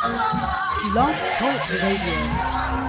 Blog Talk Radio.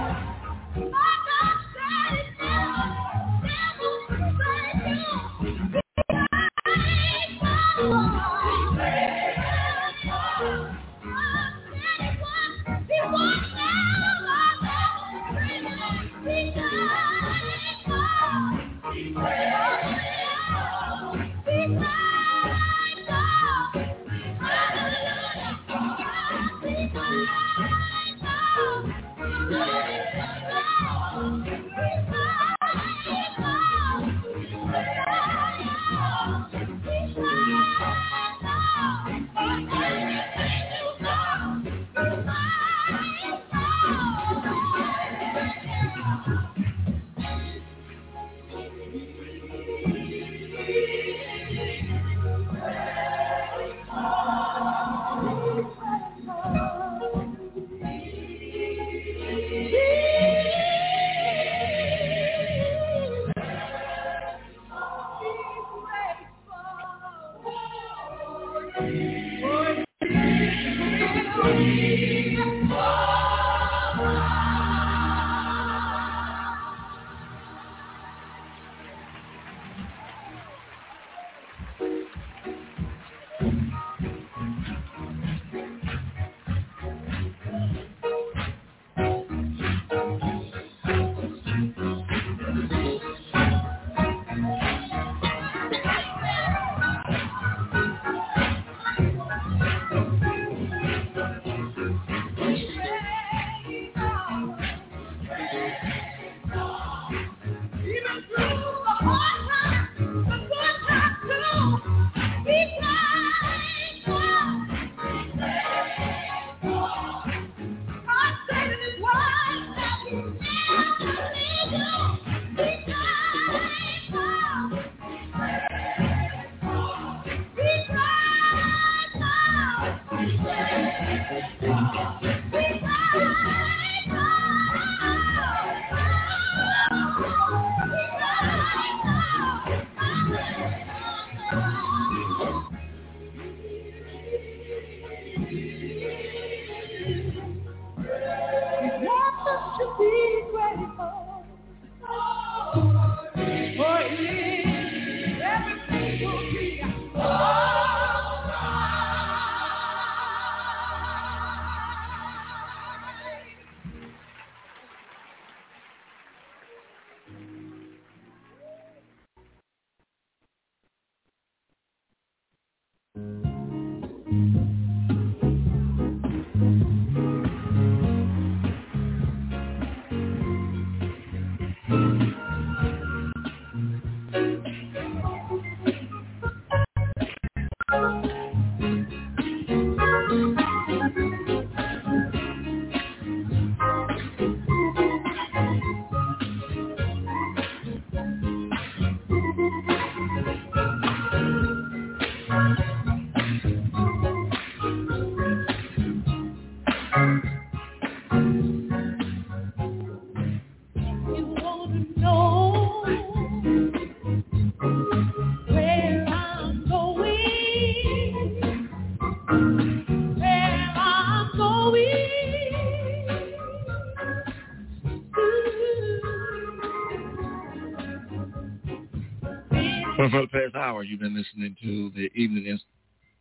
For the past hour, you've been listening to the Evening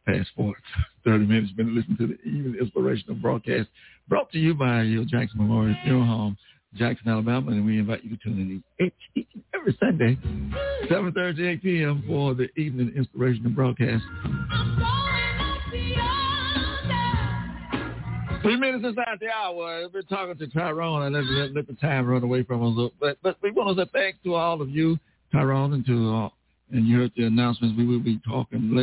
Passport. 30 minutes, been listening to the Evening Inspirational Broadcast brought to you by your Jackson Memorial Funeral Home, Jackson, Alabama, and we invite you to tune in each and every Sunday, 7:30 to 8 p.m. for the Evening Inspirational Broadcast. 3 minutes inside the hour. We've been talking to Tyrone. I never let the time run away from us, but we want to say thanks to all of you, Tyrone, and to all. And you heard the announcements. We will be talking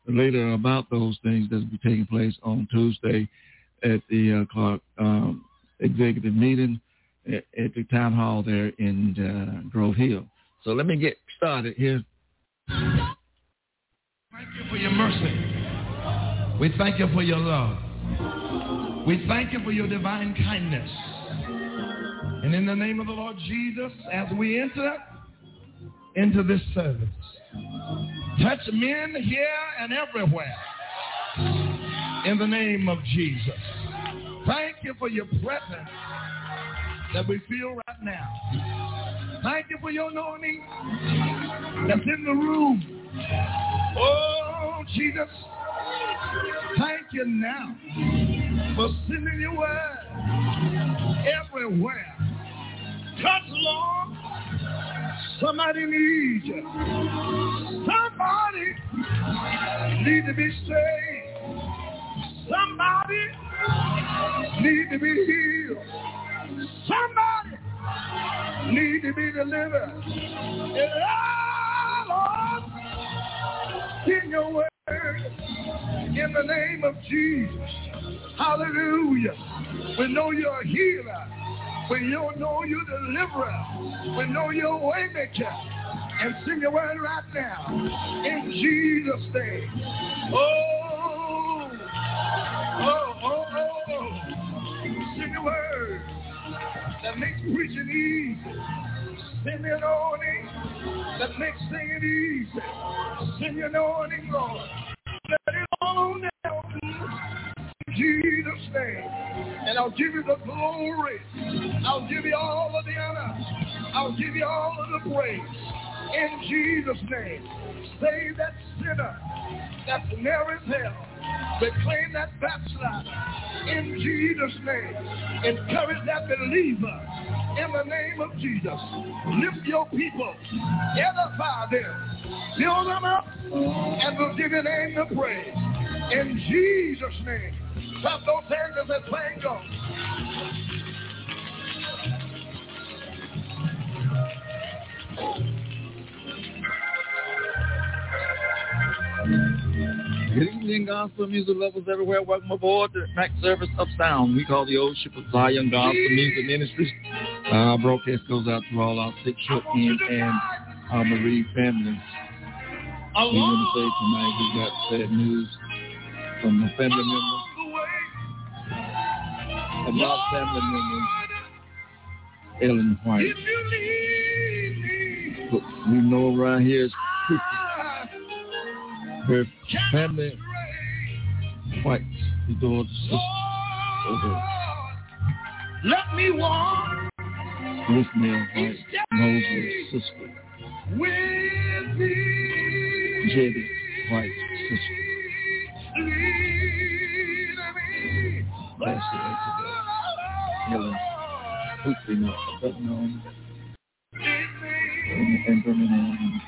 later about those things that will be taking place on Tuesday at the Clark executive meeting at the town hall there in Grove Hill. So let me get started here. Thank you for your mercy. We thank you for your love. We thank you for your divine kindness. And in the name of the Lord Jesus, as we enter into this service, touch men here and everywhere in the name of Jesus. you for your presence that we feel right now. Thank you for your anointing that's in the room. Oh, Jesus, thank you now for sending your word everywhere. Touch, Lord. Somebody needs you. Somebody needs to be saved. Somebody needs to be healed. Somebody needs to be delivered. And oh, Lord, in your word, in the name of Jesus. Hallelujah. We know you're a healer. We know you're a deliverer. We know you're a way maker. And sing your word right now. In Jesus' name. Oh, oh, oh, oh. Sing your word that makes preaching easy. Send your anointing that makes singing easy. Send your anointing, Lord. Let it all down in Jesus' name. And I'll give you the glory. I'll give you all of the honor. I'll give you all of the praise. In Jesus' name. Save that sinner that's near as hell. Reclaim that backslider. In Jesus' name. Encourage that believer. In the name of Jesus. Lift your people. Edify them. Build them up. And we'll give your name the praise. In Jesus' name. Clap those hands and let play go. Good evening, gospel music lovers everywhere. Welcome aboard the Mac Service of Sound. We call the Old Ship of Zion Gospel Music Ministries. Our broadcast goes out to all our six children and our Marie families. We want to say tonight we got sad news from the family members. About family members, Ellen White. But we know around here is her family, White, the daughter, sister. Let me walk. This man White knows his sister. With me. Jenny White's sister. Passed away today. Helen, hopefully not, but known. And Birmingham.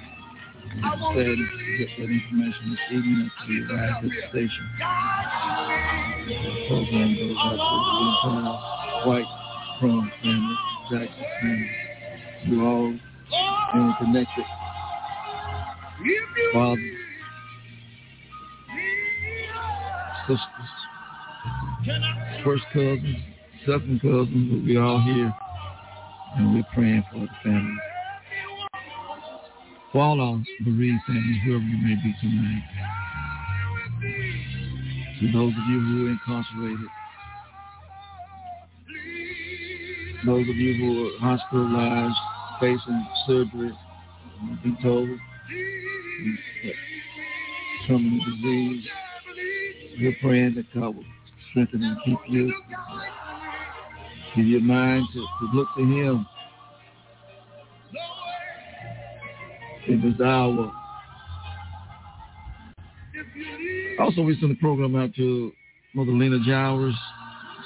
And I'm sad to get that information this evening as we arrive at the station. The program goes out to the entire White Crown family, Jackson family. We're all interconnected. Fathers, sisters, first cousins, second cousins, but we're all here and we're praying for the family. For all our bereaved families, whoever you may be tonight. To those of you who are incarcerated, those of you who are hospitalized, facing surgery, be told, terminal disease, we're praying that God will strengthen and keep you. Give your mind to look to Him. It is our. Also, we send the program out to Mother Lena Jowers,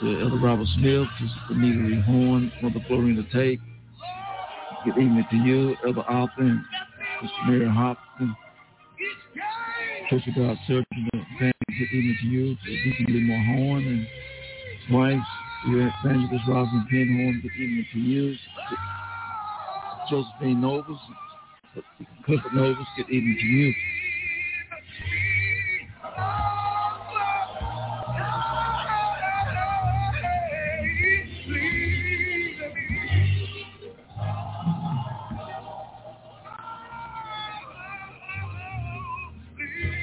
to Elder Robert Smith, to Sister Nita Lee Horn, Mother Florina Tate. Good evening to you, Elder Alpin, Sister Mary Hopkins, Church of God Church, and good evening to you, to Deacon Limor Horn and his wife, Evangelist Rosalind Penhorn. Good evening to you, to Josephine Nobles, Clifford Nobles. Good evening to you.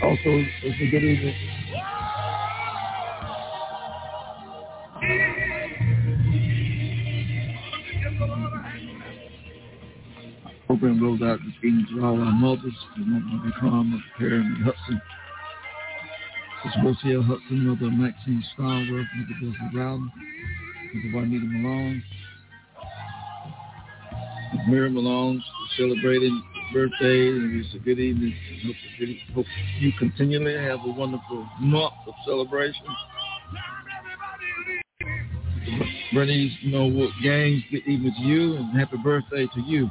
Also, it's a good evening. The program goes out this evening to all our mothers. We want to be calm with Karen Hudson. It's Rosia Hudson, Mother Maxine Starworth, Mother Bessie Rowland, Everybody need Malone. Mary Malone celebrating birthday, and it's a good evening. Hope you continually have a wonderful month of celebration. Bernice Norwood Gaines, good evening to you, and happy birthday to you.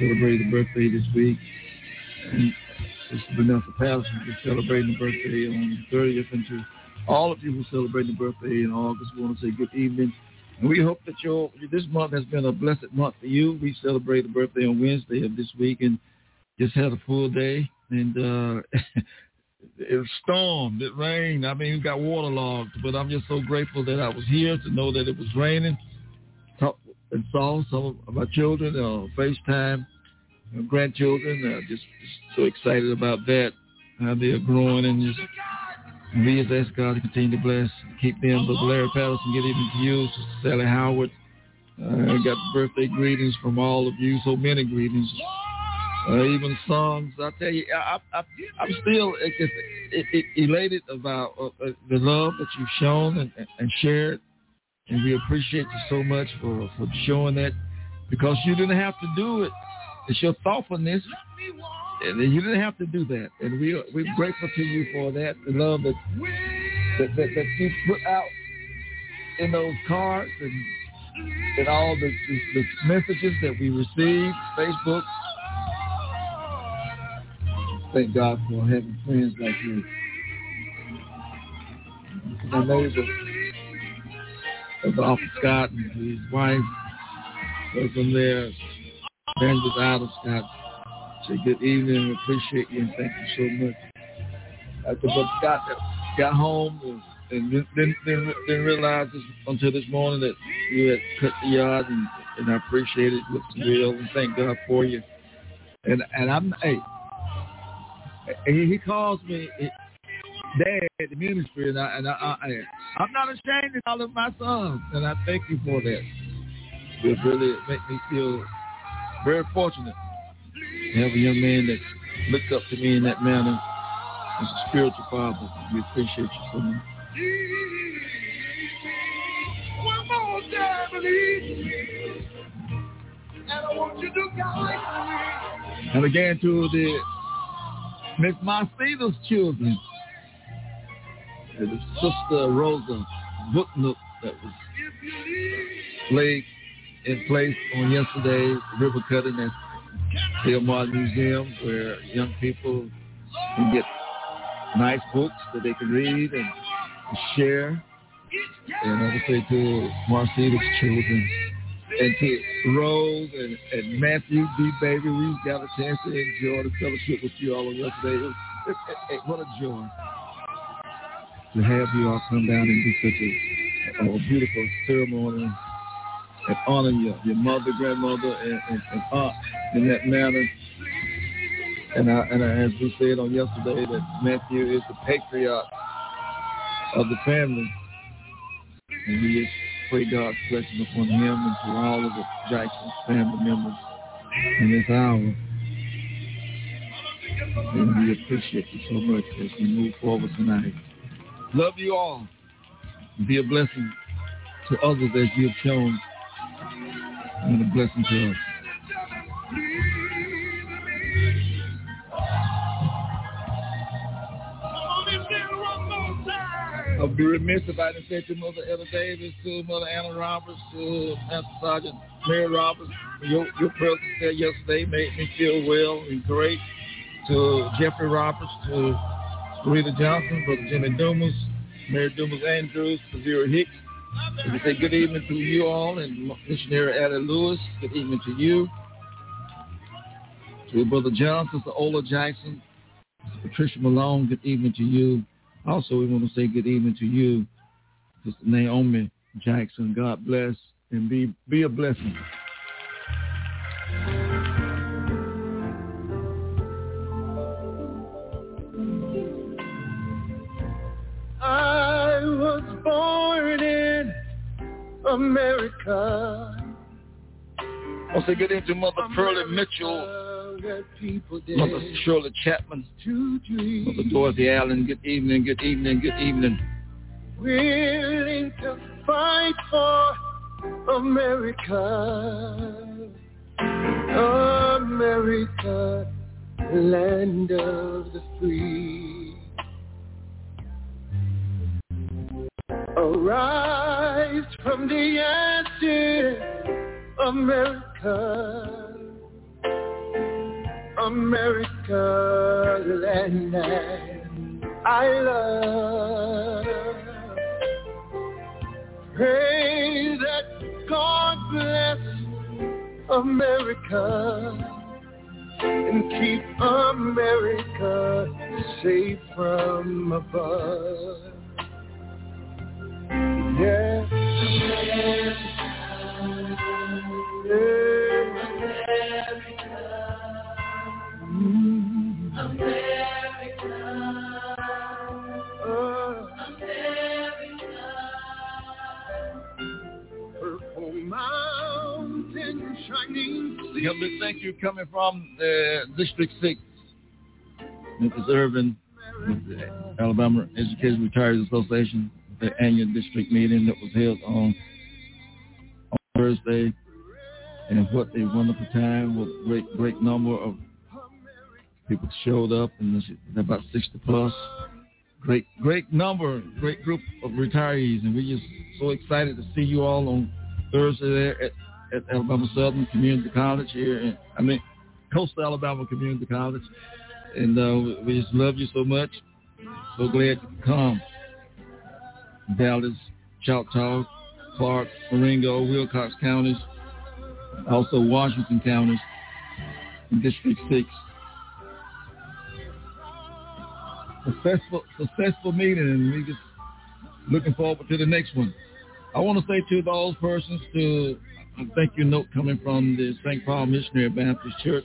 Celebrated a birthday this week. And Sister Vanessa Patterson is celebrating a birthday on the 30th, and to all of you who celebrate your birthday in August, we want to say good evening. And we hope that this month has been a blessed month for you. We celebrated the birthday on Wednesday of this week and just had a full day. And it stormed. It rained. I mean, we got waterlogged. But I'm just so grateful that I was here to know that it was raining. Talked and saw some of my children, FaceTime, grandchildren. Just so excited about that, how they are growing. And just we just ask God to continue to bless, keep them. But Larry Patterson, good evening to you. Sister Sally Howard, I got birthday greetings from all of you. So many greetings, even songs. I tell you, I'm still elated about the love that you've shown and shared, and we appreciate you so much for showing that, because you didn't have to do it. It's your thoughtfulness. And you didn't have to do that, and we're grateful to you for that, the love that you put out in those cards and all the messages that we received, Facebook. Thank God for having friends like you. I know that Alfred Scott and his wife were from there, Evangelist Adam Scott. Say good evening. We appreciate you and thank you so much. After Brother Scott got home and didn't realize this until this morning that you had cut the yard, and I appreciate it with the will and thank God for you. And he calls me Dad at the ministry, and I'm not ashamed of all of my sons, and I thank you for that. It really makes me feel very fortunate. I have a young man that looked up to me in that manner as a spiritual father. We appreciate you so much. One more time, please. And I want you to guide me. And again, to the Miss Marcina's children, and the Sister Rosa Booknook that was laid in place on yesterday, river cutting at Hillmar Museum, where young people can get nice books that they can read and share. And I would say to Marcita's children and to Rose and Matthew D. Baby, we got a chance to enjoy the fellowship with you all on yesterday. What a joy to have you all come down and do such a beautiful ceremony and honor your mother, grandmother, and aunt in that manner. And as we said on yesterday, that Matthew is the patriarch of the family. And we just pray God's blessing upon him and to all of the Jackson family members in this hour. And we appreciate you so much as we move forward tonight. Love you all. Be a blessing to others as you have shown, and a blessing to us. I'll be remiss if I didn't say to Mother Ella Davis, to Mother Anna Roberts, to Master Sergeant Mary Roberts, your presence there yesterday made me feel well and great. To Jeffrey Roberts, to Rita Johnson, Brother Jimmy Dumas, Mary Dumas Andrews, to Vera Hicks. We say good evening to you all, and Missionary Allie Lewis, good evening to you. To Brother John, Sister Ola Jackson, Patricia Malone, good evening to you. Also, we want to say good evening to you, Sister Naomi Jackson. God bless and be a blessing. I was born in America. I'll say good evening to Mother Pearlie Mitchell, Mother Shirley Chapman, Mother Dorothy Allen. Good evening, good evening, good evening. Willing to fight for America, America, land of the free. Arise from the ashes, America, America, land that I love. Pray that God bless America and keep America safe from above. Yes, America, yes. America, Gentlemen, thank you coming from District 6. Mrs. Irvin, the Alabama Education Retirees Association, the annual district meeting that was held on Thursday. And what a wonderful time. What a great, great number of people showed up, and about 60 plus. Great, great number, great group of retirees. And we're just so excited to see you all on Thursday there at Alabama Southern Community College here, and I mean Coastal Alabama Community College, and we just love you so much. So glad you could come. Dallas, Choctaw, Clark, Marengo, Wilcox counties, also Washington counties, and District 6. Successful meeting, and we just looking forward to the next one. I want to say to those persons to. I thank you, note coming from the St. Paul Missionary Baptist Church,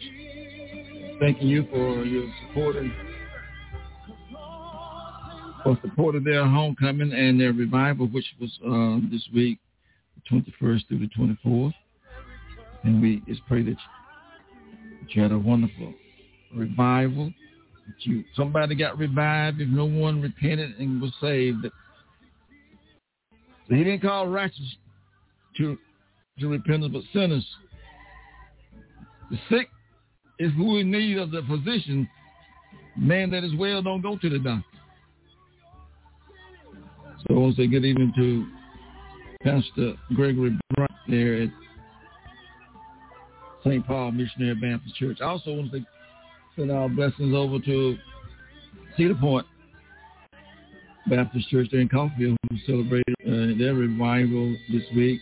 thanking you for your supporting their homecoming and their revival, which was this week, the 21st through the 24th. And we just pray that you had a wonderful revival. That you somebody got revived, if no one repented and was saved. He didn't call righteous to repentance, but sinners. The sick is who in need of the physician. Man that is well don't go to the doctor. So I want to say good evening to Pastor Gregory Bryant there at St. Paul Missionary Baptist Church. I also want to send our blessings over to Cedar Point Baptist Church there in Coffeeville, who celebrated their revival this week.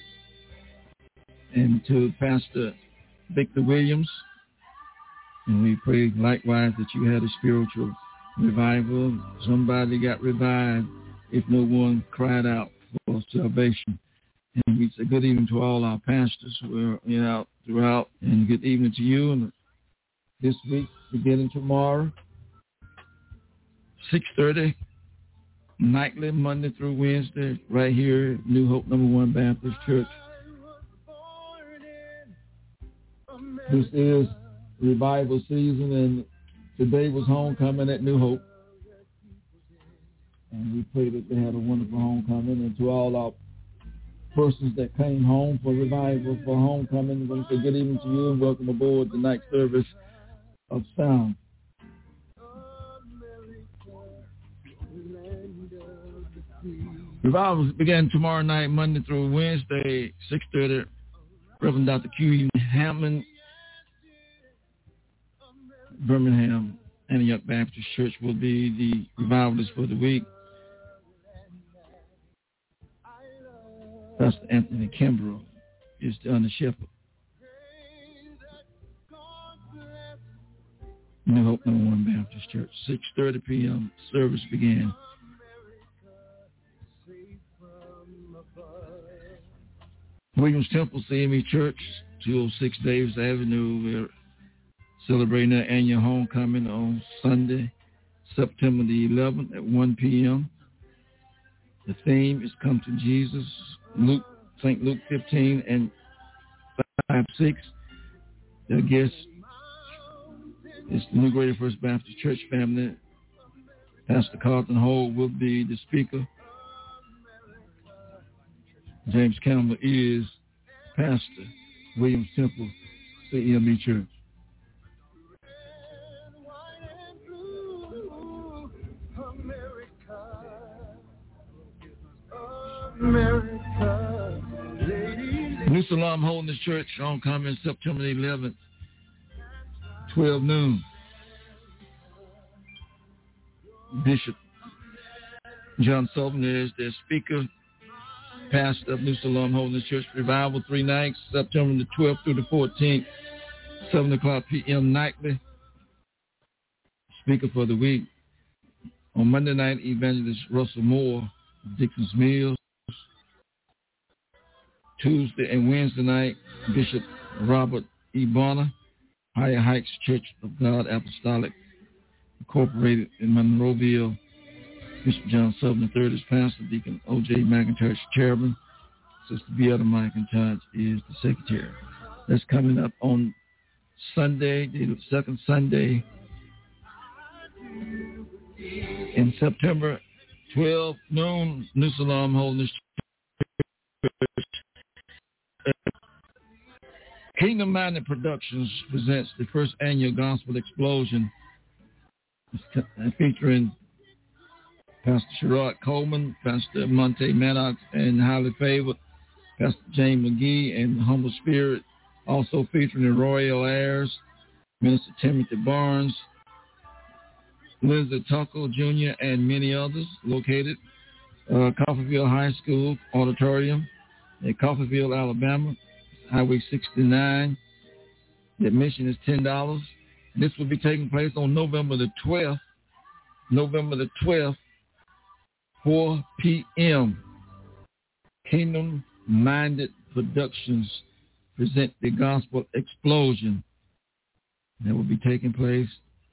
And to Pastor Victor Williams, and we pray likewise that you had a spiritual revival. Somebody got revived if no one cried out for salvation. And we say good evening to all our pastors who are out throughout, and good evening to you. And this week, beginning tomorrow, 6:30 nightly, Monday through Wednesday, right here at New Hope Number One Baptist Church. This is revival season, and today was homecoming at New Hope. And we pray that they had a wonderful homecoming. And to all our persons that came home for revival, for homecoming, we say good evening to you and welcome aboard the night service of sound. Revival began tomorrow night, Monday through Wednesday, 6:30. Reverend Dr. Q. E. Hammond, Birmingham, Antioch Baptist Church will be the revivalist for the week. Pastor Anthony Kimbrough is the under shepherd. New Hope Number One Baptist Church, 6:30 p.m. service began. Williams Temple CME Church, 206 Davis Avenue. We're celebrating their annual homecoming on Sunday, September the 11th at 1 p.m. The theme is Come to Jesus, St. Luke 15 and 5:6. Their guest is the New Greater First Baptist Church family. Pastor Carlton Hole will be the speaker. James Campbell is pastor, Williams Temple CME Church. America, New Salem Holiness Church, homecoming September 11th, 12 noon. Bishop John Sullivan is their speaker, pastor of New Salem Holiness Church. Revival 3 nights, September the 12th through the 14th, 7 o'clock p.m. nightly. Speaker for the week. On Monday night, Evangelist Russell Moore, Dixon's Mill. Tuesday and Wednesday night, Bishop Robert E. Bonner, Higher Heights Church of God Apostolic Incorporated in Monroeville. Bishop John Sullivan III is pastor, Deacon O.J. McIntyre is chairman, Sister Beata McIntyre is the secretary. That's coming up on Sunday, the second Sunday in September, 12 noon, New Salem Holiness Church. Kingdom Madden Productions presents the first annual Gospel Explosion, featuring Pastor Sherrod Coleman, Pastor Monte Maddox, and highly favored Pastor Jane McGee and Humble Spirit, also featuring the Royal Heirs, Minister Timothy Barnes, Lindsay Tuckle Jr., and many others. Located Coffeeville High School Auditorium in Coffeeville, Alabama, Highway 69. The admission is $10. This will be taking place on November the 12th, 4 p.m. Kingdom Minded Productions present the Gospel Explosion. That will be taking place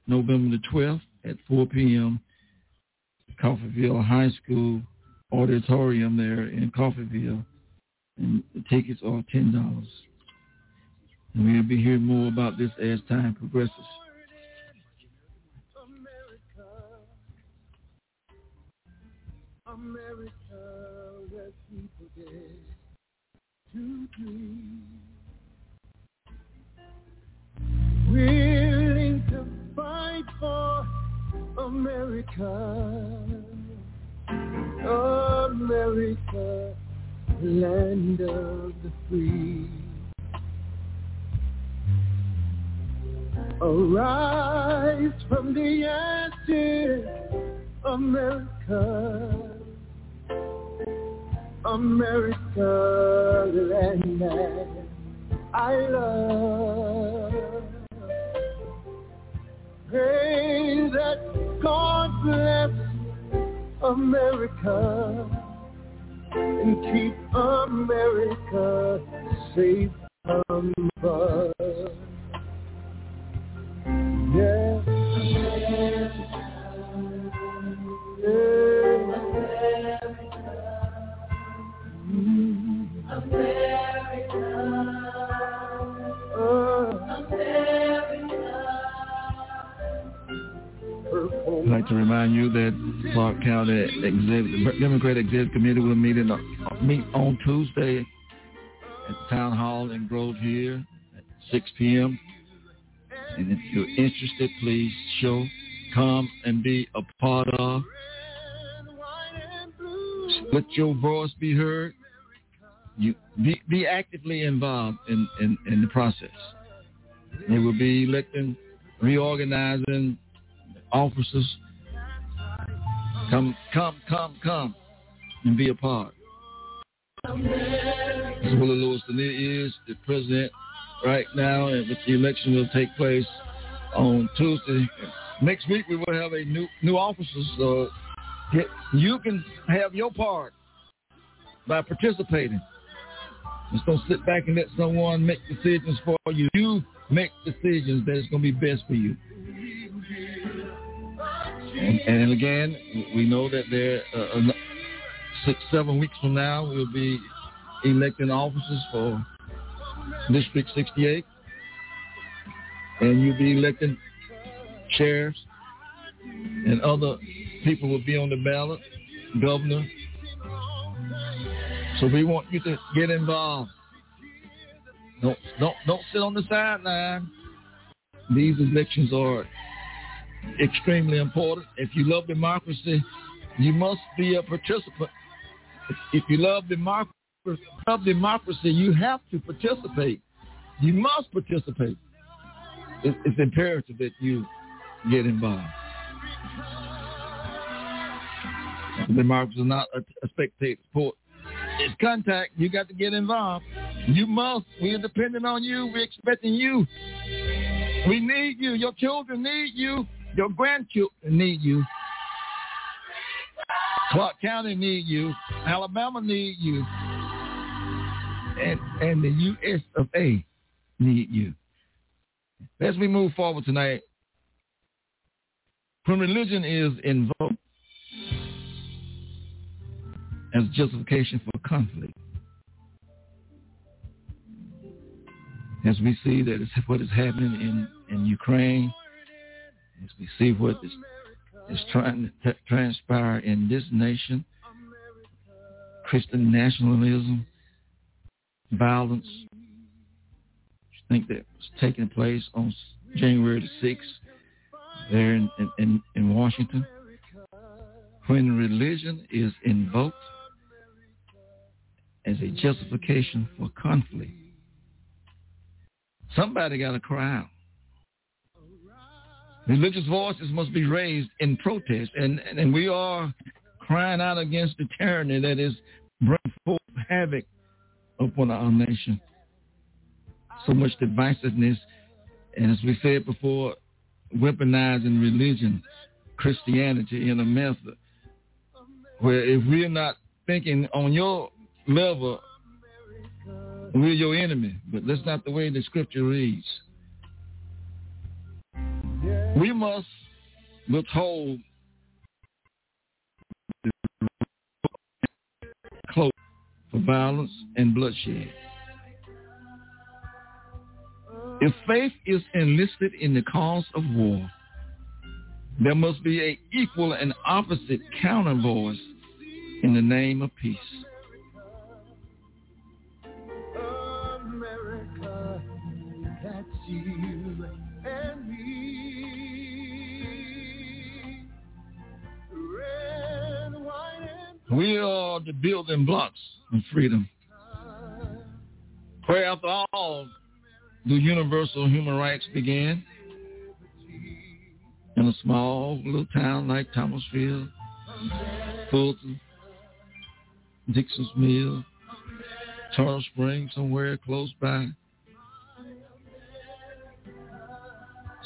November the 12th at 4 p.m. Coffeeville High School Auditorium there in Coffeeville. And the tickets are $10. And we'll be hearing more about this as time progresses. America, where people get to dream. Willing to fight for America, America, land of the free. Arise from the ashes, America, America, the land that I love. Pray that God bless America and keep America safe from us. Yes, yes. I'd like to remind you that Clark County Democratic Executive Committee will meet on Tuesday at the Town Hall in Grove Hill at 6 p.m. And if you're interested, please come and be a part of. Let your voice be heard. You be actively involved in the process. They will be electing, reorganizing officers. Come and be a part. Mr. Willie Lewis Lanier is the president right now, and the election will take place on Tuesday. Next week we will have a new officers. So you can have your part by participating. Just don't sit back and let someone make decisions for you. You make decisions that is going to be best for you. And again, we know that there 6-7 weeks from now, we'll be electing officers for District 68. And you'll be electing sheriffs, and other people will be on the ballot, governor. So we want you to get involved. Don't sit on the sideline. These elections are extremely important. If you love democracy, you must be a participant. If you love democracy, you have to participate. You must participate. It's imperative that you get involved. Democracy is not a spectator sport. It's contact. You got to get involved. You must. We're dependent on you. We're expecting you. We need you. Your children need you. Your grandchildren need you. Clark County need you. Alabama need you. And the U.S. of A. need you. As we move forward tonight, when religion is invoked as justification for conflict, as we see that is what is happening in Ukraine, as we see what is trying to transpire in this nation, Christian nationalism, violence, I think that was taking place on January the 6th there in Washington. When religion is invoked as a justification for conflict, somebody got to cry out. Religious voices must be raised in protest, and we are crying out against the tyranny that is bringing forth havoc upon our nation. So much divisiveness, and as we said before, weaponizing religion, Christianity in a method where if we're not thinking on your level, we're your enemy. But that's not the way the scripture reads. We must withhold the cloak for violence and bloodshed. If faith is enlisted in the cause of war, there must be an equal and opposite counter voice in the name of peace. America, that's you and me. Red, white, and we are the building blocks of freedom. Where after all do universal human rights begin? In a small little town like Thomasville, Fulton, Dixon's Mill, Turtle Springs, somewhere close by.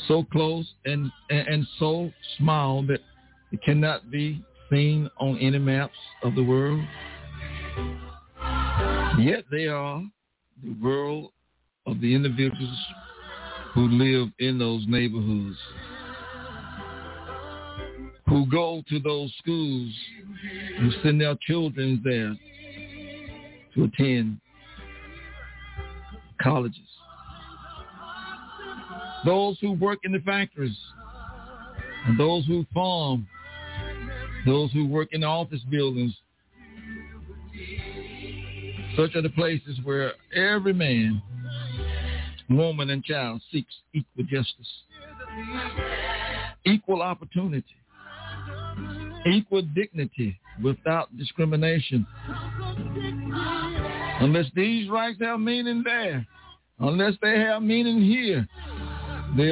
So close and so small that it cannot be seen on any maps of the world. Yet they are the world of the individuals who live in those neighborhoods, who go to those schools, who send their children there to attend colleges, those who work in the factories, and those who farm, those who work in the office buildings. Such are the places where every man, woman, and child seeks equal justice, equal opportunity, equal dignity without discrimination. Unless these rights have meaning there, unless they have meaning here, they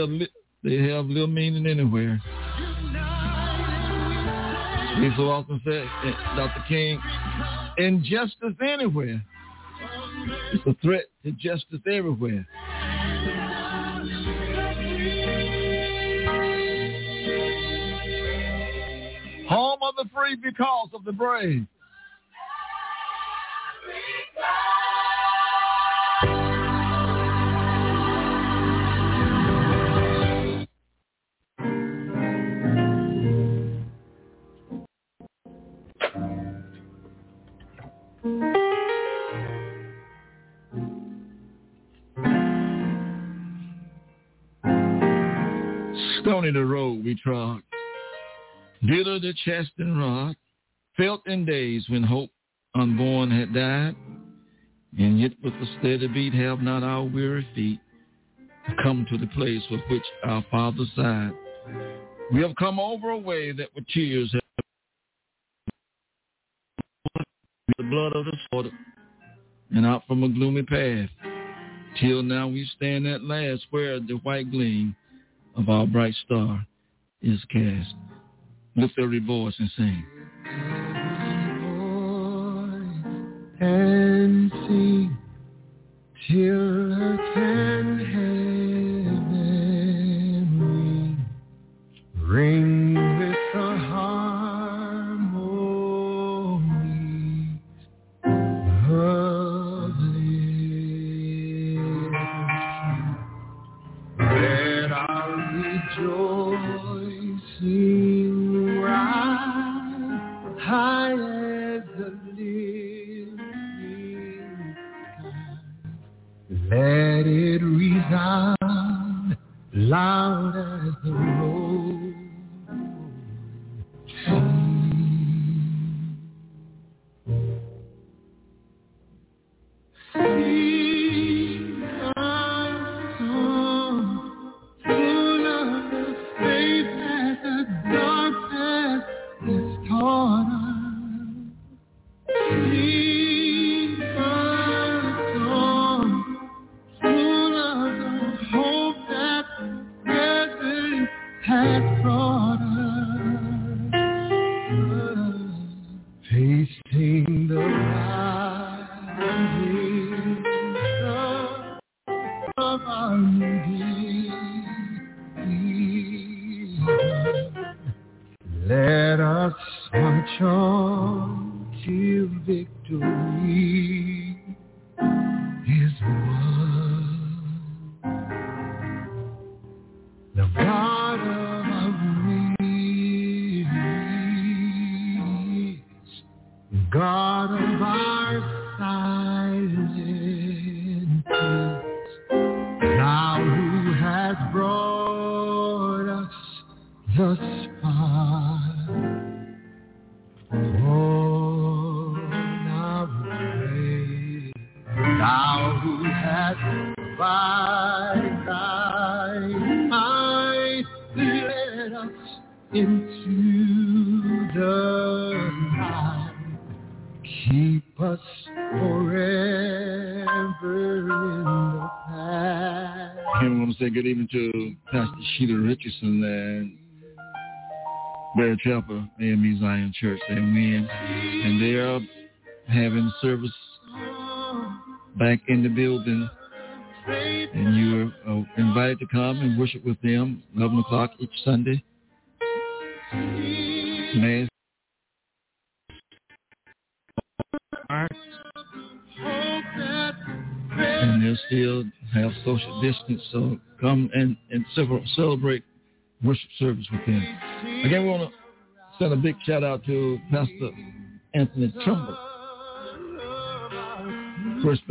have little meaning anywhere. We so often say, Dr. King, injustice anywhere. It's a threat to justice everywhere. Home of the free because of the brave. Stony the road we trod, bitter the chest and rod, felt in days when hope unborn had died, and yet with a steady beat have not our weary feet come to the place with which our Father sighed. We have come over a way that with tears have the blood of the sword and out from a gloomy path. Till now we stand at last where the white gleam of our bright star is cast. Lift every voice and sing. And sing till earth and heaven ring with the harmonies of liberty. Let our rejoicing rise high as the let it resound loud as the road. Sing our song, full of the faith that the darkness has taught us. Chapel AME Zion Church, and they are having service back in the building, and you are invited to come and worship with them 11 o'clock each Sunday. May and they'll still have social distance, so come and celebrate worship service with them. Again, we want to send a big shout out to Pastor Anthony Trumbull, First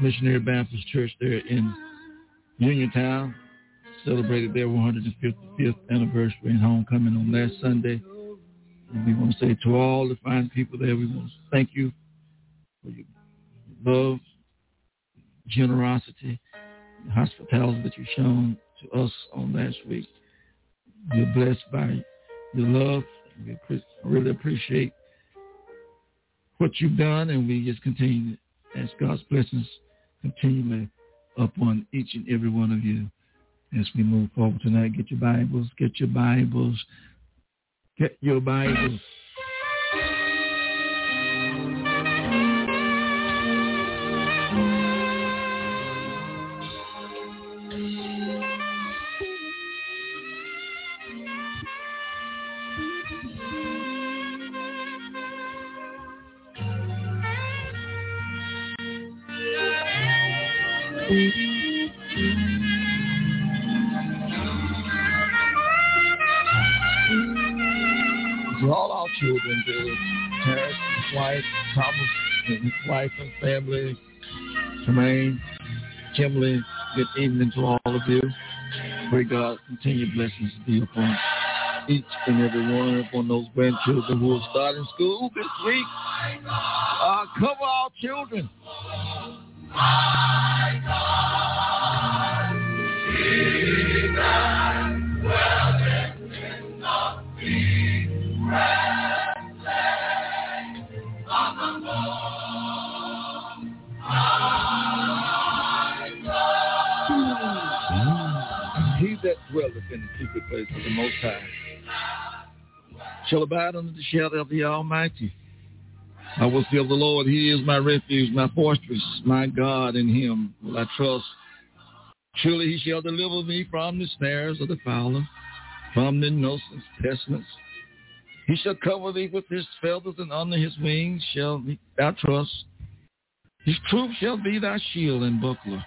Missionary Baptist Church there in Uniontown, celebrated their 155th anniversary and homecoming on last Sunday. And we want to say to all the fine people there, we want to thank you for your love, generosity, and hospitality that you've shown to us on last week. We're blessed by your love. We really appreciate what you've done, and we just continue to ask God's blessings continually upon each and every one of you as we move forward tonight. Get your Bibles. Children, Terrence, his wife, Thomas, and his wife and family, Tremaine, Kimberly, good evening to all of you. Pray God's continued blessings be upon each and every one of those grandchildren who are starting school this week. Cover our children. My God, He that dwelleth in the secret place of the Most High God. He that dwelleth in the secret place of the Most High shall abide under the shelter of the Almighty. I will fear the Lord. He is my refuge, my fortress, my God. In Him will I trust. Surely He shall deliver me from the snares of the fowler, from the noisome pestilence. He shall cover thee with His feathers, and under His wings shall thou trust. His truth shall be thy shield and buckler.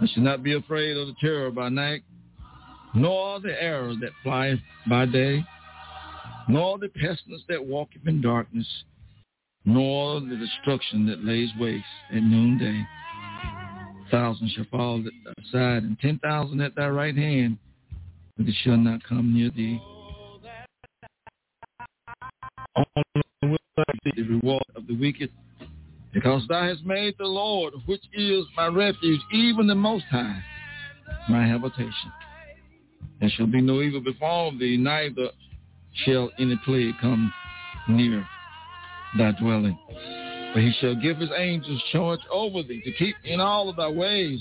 I shall not be afraid of the terror by night, nor the arrow that flieth by day, nor the pestilence that walketh in darkness, nor the destruction that lays waste at noonday. 1,000 shall fall at thy side, and 10,000 at thy right hand, but it shall not come near thee. Only will I see the reward of the wicked, because thou hast made the Lord, which is my refuge, even the Most High, my habitation. There shall be no evil befall thee, neither shall any plague come near thy dwelling. For He shall give His angels charge over thee, to keep in all of thy ways.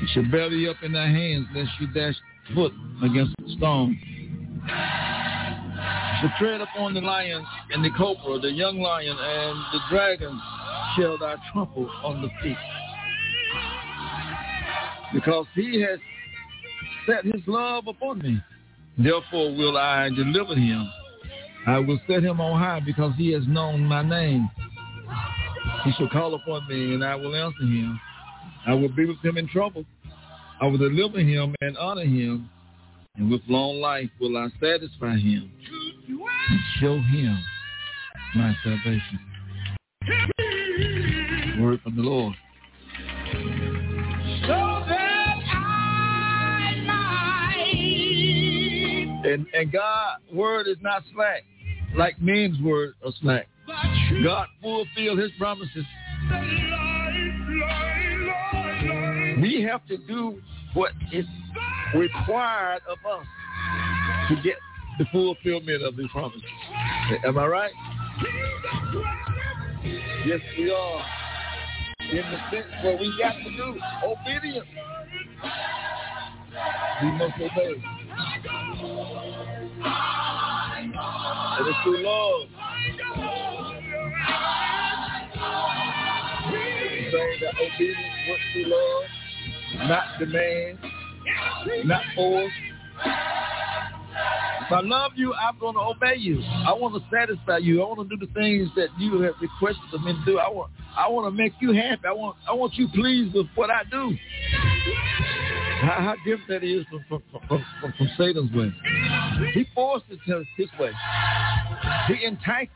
He shall bear thee up in thy hands, lest you dash foot against a stone. He shall tread upon the lions and the cobra, the young lion and the dragon shall thou trample on the feet. Because He has set His love upon me, therefore will I deliver him. I will set him on high because he has known my name. He shall call upon me and I will answer him. I will be with him in trouble. I will deliver him and honor him. And with long life will I satisfy him and show him my salvation. Word from the Lord. And God's word is not slack, like men's word are slack. God fulfilled His promises. We have to do what is required of us to get the fulfillment of the promises. Am I right? Yes, we are. In the sense where we got to do obedience. We must obey. It is through love. We say that obedience works through love, not demand, not force. If I love you, I'm going to obey you. I want to satisfy you. I want to do the things that you have requested of me to do. I want to make you happy. I want you pleased with what I do. How different that is from Satan's way. He forces his way. He entices.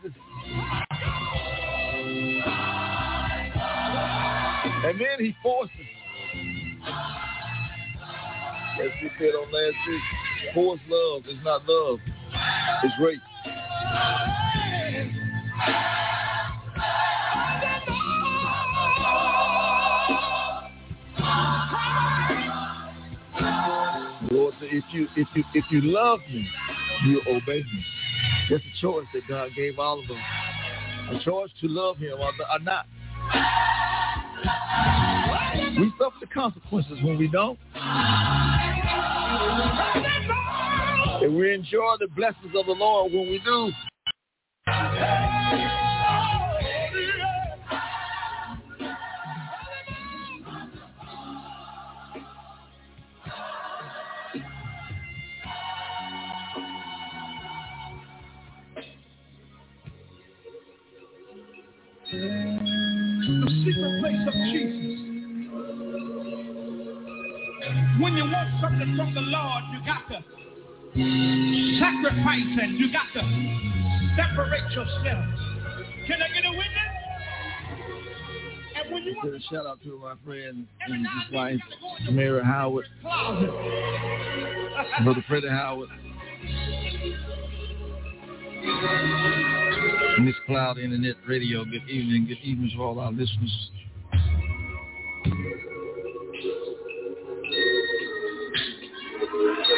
And then he forces. As we said on last week, forced love is not love. It's rape. Lord, if you love me, you obey me. That's a choice that God gave all of us. A choice to love Him or not. We suffer the consequences when we don't. And we enjoy the blessings of the Lord when we do. The secret place of Jesus. When you want something from the Lord, you got to sacrifice and you got to separate yourself. Can I get a witness? And when you want to shout out to my friend and his wife, Mary Howard, Brother Freddie Howard. Miss Cloud Internet Radio, good evening. Good evening to all our listeners.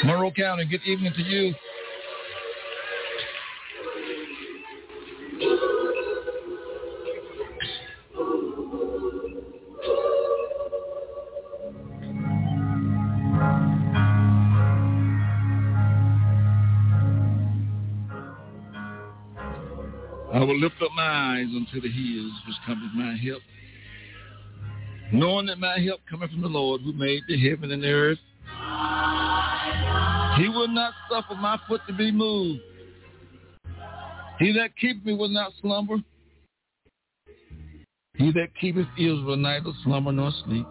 Monroe County, good evening to you. I will lift up my eyes unto the hills, which cometh my help, knowing that my help cometh from the Lord, who made the heaven and the earth. He will not suffer my foot to be moved. He that keepeth me will not slumber. He that keepeth Israel neither slumber nor sleep.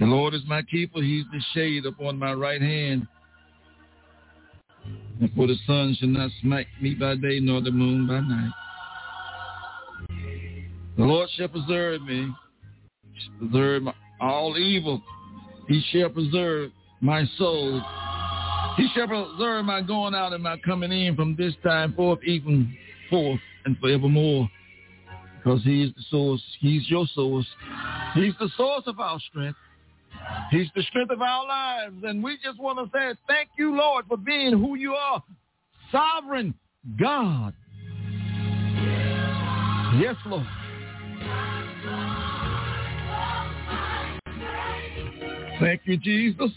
The Lord is my keeper. He is the shade upon my right hand. And for the sun shall not smite me by day, nor the moon by night. The Lord shall preserve me, all evil. He shall preserve my soul. He shall preserve my going out and my coming in from this time forth, even forth and forevermore. Because he is the source. He's your source. He's the source of our strength. He's the strength of our lives, and we just want to say thank you, Lord, for being who you are, sovereign God. Yes, Lord. Thank you, Jesus.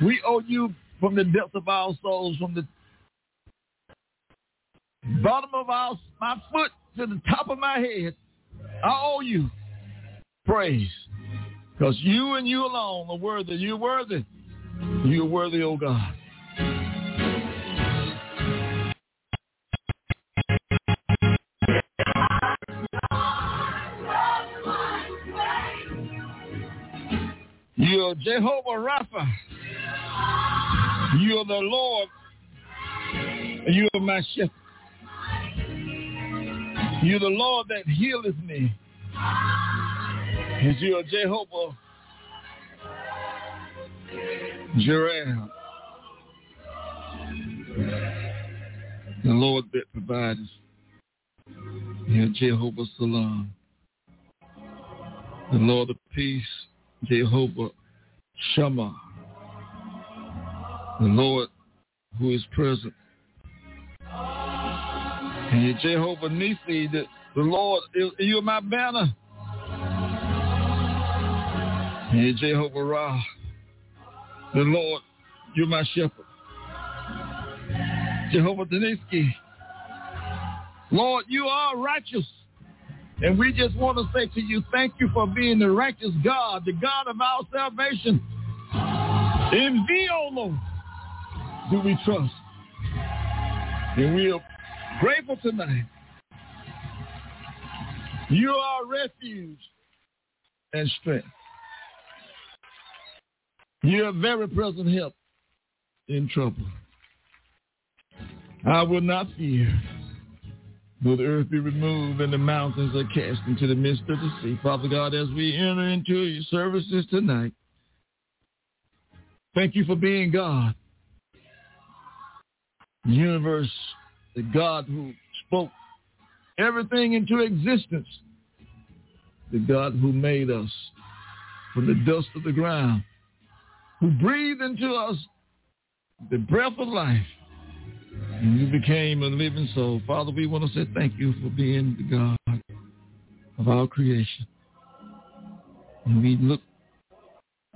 We owe you. From the depth of our souls, from the bottom of my foot to the top of my head, I owe you praise, because you and you alone are worthy. You're worthy. You're worthy, oh God. You're Jehovah Rapha. You are the Lord. You are my shepherd. You are the Lord that healeth me. And you are Jehovah Jireh, the Lord that provides. You are Jehovah Salam, the Lord of peace. Jehovah Shammah, the Lord who is present. And Jehovah Nisi, the Lord, you are my banner. And Jehovah Ra, the Lord, you are my shepherd. Jehovah Deniski, Lord, you are righteous. And we just want to say to you, thank you for being the righteous God, the God of our salvation. In thee, O Lord, do we trust. And we are grateful tonight. You are refuge and strength. You are very present help in trouble. I will not fear, though the earth be removed and the mountains are cast into the midst of the sea. Father God, as we enter into your services tonight, thank you for being God. The universe, the God who spoke everything into existence, the God who made us from the dust of the ground, who breathed into us the breath of life, and you became a living soul. Father, we want to say thank you for being the God of our creation. And we look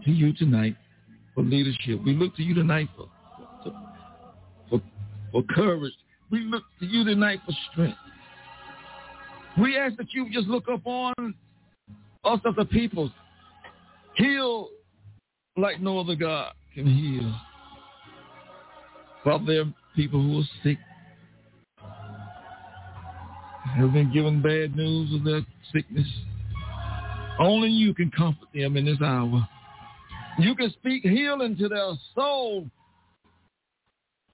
to you tonight for leadership. We look to you tonight for courage. We look to you tonight for strength. We ask that you just look upon us as a people. Heal like no other God can heal. Father, there are people who are sick, have been given bad news of their sickness. Only you can comfort them in this hour. You can speak healing to their soul,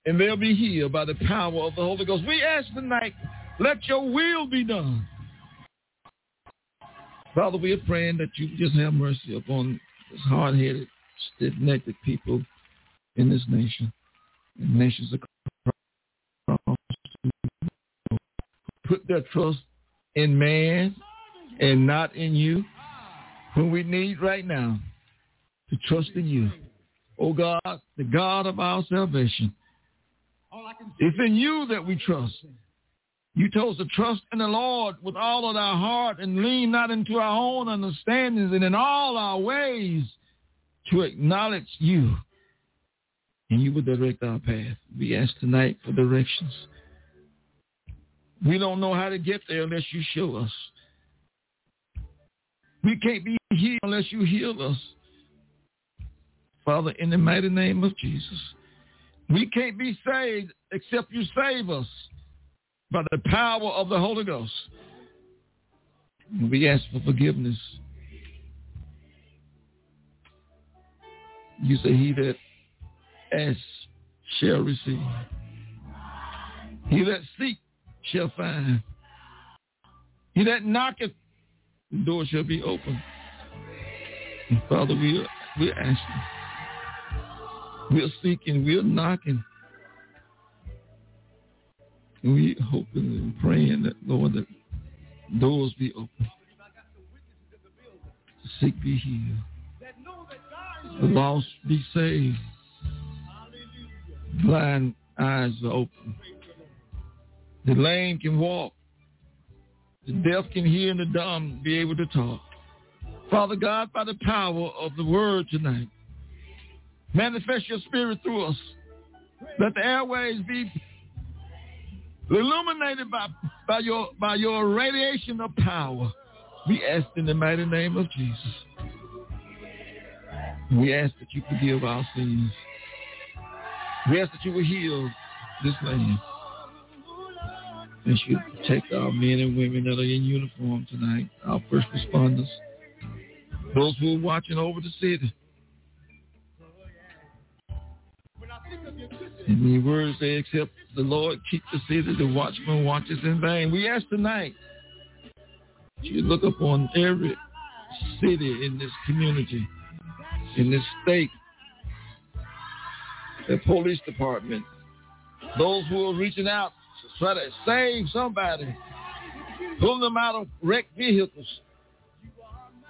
and they'll be healed by the power of the Holy Ghost. We ask tonight, let your will be done Father, we are praying that you just have mercy upon this hard-headed, stiff-necked people in this nation and nations across the world who put their trust in man and not in you, whom we need right now to trust in you. Oh God, the God of our salvation. It's in you that we trust. You told us to trust in the Lord with all of our heart and lean not into our own understandings, and in all our ways to acknowledge you, and you will direct our path. We ask tonight for directions. We don't know how to get there unless you show us. We can't be healed unless you heal us. Father, in the mighty name of Jesus, we can't be saved except you save us by the power of the Holy Ghost. And we ask for forgiveness. You say he that asks shall receive. He that seeks shall find. He that knocketh, the door shall be open. And Father, we're asking. We're seeking. We're knocking. And we're hoping and praying that, Lord, that doors be open. The sick be healed. The lost be saved. Blind eyes are open. The lame can walk. The deaf can hear, and the dumb be able to talk. Father God, by the power of the word tonight, manifest your spirit through us. Let the airways be illuminated by your radiation of power. We ask in the mighty name of Jesus. We ask that you forgive our sins. We ask that you will heal this land. And you protect our men and women that are in uniform tonight, our first responders, those who are watching over the city. In the words they accept, the Lord keep the city, the watchman watches in vain. We ask tonight that you look upon every city in this community, in this state, the police department, those who are reaching out to try to save somebody, pull them out of wrecked vehicles,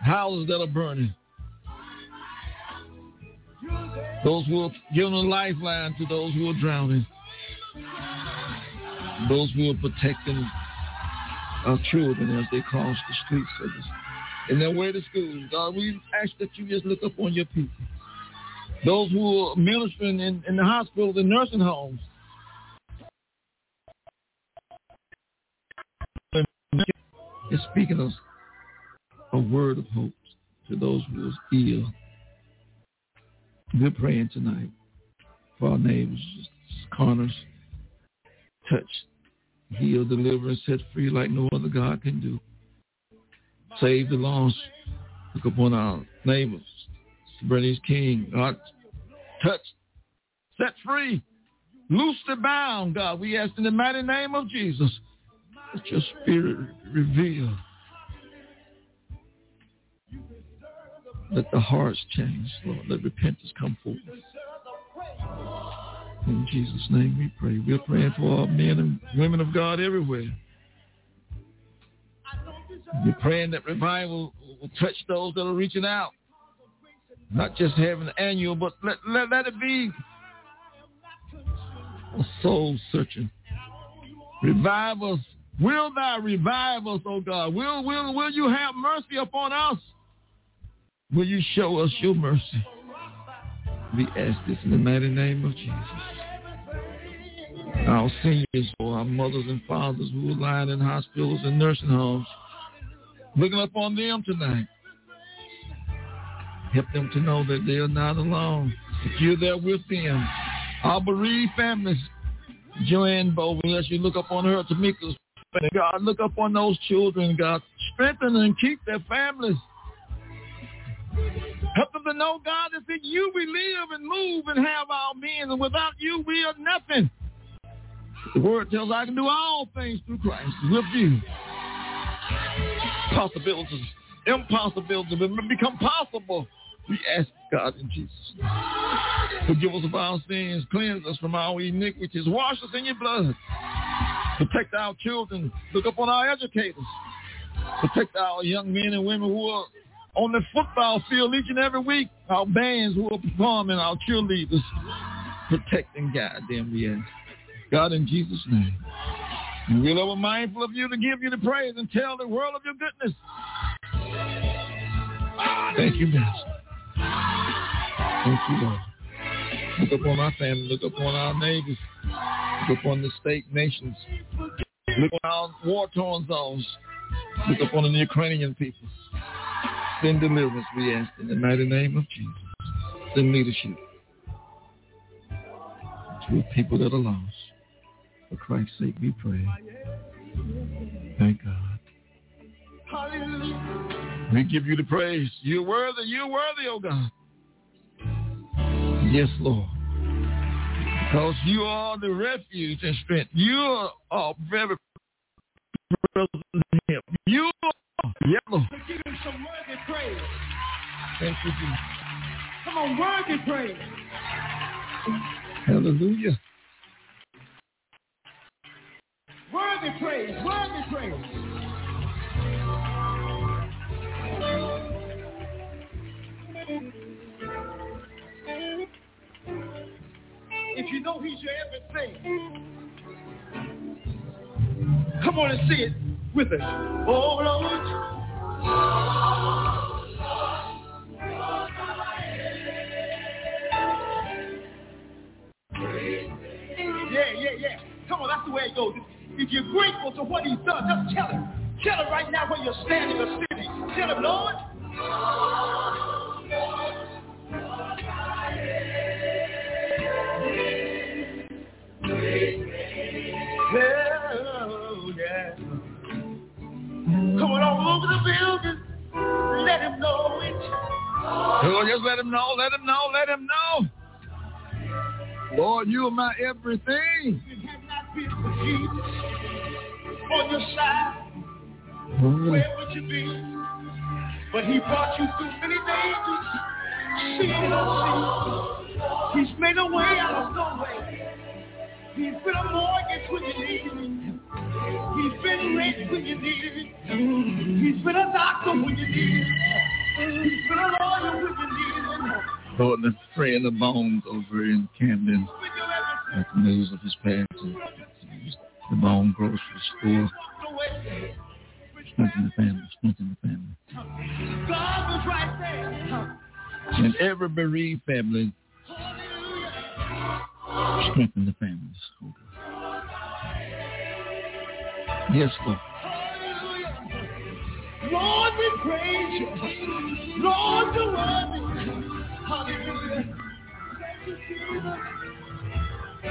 houses that are burning. Those who are giving a lifeline to those who are drowning. Those who are protecting our children as they cross the streets of this, in their way to school. God, we ask that you just look upon your people. Those who are ministering in the hospitals and nursing homes. You're speaking us a word of hope to those who are ill. We're praying tonight for our neighbors, corners, touch, heal, deliver, and set free like no other God can do. Save the lost. Look upon our neighbors. Brennan's King, God, touch, set free, loose the bound, God. We ask in the mighty name of Jesus, let your spirit reveal. Let the hearts change, Lord. Let repentance come forth. In Jesus' name we pray. We're praying for our men and women of God everywhere. We're praying that revival will touch those that are reaching out. Not just having an annual, but let it be a soul searching. Revive us. Will thou revive us, oh God? Will you have mercy upon us? Will you show us your mercy? We ask this in the mighty name of Jesus. Our seniors, or our mothers and fathers who are lying in hospitals and nursing homes, looking upon them tonight. Help them to know that they are not alone, that you're there with them. Our bereaved families, Joanne Bowen, as you look upon her, Tamika's family, God, look upon those children, God. Strengthen and keep their families. Help them to know, God, that in you we live and move and have our being, and without you we are nothing. The word tells us I can do all things through Christ. With you, possibilities impossible to become possible. We ask God in Jesus' name. Forgive us of our sins. Cleanse us from our iniquities. Wash us in your blood. Protect our children. Look upon our educators. Protect our young men and women who are on the football field each and every week. Our bands who are performing, our cheerleaders. Protect and guide them, we ask. God in Jesus' name. And we're ever mindful of you to give you the praise and tell the world of your goodness. Thank you, Master. Thank you, Lord. Look upon our family. Look upon our neighbors. Look upon the state, nations. Look on our war-torn zones. Look upon the Ukrainian people. Send deliverance, we ask, in the mighty name of Jesus. Send leadership to the people that are lost. For Christ's sake, we pray. Thank God. Hallelujah. We give you the praise. You're worthy, oh God. Yes, Lord. Because you are the refuge and strength. You are very present help. You are yellow. Give him some worthy praise. Thank you, Jesus. Come on, worthy praise. Hallelujah. Worthy praise, worthy praise. If you know he's your everything, come on and sing it with us. Oh, Lord. Yeah. Come on, that's the way it goes. If you're grateful to what he's done, just tell him. Tell him right now where you're standing or sitting. Tell him, Lord. Oh, yeah. Come on, all over the building. Let him know it. Lord, just let him know, let him know, let him know. Lord, you are my everything. Jesus, on your side, where would you be? But he brought you through many dangers, see and unseen. He's made a way out of no way. He's been a mortgage when you needed him. He's been rich when you needed him. He's been a doctor when you needed him. He's been a lawyer when you needed him. Lord, let's pray in the bones over in Camden. At the news of his passing, the bone grocery store. Strengthen the family, strengthen the family. God was right there. And every bereaved family, strengthen the families. Okay. Yes, Lord. Lord, we praise you. Lord, you're worthy. Hallelujah. Thank you, Jesus. Oh,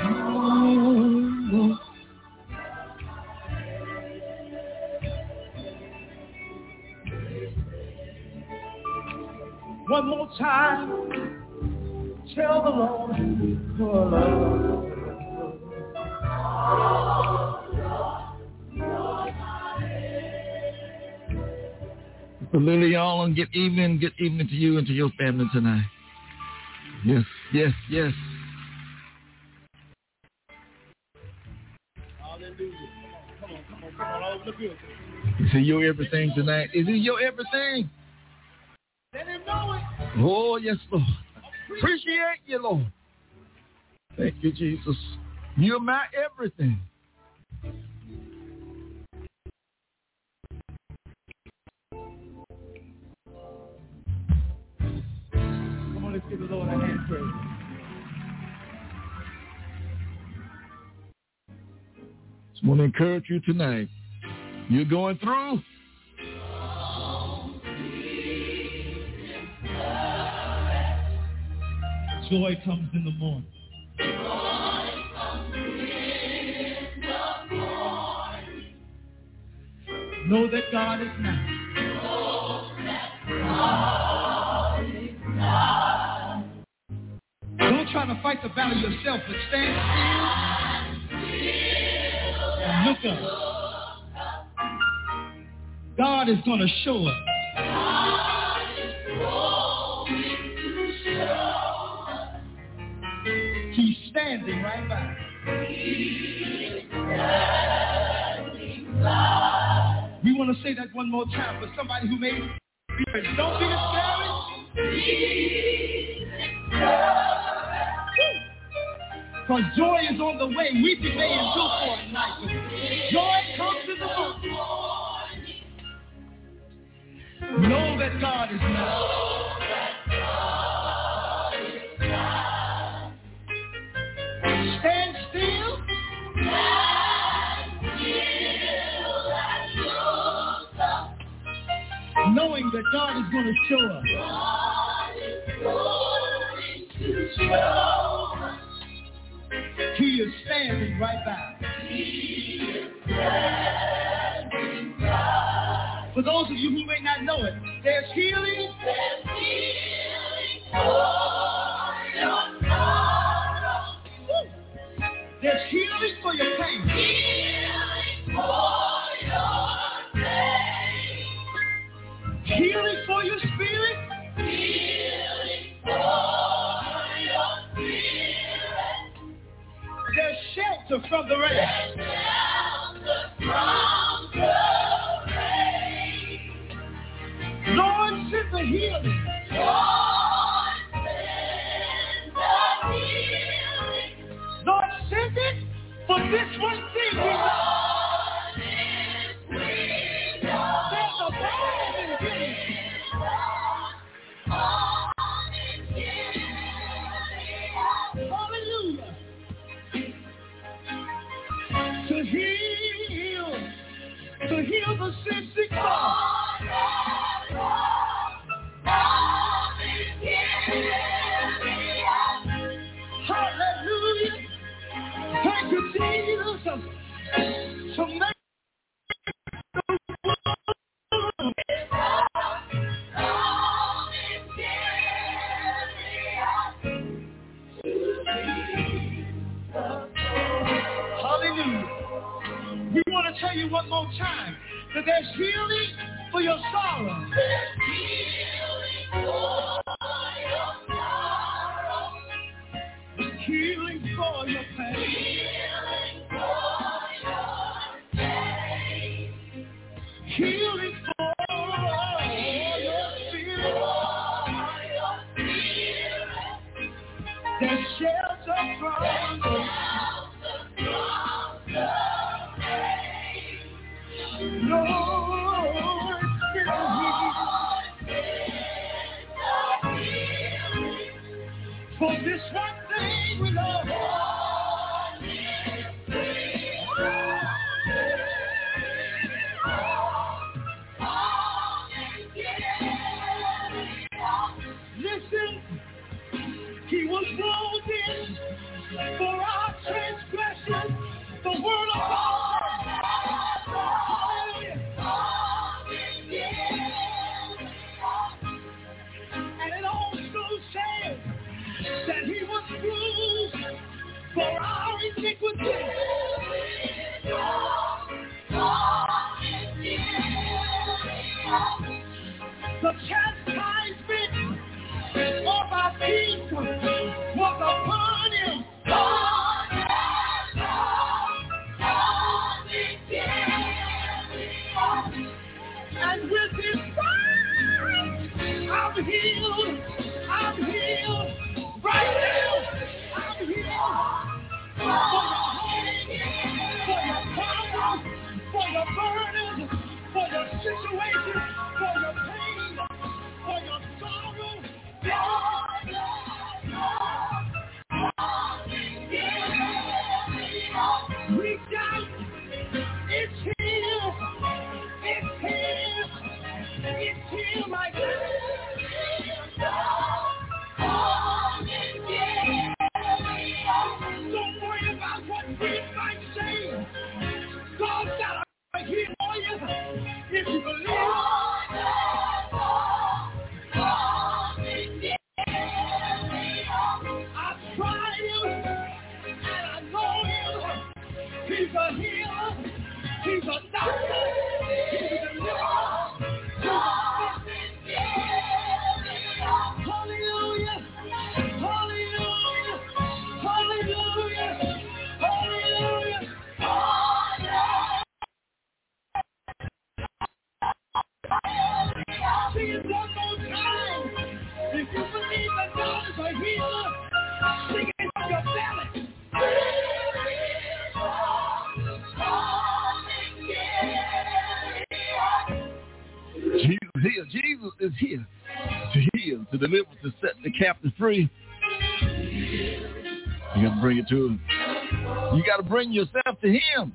one more time, tell the Lord, oh Lord, absolutely, y'all, and good evening to you and to your family tonight. Yes, yes, yes. Is he your everything tonight? Is he your everything? Let him know it. Oh, yes, Lord. Appreciate you, Lord. Thank you, Jesus. You're my everything. Come on, let's give the Lord a hand praise. I want to encourage you tonight. You're going through. Joy comes in the morning. Know that God is now. Don't try to fight the battle yourself, but stand still. Look up. God is going to show up. be right back. We want to say that one more time for somebody who may be afraid. Don't be discouraged. For joy is on the way. Weeping may endure for a night. Joy comes in the morning. Know that God is nigh. Stand still. Knowing that God is going to show us. God is going to show us. He is standing right by. He is standing by. For those of you who may not know it, there's healing. There's healing for your sorrow. There's healing for your pain. Healing for your pain. Healing for your spirit. Healing for your spirit. There's shelter from the rain. There's shelter from the rain. Lord, send the healing. Lord, send the healing. Lord, send it for this one thing we know. There's a bomb in healing. Heal the sick heart. Hallelujah. Thank you, Jesus. So now tell you one more time that there's healing for your sorrow. There's healing for your sorrow. Healing for your pain. Healing for your pain. Healing for your spirit. There's shelter from the for this one thing we love. Listen, he was rolled in for our transgression, the word of God. That he was bruised for our iniquity. The chastisement of our peace was upon him. And with his stripes, I'm healed. I'm healed. Right now, I'm here for your home, for your problem, for your burden, for your situation, for your pain, for your sorrow. Reach out. It's here. It's here. It's here, my God. Don't worry about what we might say. God's got a right here for you if you believe. here to heal, to deliver, to set the captive free. You got to bring it to him. You got to bring yourself to him.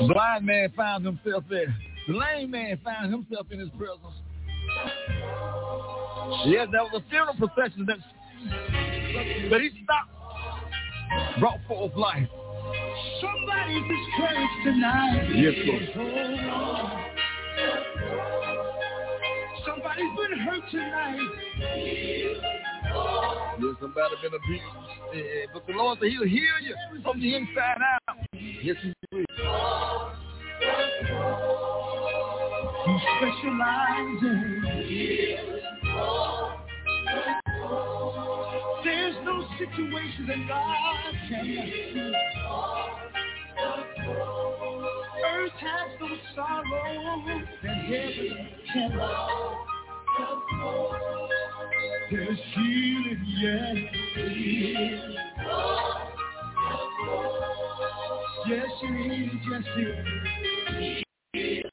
The blind man found himself there. The lame man found himself in his presence. Yes, that was a funeral procession that, but he stopped, brought forth life. Somebody's discouraged tonight. Yes, Lord. Somebody's been hurt tonight. Yes, somebody's been abused. Yeah, but the Lord said he'll heal you from the inside out. Yes, he will. He specializes in there's no situation that God cannot do. Earth has no sorrow that heaven cannot. There's healing, yes. Yes, it is, yes, it is.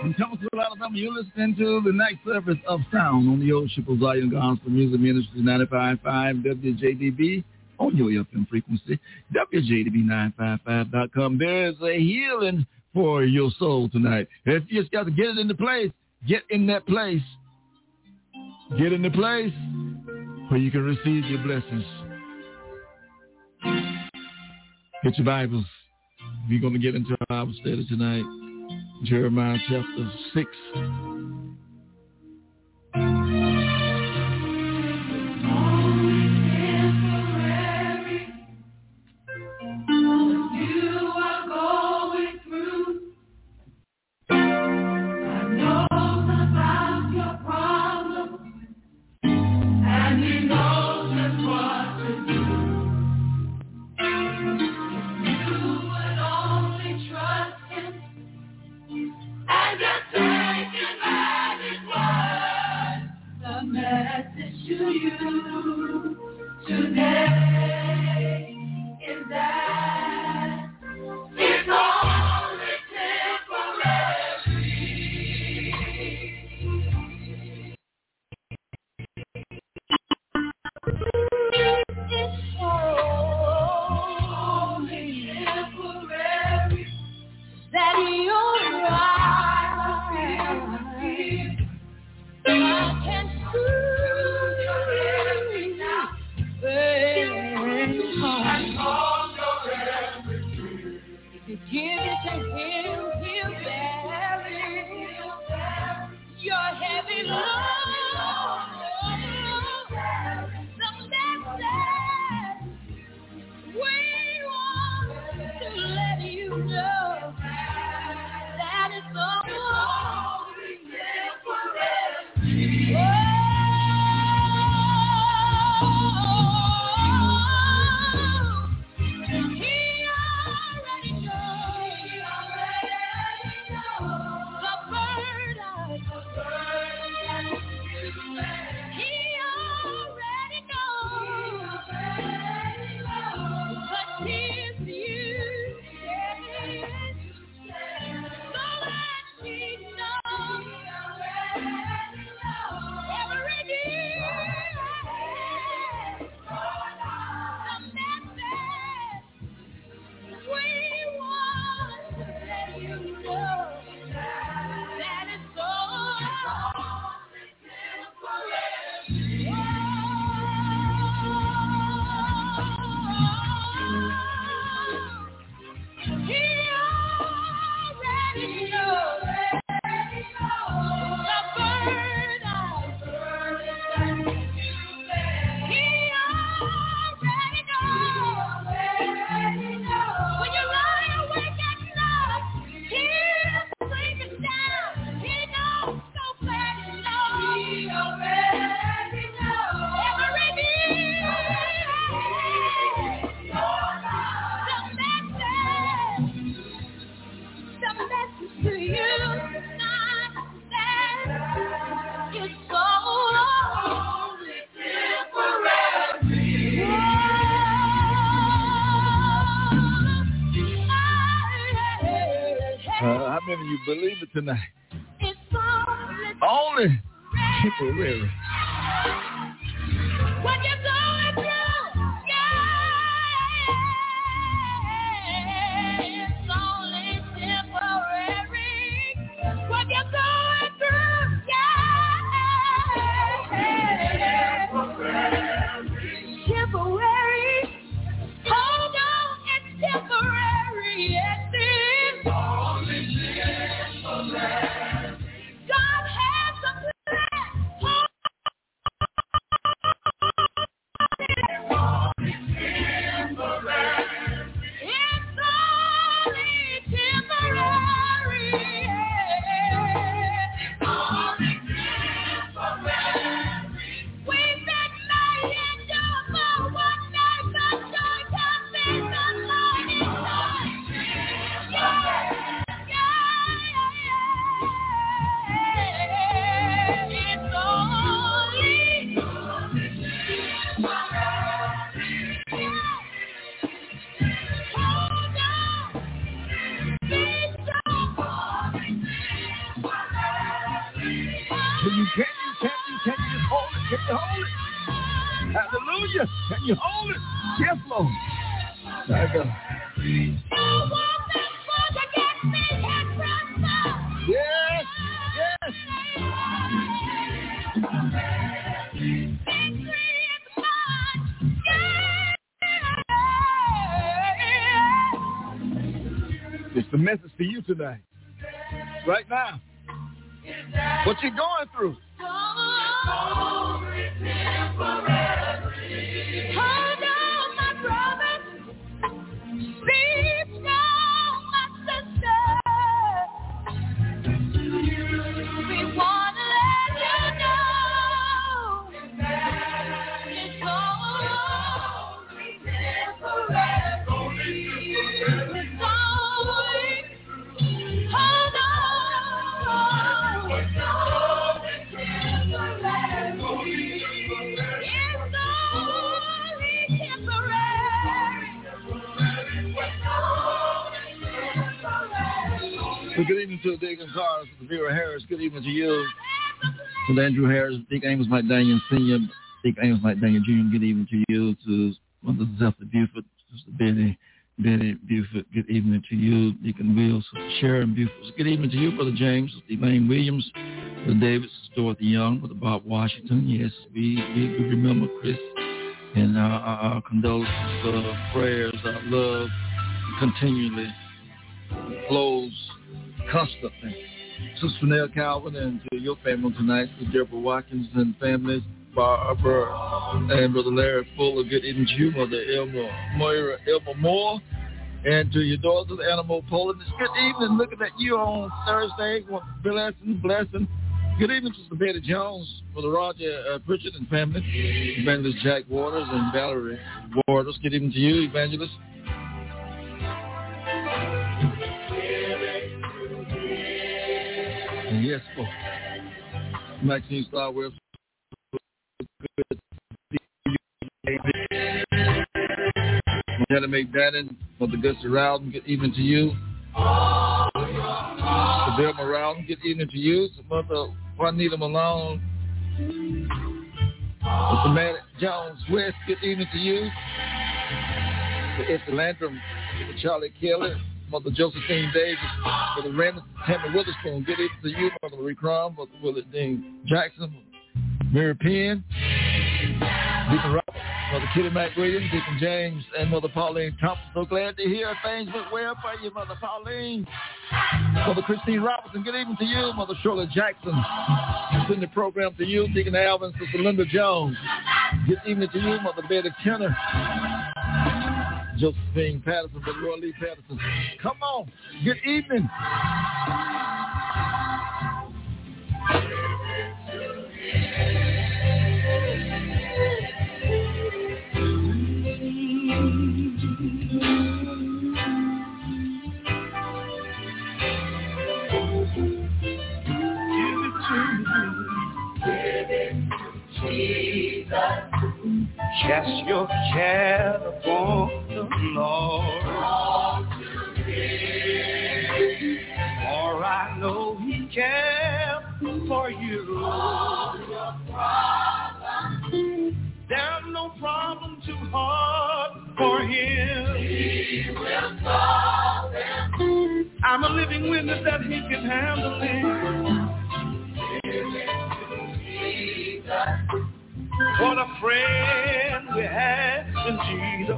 From Coastal Alabama, you're listening to the night service of sound on the Old Ship of Zion Gospel Music Ministries 95.5 WJDB on your FM frequency, WJDB955.com. There's a healing for your soul tonight. If you just got to get it into place, get in that place. Get in the place where you can receive your blessings. Get your Bibles. We're going to get into our Bible study tonight. Jeremiah chapter 6. Take it back. How many of you believe it tonight? It's only temporary. What you're going through, yeah, it's only temporary. What you're going through, yeah, it's temporary. Hold on, it's temporary. Yes, it is. God has a plan. It's only temporary. It's only temporary. We've been lying down for one night, but joy comes in the morning light. Yeah, yeah, yeah. It's only temporary. Hold on, be strong. Can you just hold it? Can you hold it? Hallelujah. Can you hold it? Yes, Lord. There you go. Yes, yes. It's the message for you tonight. Right now. What you going through? Hold on, my brother. Be strong, my sister. We wanna let you know it's only temporary. It's only. Hold on. It's only temporary. It's only temporary. It's only Well, good evening to Deacon Carter, to Vera Harris. Good evening to you, temporary. to Andrew Harris, Deacon Amos Mike Daniel Sr., Deacon Amos Mike Daniel Jr. Good evening to you, to Mother Zelda Buford, Sister Betty Buford. Good evening to you, Deacon Will, Sister Sharon Buford. Good evening to you, Brother James, Sister Elaine Williams, Brother David, Sister Dorothy Young, Brother Bob Washington. Yes, we remember Chris, and our condolences, our prayers, our love continually flows constantly. Sister Nell Calvin, and to your family tonight, Sister Deborah Watkins and families, Barbara and Brother Larry Fuller. Good evening to you, Mother Elmer Moore, and to your daughters, Animal Poland. It's good evening, looking at you on Thursday. Blessing. Good evening to Sister Betty Jones, Brother Roger Pritchard and family, Evangelist Jack Waters and Valerie Waters. Good evening to you, Evangelist. Yes, Lord. Maxine Starwell. Jenna McDadden, Mother Gussie Rowden, good evening to you. Delma Rowden, good evening to you. Mother Juanita Malone. Mr. Matt Jones West, good evening to you. Mr. Landrum, Charlie Kelly, Mother Josephine Davis, Mother Randy Tammy Witherspoon, good evening to you. Mother Marie Crum, Mother Willard Dean Jackson, Mary Penn, Deacon Robert, Mother Kitty McWilliams, Deacon James, and Mother Pauline Thompson. So glad to hear things went well for you, Mother Pauline. Mother Christine Robinson, good evening to you. Mother Shirley Jackson, send the program to you. Deacon Alvin, Sister Linda Jones, good evening to you. Mother Betty Kenner, Josephine Patterson, Brother Roy Lee Patterson. Come on, good evening. Cast your care upon the Lord, belong to Him. For I know He cares for you. All your problems, there's no problem too hard for Him. He will solve them. I'm a living witness that He can handle it. Give it to Jesus. What a friend we have in Jesus.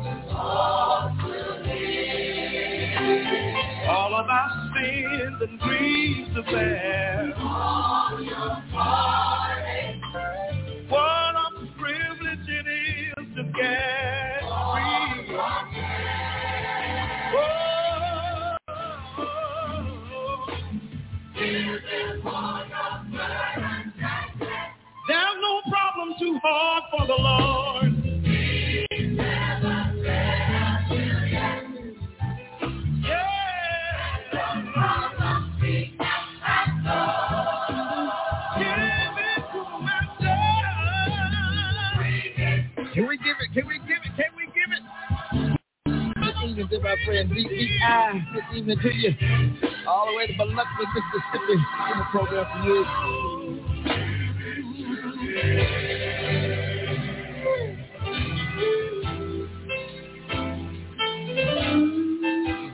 All of our sins and griefs to bear. What a privilege it is to get free. There's no problem too hard for the Lord. He's never failed you yet. Yeah. There's no problem He can't solve. Give it to my Lord. Can we give it? Can we give it? Can we give it? Good evening to my friend DEI. Good evening to you. All the way to Biloxi, Mississippi. In the program for you.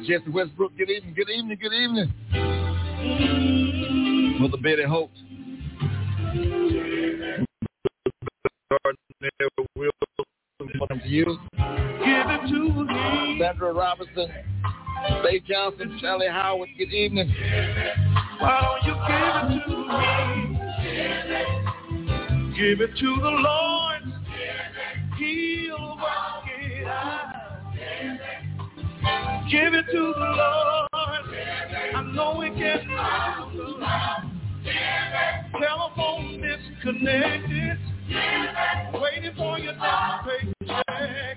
Jesse Westbrook, good evening, good evening, good evening. Mother Betty Holt. Welcome to you. Sandra Robinson, Faye Johnson, Charlie Howard, good evening. Why don't you give it to me? Give it to the Lord, He'll work it out. Give it to the Lord, I know He can handle. Telephone disconnected, waiting for your next paycheck.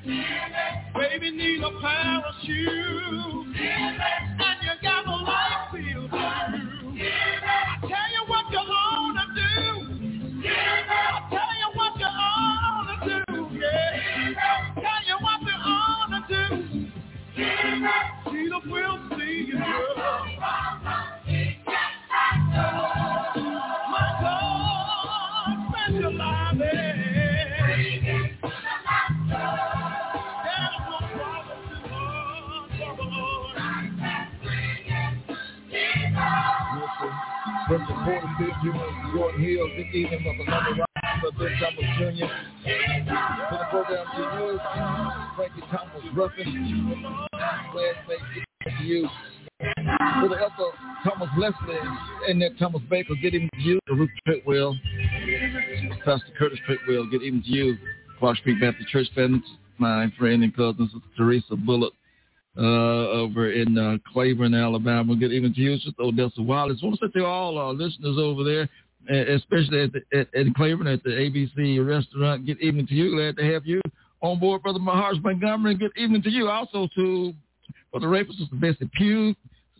Baby need a parachute, and you got the life field through. I tell you what you want to do. I'll tell you what you ought to do, yeah. Tell you what you ought to do. Jesus will see you, girl. My God, specializes. There's no problem too hard for the Lord. From the 46th to Grove Hill, this evening with another round of Frankie Thomas Jr. For the program to you, Frankie Thomas Ruffin, classmate to you. For the help of Thomas Leslie and then Thomas Baker, good evening to you. Ruth Treadwell, Pastor Curtis Treadwell, good evening to you. Clark County Baptist Church family, my friend and cousin, Teresa Bullock. Over in Claiborne, Alabama. Good evening to you, Odessa Wallace. I want to say to all our listeners over there, especially at Claiborne at the ABC restaurant, good evening to you. Glad to have you on board, Brother Maharsh Montgomery. Good evening to you. Also to Brother Raper, Sister Bessie Pugh,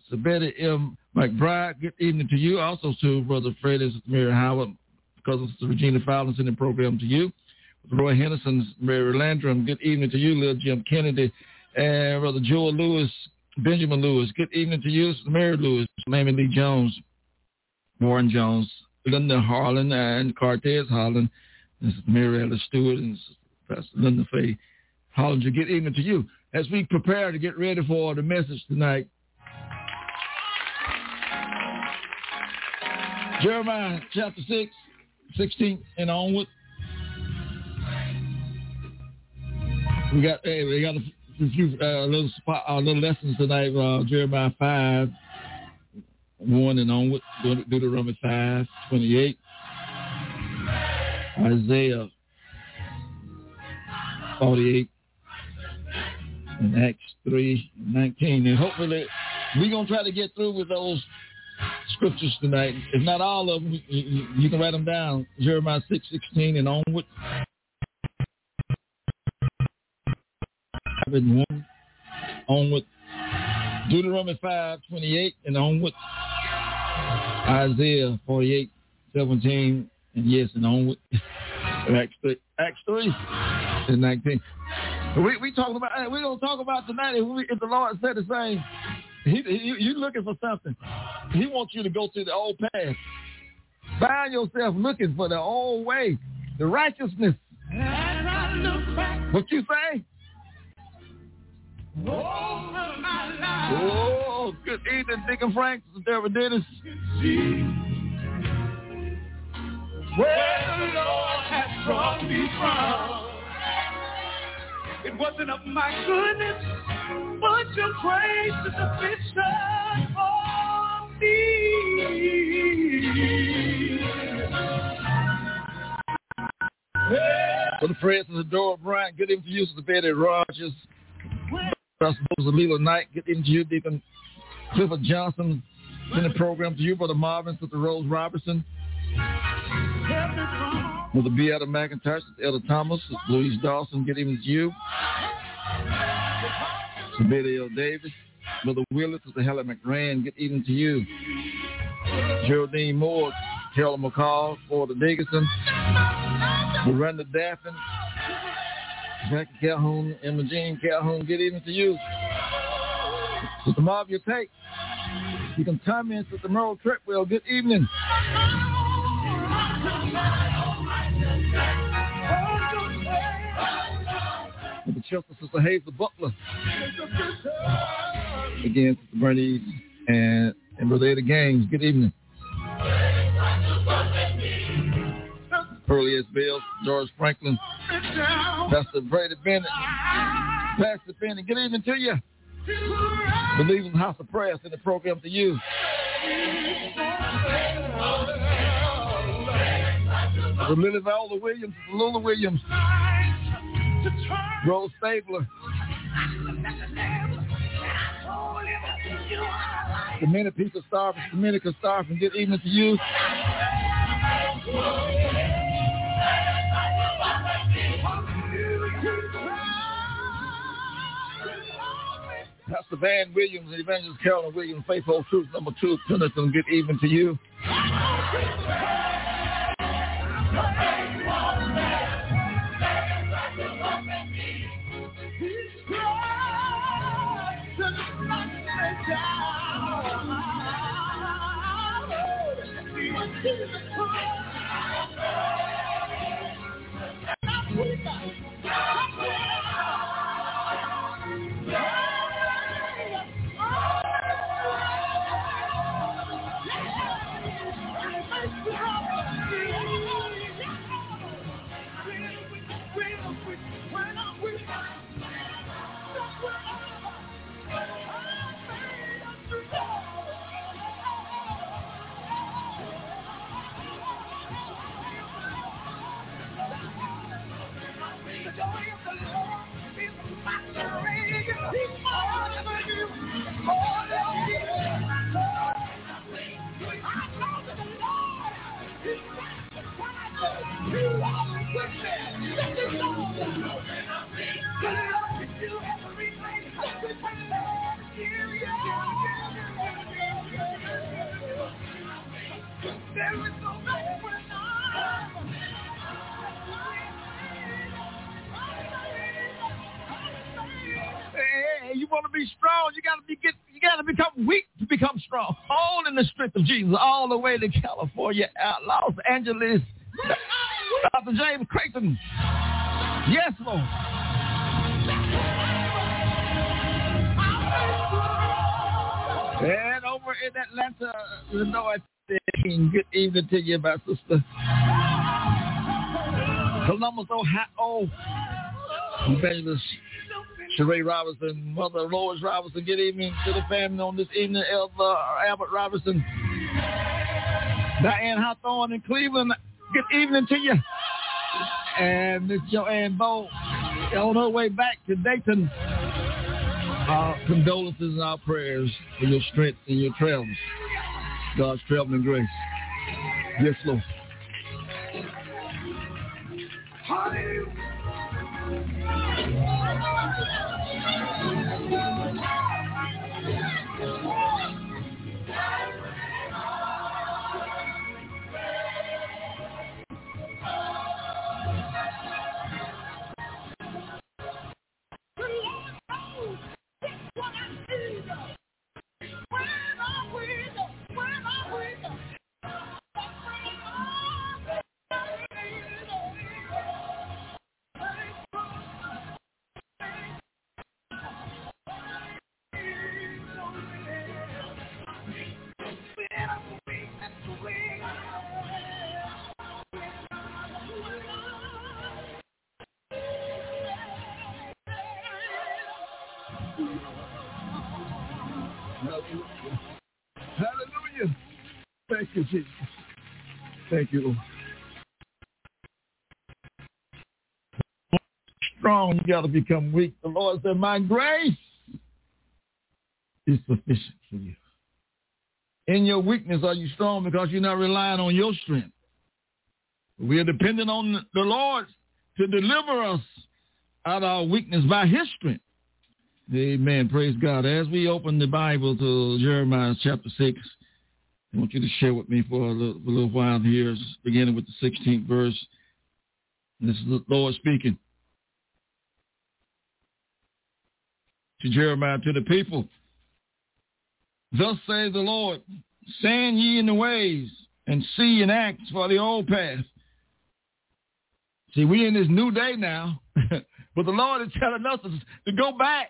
Sister Betty M. McBride. Good evening to you. Also to Brother Freddie and Sister Mary Howard, Cousin Sister Regina Fowler, sending the program to you. Roy Henderson, Mary Landrum. Good evening to you, Little Jim Kennedy. And Brother Joel Lewis, Benjamin Lewis, good evening to you. Mary Lewis, Mamie Lee Jones, Warren Jones, Linda Harlan, and Cortez Harlan. This is Mary Alice Stewart and Pastor Linda Faye Hollinger. Good evening to you. As we prepare to get ready for the message tonight, Jeremiah chapter 6, 16 and onward. We got a few little lessons tonight, Jeremiah 5, 1 and onward, Deuteronomy 5, 28, Isaiah 48, and Acts 3, 19. And hopefully we're going to try to get through with those scriptures tonight. If not all of them, you can write them down, Jeremiah 6, 16 and onward. And one, onward, Deuteronomy 5:28 and onward, Isaiah 48:17 and yes and onward, Acts 3 and 19. We talking about, we gonna talk about tonight if the Lord said the same. You looking for something. He wants you to go to the old path. Find yourself looking for the old way, the righteousness. What you say? Oh, good evening, Deacon Frank, Deborah Dennis. Where the Lord has brought me from, it wasn't of my goodness, but your grace is sufficient for me. Brother Fred, Sister Dora Bryant, good evening to you, Sister Betty Rogers. Pastor Lila Knight, good evening to you, Deacon Clifford Johnson, in the program to you, Brother Marvin, Sister Rose Robertson. Mother Beata McIntosh, Elder Thomas, Louise Dawson, good evening to you. Betty L. Davis, Mother Willis, Sister Helen McRand, good evening to you. Geraldine Moore, Carolyn McCall, Florida Dickinson, Miranda Daffin, Jackie Calhoun, Emma Jean Calhoun, good evening to you. Sister Marv, your take. You can come in, Sister Merle Treadwell, good evening. Sister Chester, Sister Hayes, the Butler. Again, Sister Bernice and Brother Eddie Gaines, good evening. Pearly S. Bell, George Franklin, Pastor Brady Bennett, Pastor Bennett, good evening to you. Believe in the House of Prayer, send the program to you. The Lily Viola Williams, Lula Williams, Rose Stabler, Dominica Starford, good evening to you. Pastor Van Williams and Evangelist Carolyn Williams, Faithful Truth Number 2, Tennyson, good evening to you. Strong, all in the strength of Jesus, all the way to California, Los Angeles, Dr. James Creighton. Yes, Lord. And over in Atlanta, Illinois, good evening to you, my sister. Columbus, Ohio, Evangelist Sheree Robinson, Mother Lois Robinson, good evening to the family on this evening. Elder Albert Robinson, Diane Hawthorne in Cleveland, good evening to you. And Miss Joanne Bowe on her way back to Dayton. Our condolences and our prayers for your strength and your travels. God's traveling grace. Yes, Lord. Hallelujah. Thank you, Jesus. Thank you, Lord. Strong, you got to become weak. The Lord said, my grace is sufficient for you. In your weakness, are you strong because you're not relying on your strength? We are dependent on the Lord to deliver us out of our weakness by his strength. Amen. Praise God. As we open the Bible to Jeremiah chapter 6, I want you to share with me for a little while here, beginning with the 16th verse. This is the Lord speaking to Jeremiah, to the people. Thus saith the Lord, stand ye in the ways and see and act for the old path. See, we in this new day now, but the Lord is telling us to go back.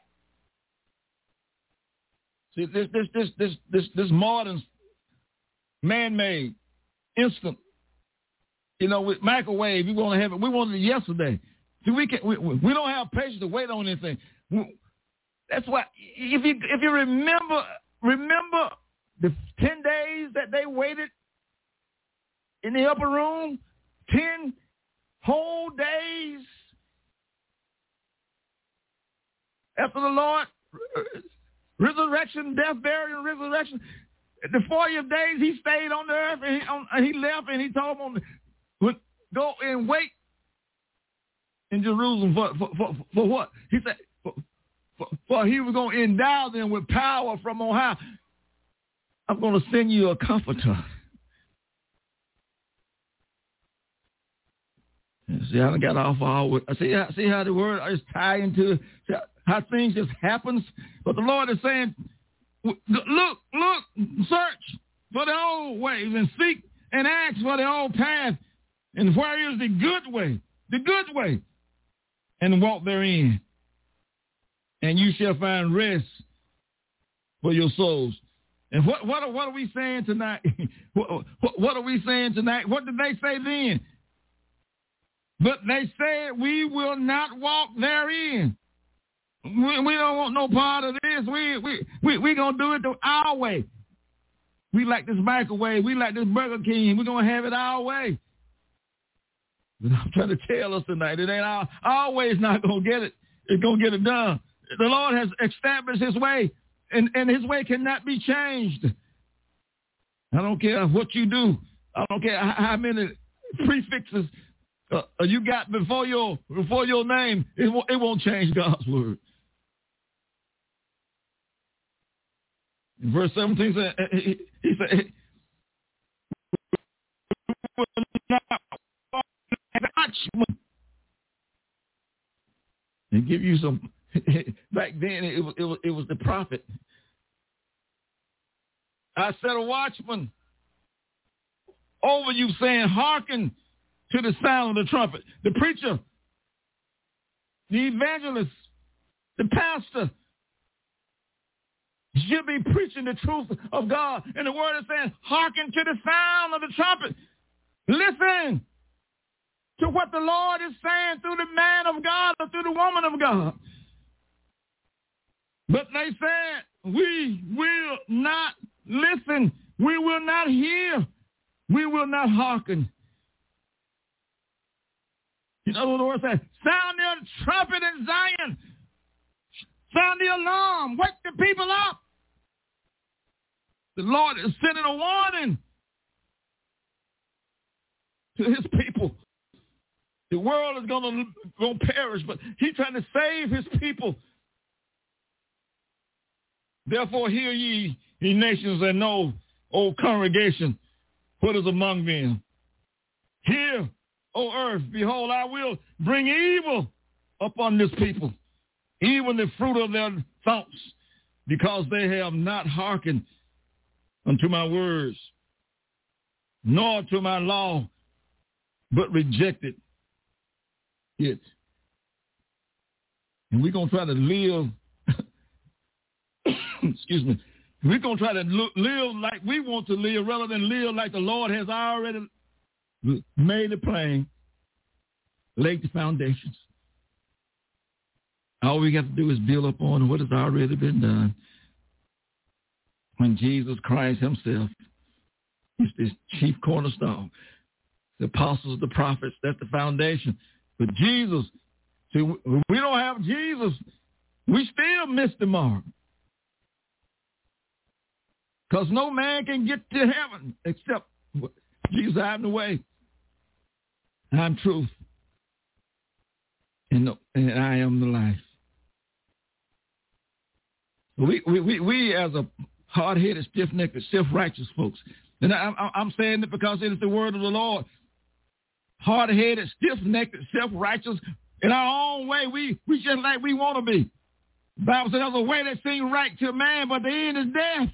See, this modern man-made instant, with microwave, you want to have it. We wanted it yesterday. See, we don't have patience to wait on anything. That's why if you remember the 10 days that they waited in the upper room, 10 whole days after the Lord, resurrection, death, burial, and resurrection. The 40th days he stayed on the earth, and he left, and he told them to go and wait in Jerusalem for what? He said, for he was going to endow them with power from on high. I'm going to send you a comforter. See, I got off our see how the word is tied into how things just happens. But the Lord is saying, look, search for the old ways and seek and ask for the old path. And where is the good way? And walk therein. And you shall find rest for your souls. And what are we saying tonight? What are we saying tonight? What did they say then? But they said, we will not walk therein. We don't want no part of this. We gonna do it our way. We like this microwave. We like this Burger King. We're gonna have it our way. But I'm trying to tell us tonight, it ain't our way is not gonna get it. It's gonna get it done. The Lord has established his way, and his way cannot be changed. I don't care what you do. I don't care how many prefixes you got before your name. It won't change God's word. In verse 17 he said, we will not walk in judgment. And give you some. Back then, it was the prophet. I set a watchman over you, saying, "Hearken to the sound of the trumpet." The preacher, the evangelist, the pastor should be preaching the truth of God, and the word is saying, "Hearken to the sound of the trumpet." Listen to what the Lord is saying through the man of God or through the woman of God. But they said, we will not listen. We will not hear. We will not hearken. You know what the word says? Sound the trumpet in Zion. Sound the alarm. Wake the people up. The Lord is sending a warning to his people. The world is going to perish, but he's trying to save his people. Therefore, hear ye nations, and know, O congregation, what is among them. Hear, O earth, behold, I will bring evil upon this people, even the fruit of their thoughts, because they have not hearkened unto my words, nor to my law, but rejected it. And we're going to try to live excuse me. We're going to try to live like we want to live rather than live like the Lord has already made it plain, laid the foundations. All we got to do is build upon what has already been done. when Jesus Christ himself is this chief cornerstone. The apostles, the prophets, that's the foundation. But Jesus, see, if we don't have Jesus, we still miss the mark. Because no man can get to heaven except Jesus, I am the way, I am truth, and I am the life. We as a hard-headed, stiff-necked, self-righteous folks, and I'm saying it because it is the word of the Lord, hard-headed, stiff-necked, self-righteous, in our own way, we just like we want to be. The Bible says there's a way that seems right to man, but the end is death.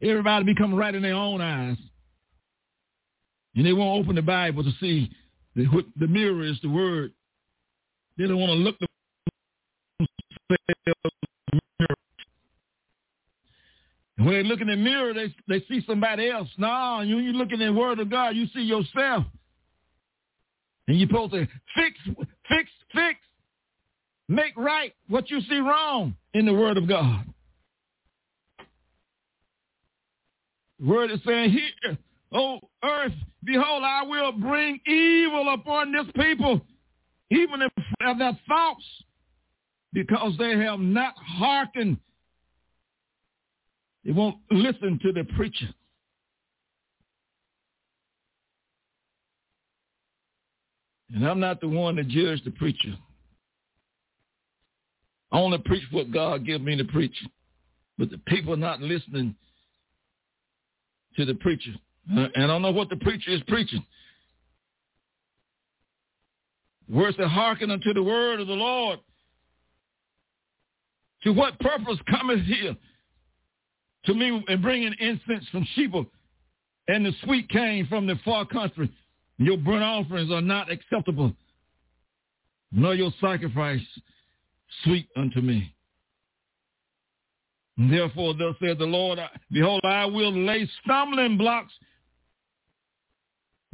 Everybody become right in their own eyes. And they won't open the Bible to see the mirror is the word. They don't want to look the mirror. And when they look in the mirror, they see somebody else. No, when you look in the word of God, you see yourself. And you're supposed to fix, make right what you see wrong in the word of God. Word is saying here, O earth, behold, I will bring evil upon this people, even if of their thoughts, because they have not hearkened. They won't listen to the preacher. And I'm not the one to judge the preacher. I only preach what God gives me to preach. But the people are not listening to the preacher. And I don't know what the preacher is preaching. Worse than hearken unto the word of the Lord. To what purpose cometh here to me and bringing incense from Sheba and the sweet cane from the far country? Your burnt offerings are not acceptable, nor your sacrifice sweet unto me. Therefore, thus saith the Lord, behold, I will lay stumbling blocks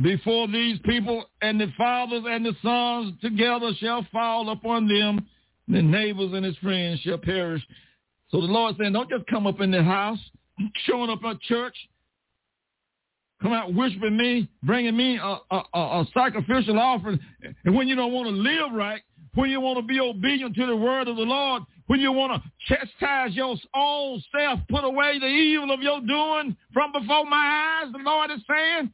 before these people, and the fathers and the sons together shall fall upon them, and the neighbors and his friends shall perish. So the Lord said, don't just come up in the house, showing up at church, come out worshiping me, bringing me a sacrificial offering. And when you don't want to live right, when you want to be obedient to the word of the Lord, when you want to chastise your own self, put away the evil of your doing from before my eyes, the Lord is saying,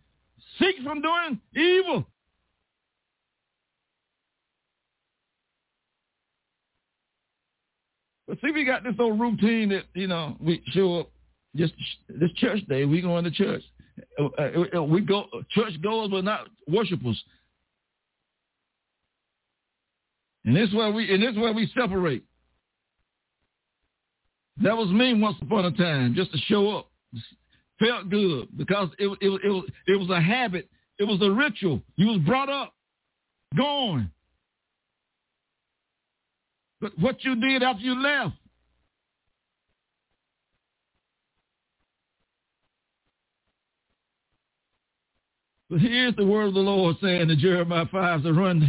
cease from doing evil. But see, we got this old routine that, we show up just this church day, we go into church. We go, church goers, but not worshipers. And this is where we separate. That was me once upon a time, just to show up. Felt good because it was a habit. It was a ritual. You was brought up, going. But what you did after you left. But here's the word of the Lord saying to Jeremiah 5, to run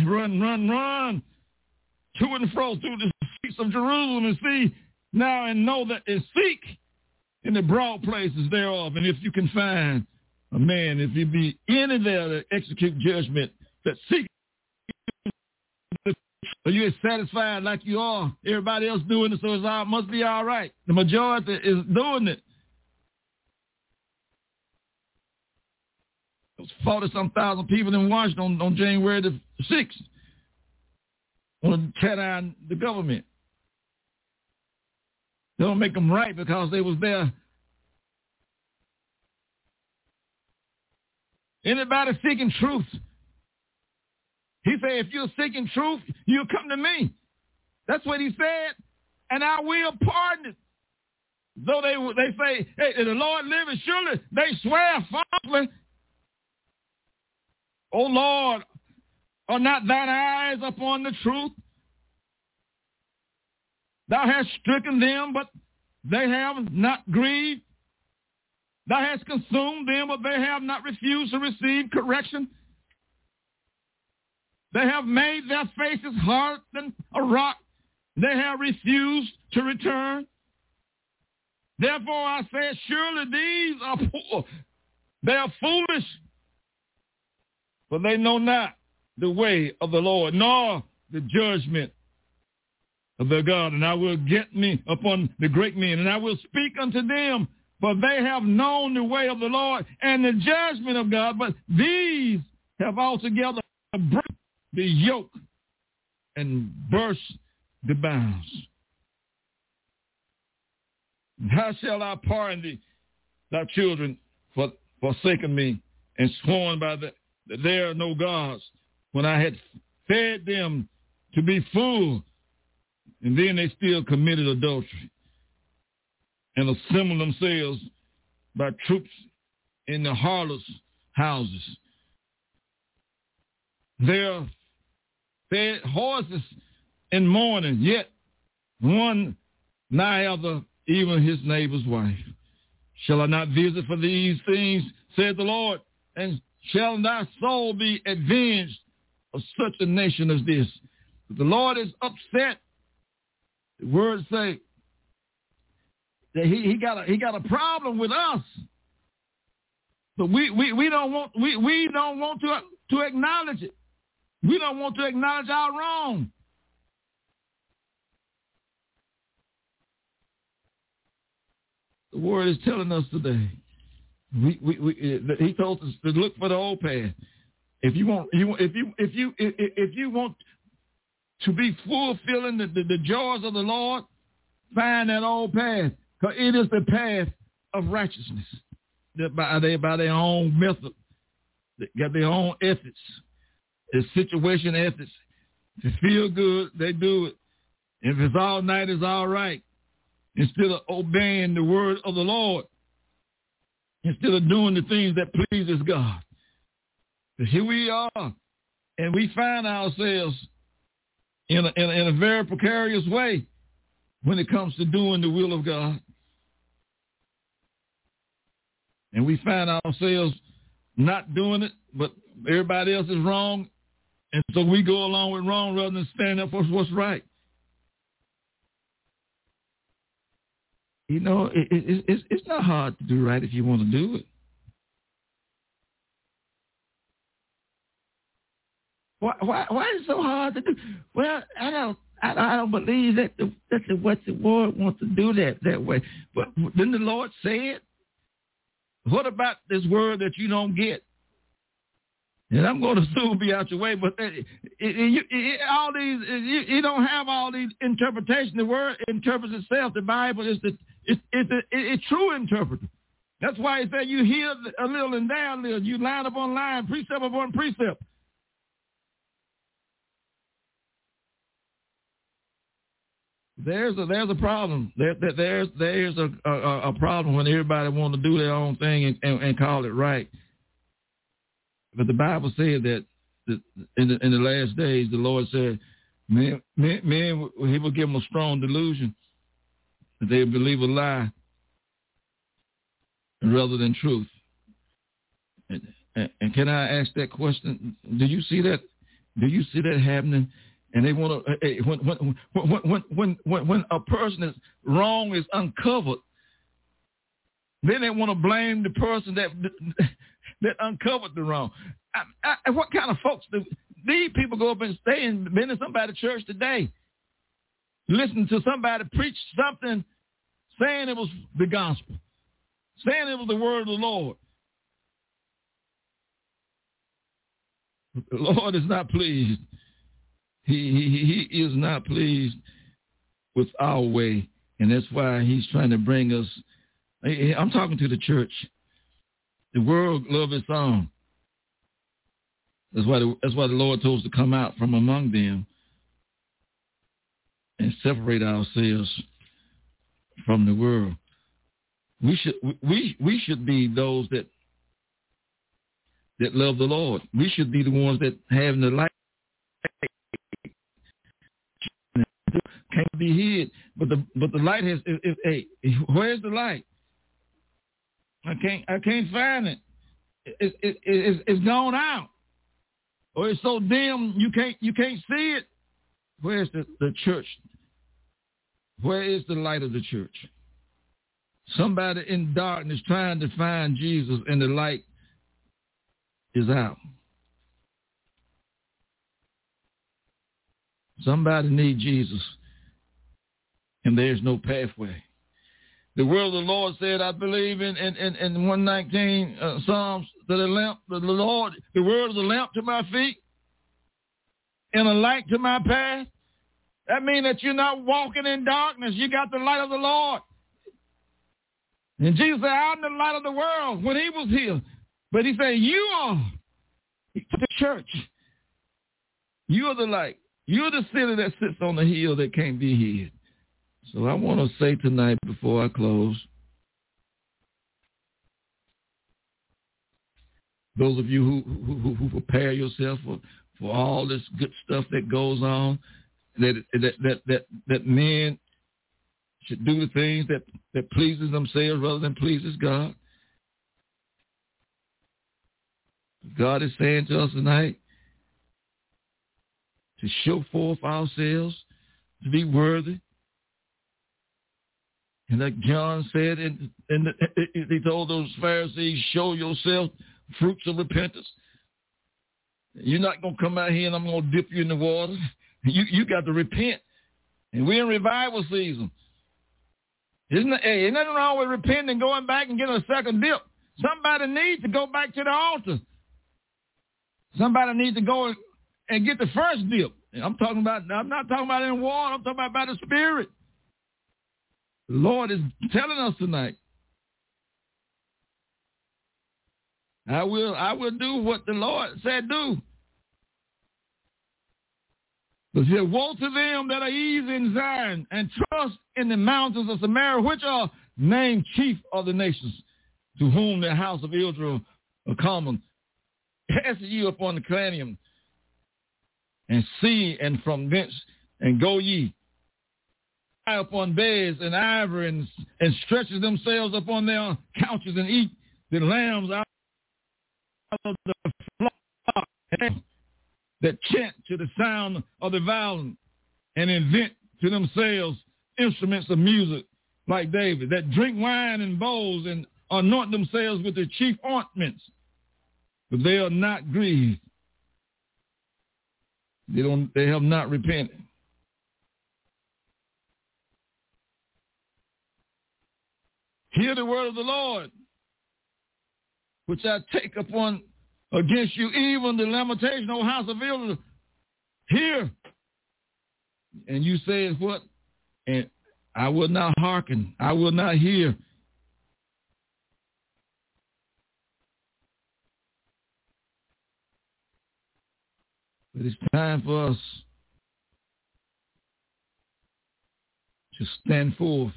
to and fro through the streets of Jerusalem and see now and know that and seek in the broad places thereof. And if you can find a man, if you be any there that execute judgment, that seek, are you as satisfied like you are? Everybody else doing it, so it must be all right. The majority is doing it. It was 40-some thousand people in Washington on January the 6th want to tear down the government. They don't make them right because they was there. Anybody seeking truth? He said, if you're seeking truth, you'll come to me. That's what he said. And I will pardon it. Though they say, hey, the Lord liveth, surely they swear falsely. O Lord, are not thine eyes upon the truth? Thou hast stricken them, but they have not grieved. Thou hast consumed them, but they have not refused to receive correction. They have made their faces hard than a rock, They have refused to return. Therefore, I said, surely these are poor. They are foolish, for they know not the way of the Lord, nor the judgment of their God. And I will get me upon the great men, and I will speak unto them, for they have known the way of the Lord and the judgment of God. But these have altogether broken the yoke and burst the bounds. How shall I pardon thy children for forsaking me and sworn by that there are no gods, when I had fed them to be full, and then they still committed adultery and assembled themselves by troops in the harlots' houses. There fed horses in mourning, yet one nigh other, even his neighbor's wife. Shall I not visit for these things, said the Lord, and shall thy soul be avenged of such a nation as this? But the Lord is upset. The words say that he got a problem with us, but we don't want to acknowledge it. We don't want to acknowledge our wrong. The word is telling us today. He told us to look for the old path. If you want to be fulfilling the joys of the Lord, find that old path, because it is the path of righteousness. By their own method, they got their own ethics, their situation ethics. If it feel good, they do it. If it's all night, it's all right. Instead of obeying the word of the Lord, instead of doing the things that pleases God. But here we are, and we find ourselves in a very precarious way when it comes to doing the will of God. And we find ourselves not doing it, but everybody else is wrong, and so we go along with wrong rather than stand up for what's right. You know, it's not hard to do right if you want to do it. Why is it so hard to do? Well, I don't believe that's what the Lord wants to do that way. But didn't the Lord say it? What about this word that you don't get? And I'm going to soon be out your way, but you don't have all these interpretations. The word interprets itself. The Bible is the true interpreter. That's why it said you hear a little and there a little. You line upon line, precept upon precept. There's a problem. There's a problem when everybody wants to do their own thing and call it right. But the Bible said that in the last days, the Lord said, men, he will give them a strong delusion that they believe a lie rather than truth. And can I ask that question? Do you see that? Do you see that happening? And they want to when a person's wrong is uncovered, then they want to blame the person that uncovered the wrong. What kind of folks do these people go up and stay and been in somebody's church today, listening to somebody preach something, saying it was the gospel, saying it was the word of the Lord? The Lord is not pleased. He is not pleased with our way, and that's why he's trying to bring us. I'm talking to the church. The world loves its own. That's why the Lord told us to come out from among them and separate ourselves from the world. We should be those that love the Lord. We should be the ones that have the light. Can't be hid, but the light has. Where's the light? I can't find it. It's gone out, or it's so dim you can't see it. Where's the church Where is the light of the church? Somebody in darkness trying to find Jesus, and the light is out. Somebody needs Jesus, and there's no pathway. The word of the Lord said, I believe in 119 Psalms, that the word is a lamp to my feet and a light to my path. That means that you're not walking in darkness. You got the light of the Lord. And Jesus said, I'm the light of the world when he was here. But he said, you are the church. You are the light. You're the city that sits on the hill that can't be hid. So I want to say tonight before I close, those of you who prepare yourself for all this good stuff that goes on, that men should do the things that pleases themselves rather than pleases God. God is saying to us tonight to show forth ourselves, to be worthy. And like John said, and he told those Pharisees, show yourself fruits of repentance. You're not going to come out here and I'm going to dip you in the water. You got to repent. And we're in revival season. There's nothing wrong with repenting and going back and getting a second dip. Somebody needs to go back to the altar. Somebody needs to go and get the first dip. I'm not talking about in water. I'm talking about by the Spirit. The Lord is telling us tonight, I will do what the Lord said do. But he said, woe to them that are easy in Zion and trust in the mountains of Samaria, which are named chief of the nations, to whom the house of Israel are common. Cast ye upon the Clanium, and see, and from thence, and go ye. Upon beds and ivory and stretches themselves upon their couches and eat the lambs out of the flock that chant to the sound of the violin and invent to themselves instruments of music like David, that drink wine in bowls and anoint themselves with their chief ointments, but they are not grieved. They have not repented. Hear the word of the Lord, which I take upon against you, even the lamentation, O house of Israel. Hear. And you say, what? And I will not hearken. I will not hear. But it's time for us to stand forth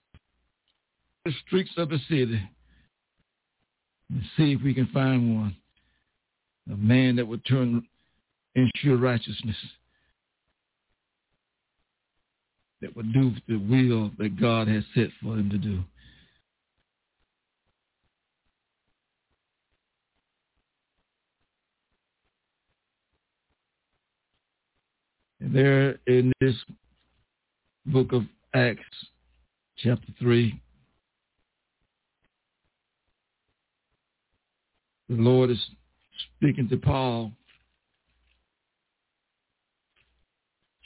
the streets of the city and see if we can find one, a man that would ensure righteousness, that would do the will that God has set for him to do. And there in this book of Acts, chapter 3, the Lord is speaking to Paul,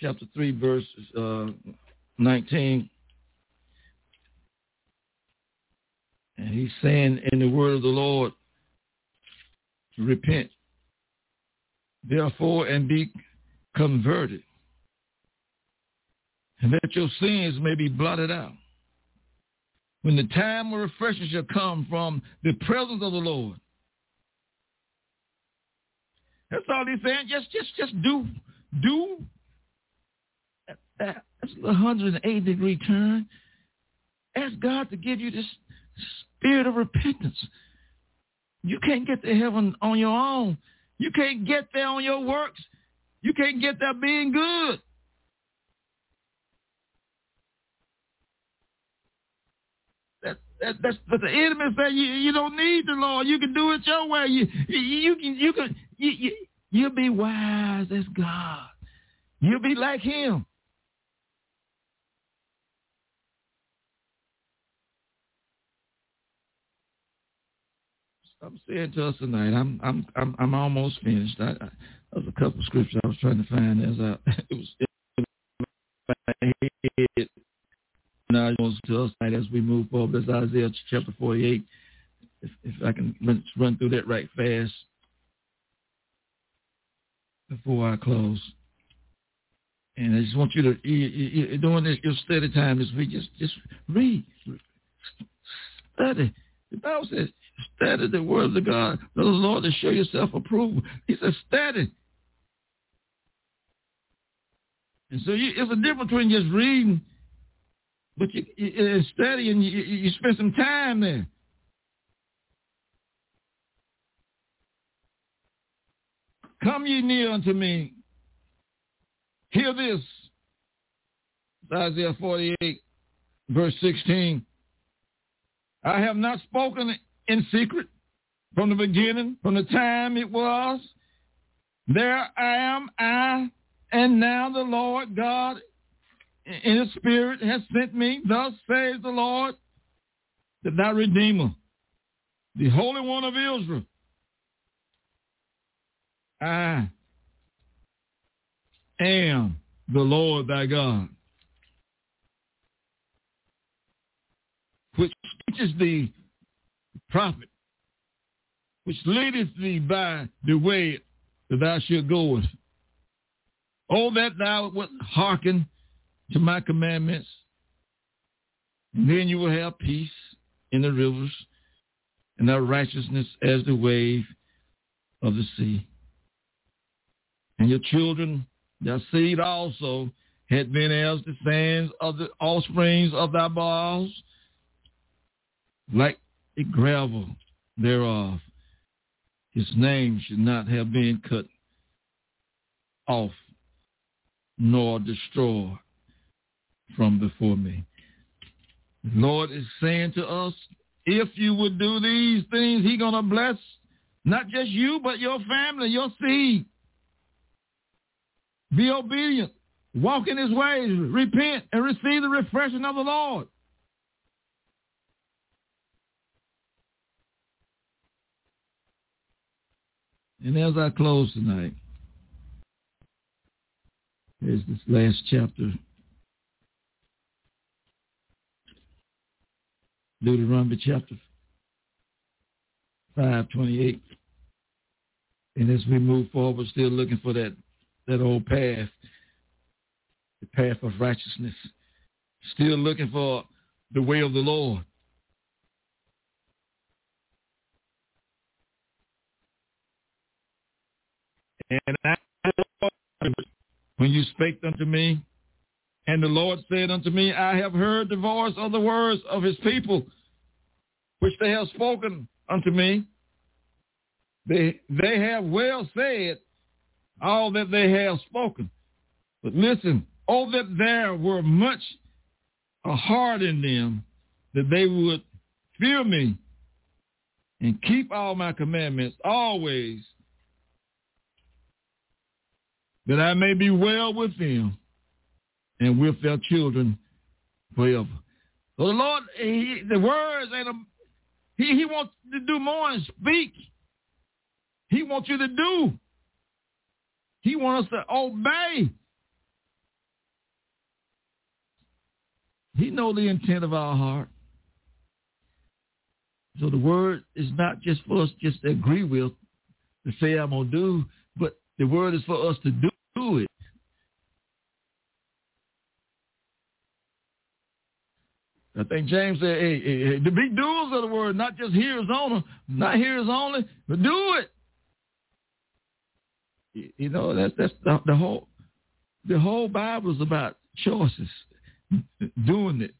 chapter 3, verse 19. And he's saying in the word of the Lord, repent, therefore, and be converted, and that your sins may be blotted out, when the time of refreshing shall come from the presence of the Lord. That's all he's saying. Just do. That's a 180-degree turn. Ask God to give you this spirit of repentance. You can't get to heaven on your own. You can't get there on your works. You can't get there being good. But the enemy said you don't need the Lord. You can do it your way. You'll be wise as God. You'll be like him. I'm saying to us tonight, I'm almost finished. I there was a couple of scriptures I was trying to find as it was now it goes to us tonight as we move forward. That's Isaiah chapter 48. If I can run through that right fast before I close. And I just want you to, during this, your study time this week, just read, study. The Bible says, study the word of God. The Lord to show yourself approval. He says, study. And so it's a difference between just reading, but you study and you spend some time there. Come ye near unto me. Hear this, Isaiah 48, verse 16. I have not spoken in secret from the beginning, from the time it was. There am I, and now the Lord God in his spirit has sent me. Thus says the Lord, thy Redeemer, the Holy One of Israel. I am the Lord thy God, which teaches thee prophet, which leadeth thee by the way that thou shalt goest. Oh, that thou wouldst hearken to my commandments, and then you will have peace in the rivers, and thy righteousness as the wave of the sea. And your children, their seed also, had been as the sands of the offsprings of thy bowels, like the gravel thereof. His name should not have been cut off nor destroyed from before me. The Lord is saying to us, if you would do these things, he's going to bless not just you, but your family, your seed. Be obedient, walk in his ways, repent, and receive the refreshing of the Lord. And as I close tonight, here's this last chapter, Deuteronomy chapter 5:28. And as we move forward, we're still looking for that old path, the path of righteousness, still looking for the way of the Lord. And I, when you spake unto me, and the Lord said unto me, I have heard the voice of the words of his people, which they have spoken unto me. They have well said all that they have spoken. But listen, oh, that there were much a heart in them, that they would fear me and keep all my commandments always, that I may be well with them and with their children forever. So the Lord, the words, he wants to do more and speak. He wants you to do. He wants us to obey. He knows the intent of our heart. So the word is not just for us just to agree with, to say I'm going to do, but the word is for us to do it. I think James said, hey, to be doers of the word, not just hearers only, but do it. You know, that's the whole Bible is about choices, doing it,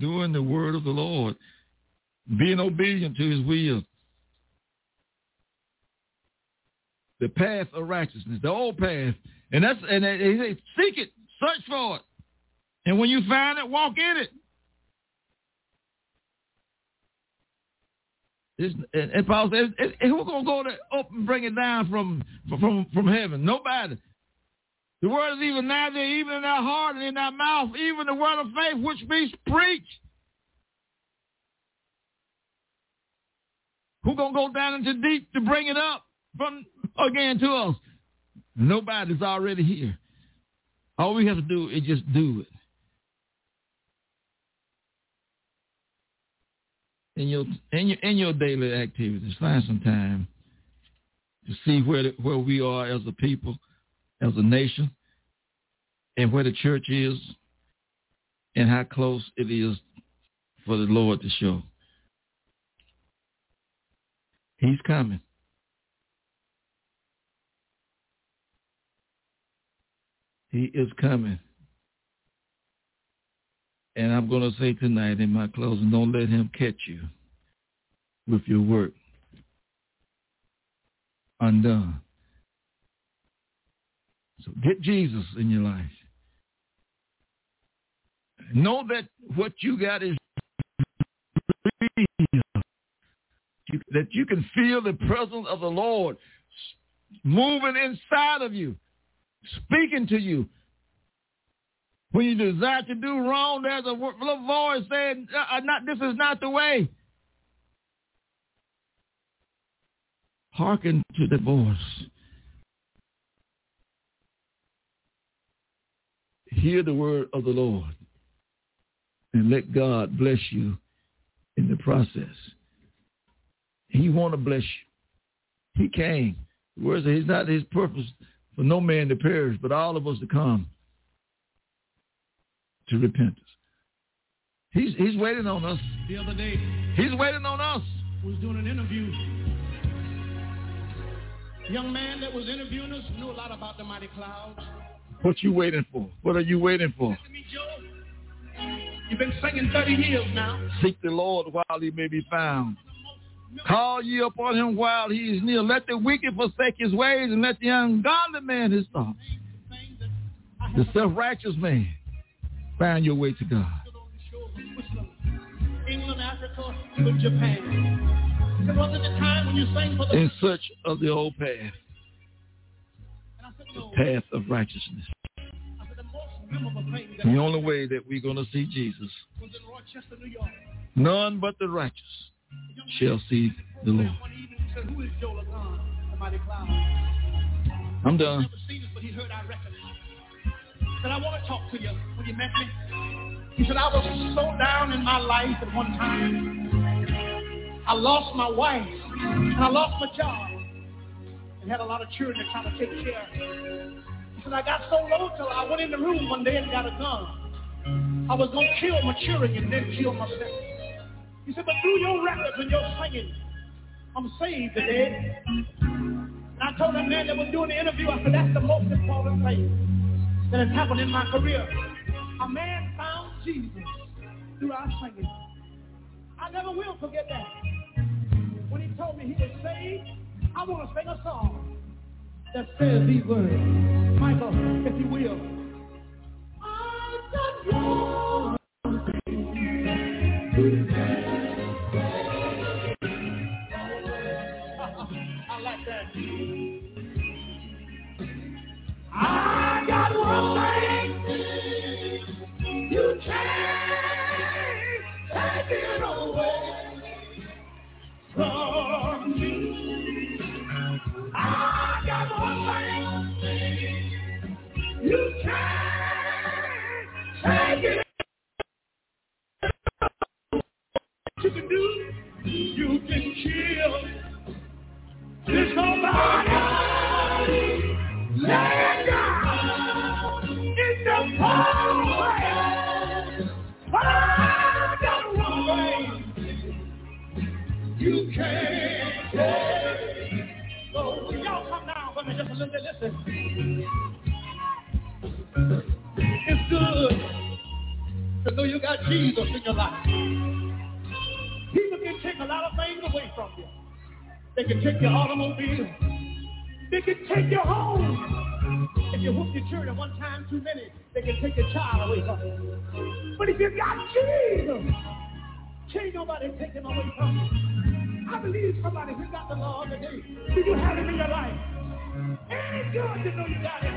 doing the word of the Lord, being obedient to his will. The path of righteousness, the old path. And he says, seek it, search for it. And when you find it, walk in it. And Paul says, who's going to go up and bring it down from heaven? Nobody. The word is even now there, even in our heart and in our mouth, even the word of faith which we preach. Who's going to go down into deep to bring it up from again to us? Nobody's already here. All we have to do is just do it. In your daily activities, find some time to see where we are as a people, as a nation, and where the church is, and how close it is for the Lord to show. He's coming. He is coming. And I'm going to say tonight in my closing, don't let him catch you with your work undone. So get Jesus in your life. Know that what you got is real. That you can feel the presence of the Lord moving inside of you, speaking to you. When you desire to do wrong, there's a little voice saying, this is not the way. Hearken to the voice. Hear the word of the Lord and let God bless you in the process. He want to bless you. He came. The word says, it's not his purpose for no man to perish, but all of us to come to repentance. He's waiting on us. The other day, he's waiting on us. We was doing an interview. The young man that was interviewing us knew a lot about the mighty clouds. What you waiting for? What are you waiting for? Listen to me, Joe. You've been singing 30 years now. Seek the Lord while he may be found. Call ye upon him while he is near. Let the wicked forsake his ways, and let the ungodly man his thoughts. The self-righteous man. Find your way to God. England, Africa, Japan. There wasn't a time when you sang for the in search of the old path, the path of righteousness. The only way that we're going to see Jesus, none but the righteous shall see the Lord. I'm done. Said, I want to talk to you when you met me. He said, I was so down in my life at one time. I lost my wife, and I lost my job, and had a lot of children to try to take care of. He said, I got so low till I went in the room one day and got a gun. I was going to kill my children and then kill myself. He said, but through your records and your singing, I'm saved today. And I told that man that was doing the interview, I said, that's the most important thing that has happened in my career. A man found Jesus through our singing. I never will forget that. When he told me he was saved, I want to sing a song that says these words. Michael, if you will. I like that. I got one thing you can't take it away from me. I got one thing you can't take it away. What you can do, you can kill. There's nobody laying down. I got one thing you can't take. So y'all come down for me just a little bit. Listen. It's good to know you got Jesus in your life. People can take a lot of things away from you. They can take your automobile. They can take your home. If you whoop your children one time too many, they can take your child away from you. But if you got Jesus, can't nobody take him away from you. I believe somebody who got the Lord today, do you have him in your life? Ain't it good to know you got him?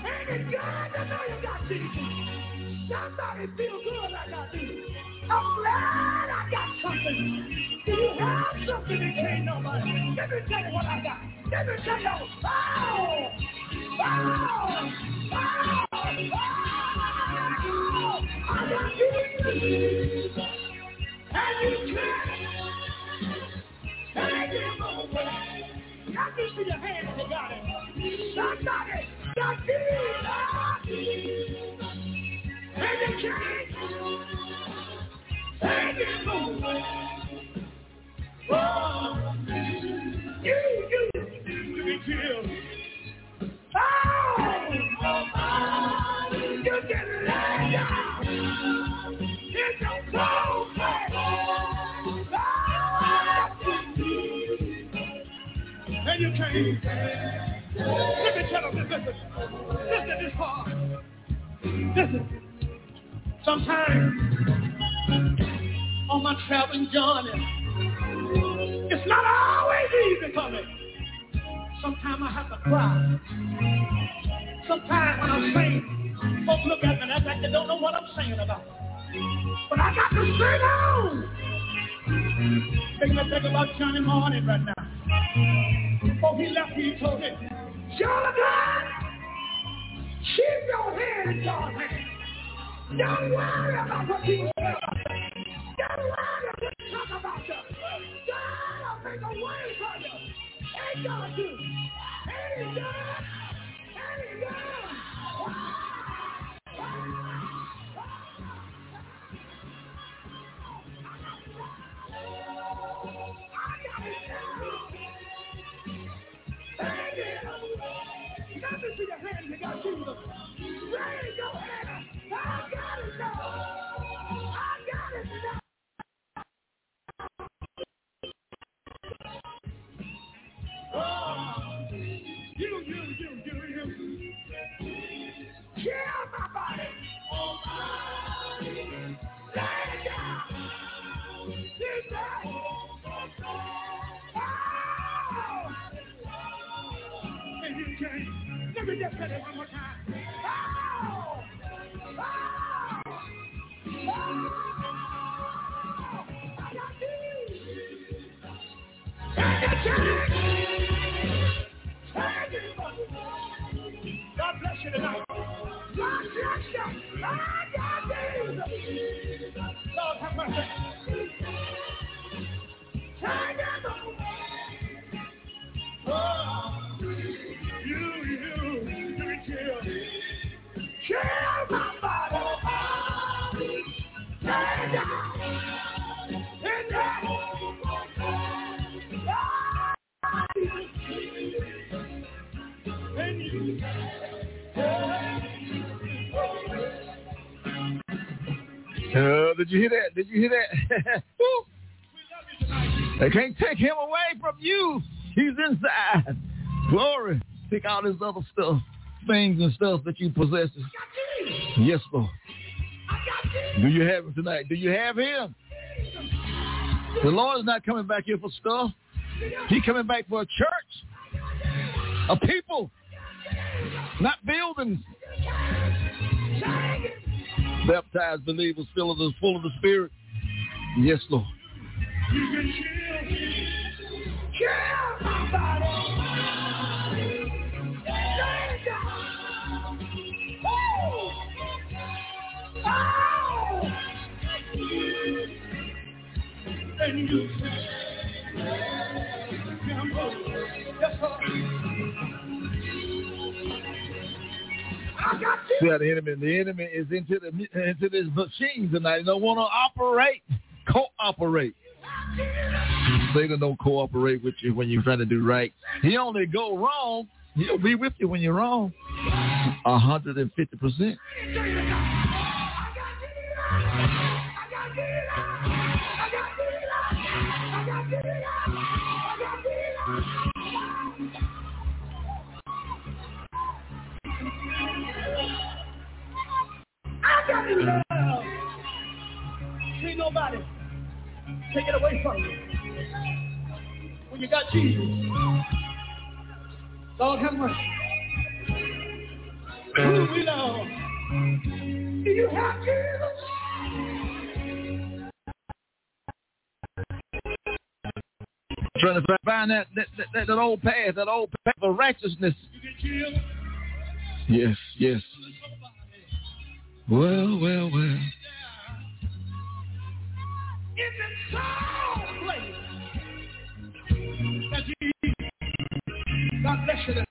Ain't it good to know you got Jesus? I thought it feel good like I do. I'm glad I got something. Do you have something that can't nobody? Let me tell you what I got. Let me tell you. Oh! Oh! Oh! Oh! I got you, and you can't take it away. I can see your hands that got it. I got it. Got it. And you can't take it away. Oh, you used to be killed. Oh, you can lay down in your cold place. And you can't. Let me tell them, listen, it's hard. Listen. Sometimes on my traveling journey, it's not always easy for me. Sometimes I have to cry. Sometimes when I'm saying, folks look at me and act like they don't know what I'm saying about. But I got to sing on. Make me think about Johnny Morning right now. Before he left me, he told me, Jonathan, keep your hand in God's hand. Don't worry about what people do. Don't worry what they talk about you. God will make a way for you. Ain't God do. Ain't God. Ain't God. I got it now. Ain't God. Got to see your hands. You got Jesus. Raise your hands. I got it now. I got it now. Oh, you. Kill my body. Oh, my body. Lay down. Sit down. Oh. And you can't. Let me just say it one more time. Oh. Oh, I got you. God bless you tonight. God bless you. I got you. Lord, have mercy. Oh, you kill my body, lay down in that body, and you did you hear that? Did you hear that? They can't take him away from you. He's inside. Glory. Pick all this other stuff, things and stuff that you possess. Yes, Lord. Do you have him tonight? Do you have him? The Lord is not coming back here for stuff. He's coming back for a church, a people, not buildings. Baptized believers full of the Spirit. Yes, Lord. You can kill my body. Oh! And you see how the enemy is into this machine tonight. They don't want to cooperate. Satan don't cooperate with you when you're trying to do right. He only go wrong. He'll be with you when you're wrong. 150%. I got it. See nobody take it away from you when you got Jesus. Lord have mercy. Who we love. Do you have Jesus? Trying to find that old path of righteousness. Yes, yes. Well. In the sound place that you eat, God bless you.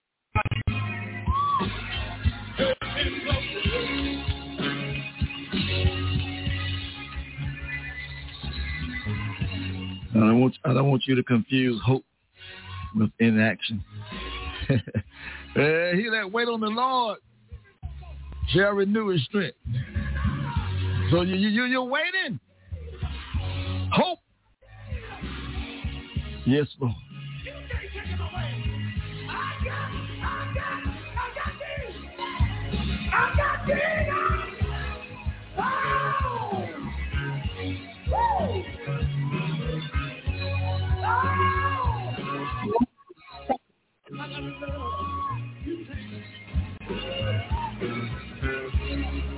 I don't want you to confuse hope with inaction. He that wait on the Lord shall renew his strength. So you're waiting. Hope. Yes, Lord. You can't take him away. I got this.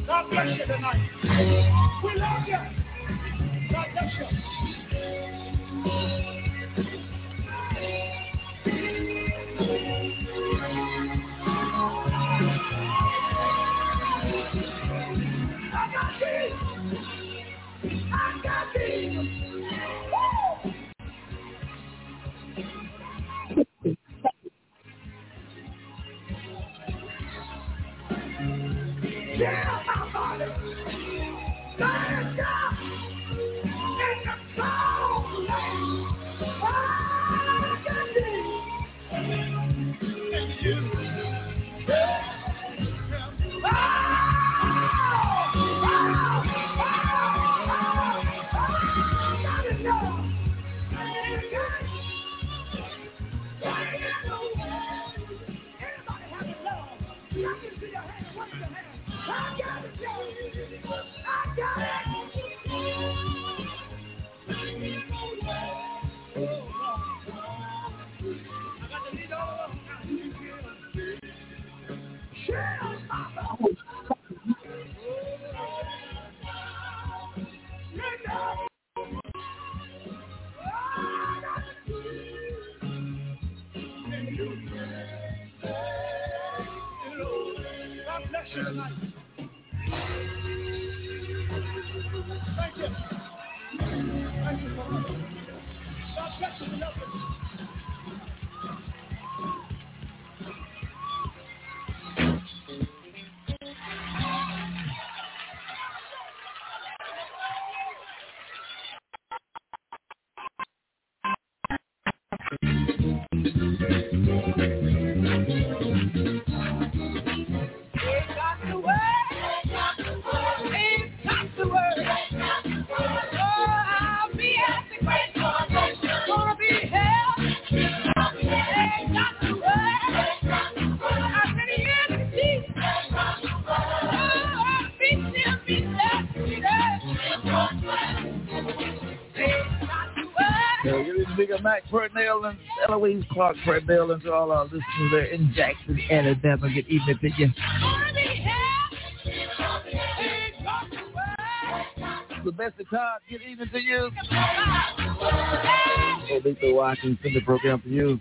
God bless you tonight. We love you. God bless you. I got these. Yeah, my body. Stand up in the cold land. I got this. And you. Pernell and Eloise Clark, Pernell, and to all our listeners there in Jackson, Alabama. Good evening to you. The best of times. Good evening to you. We'll be through watching the program for you.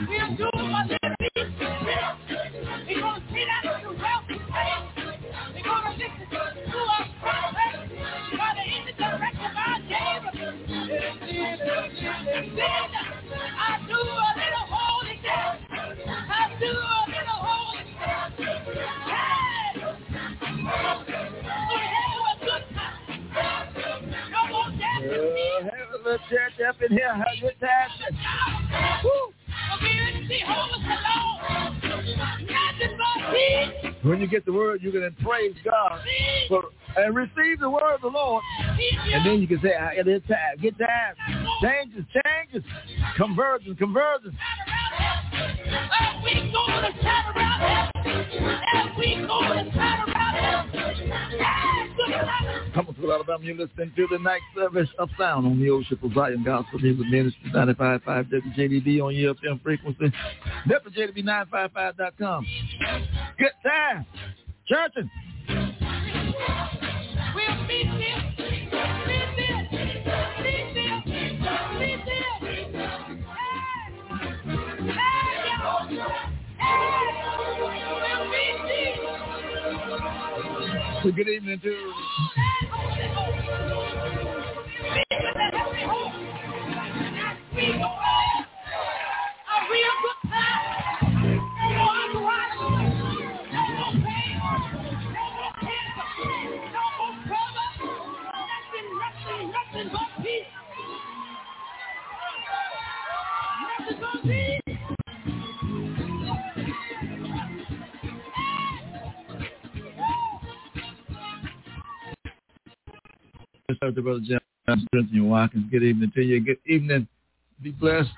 We'll do what they need. They're going to sit out of the wealth we pay. They're going to listen to us prophet. By the indirection of our neighbor. Then I do a little holy death. I do a little holy death. Hey! So have a good time. No more death to me. Have a little church up in here. Have a good time. Woo! When you get the word, you can praise God and receive the word of the Lord. And then you can say, it is time. Get time. Changes, changes. Conversions, conversions. Come on, to Alabama, you're listening to the night service of sound on the Old Ship of Zion Gospel Music Ministries, 95.5 WJDB on your FM frequency, WJDB955.com. Good time, churching. We'll be there. So good evening to you. Brother John, Strengthen Watkins. Good evening to you. Good evening. Be blessed.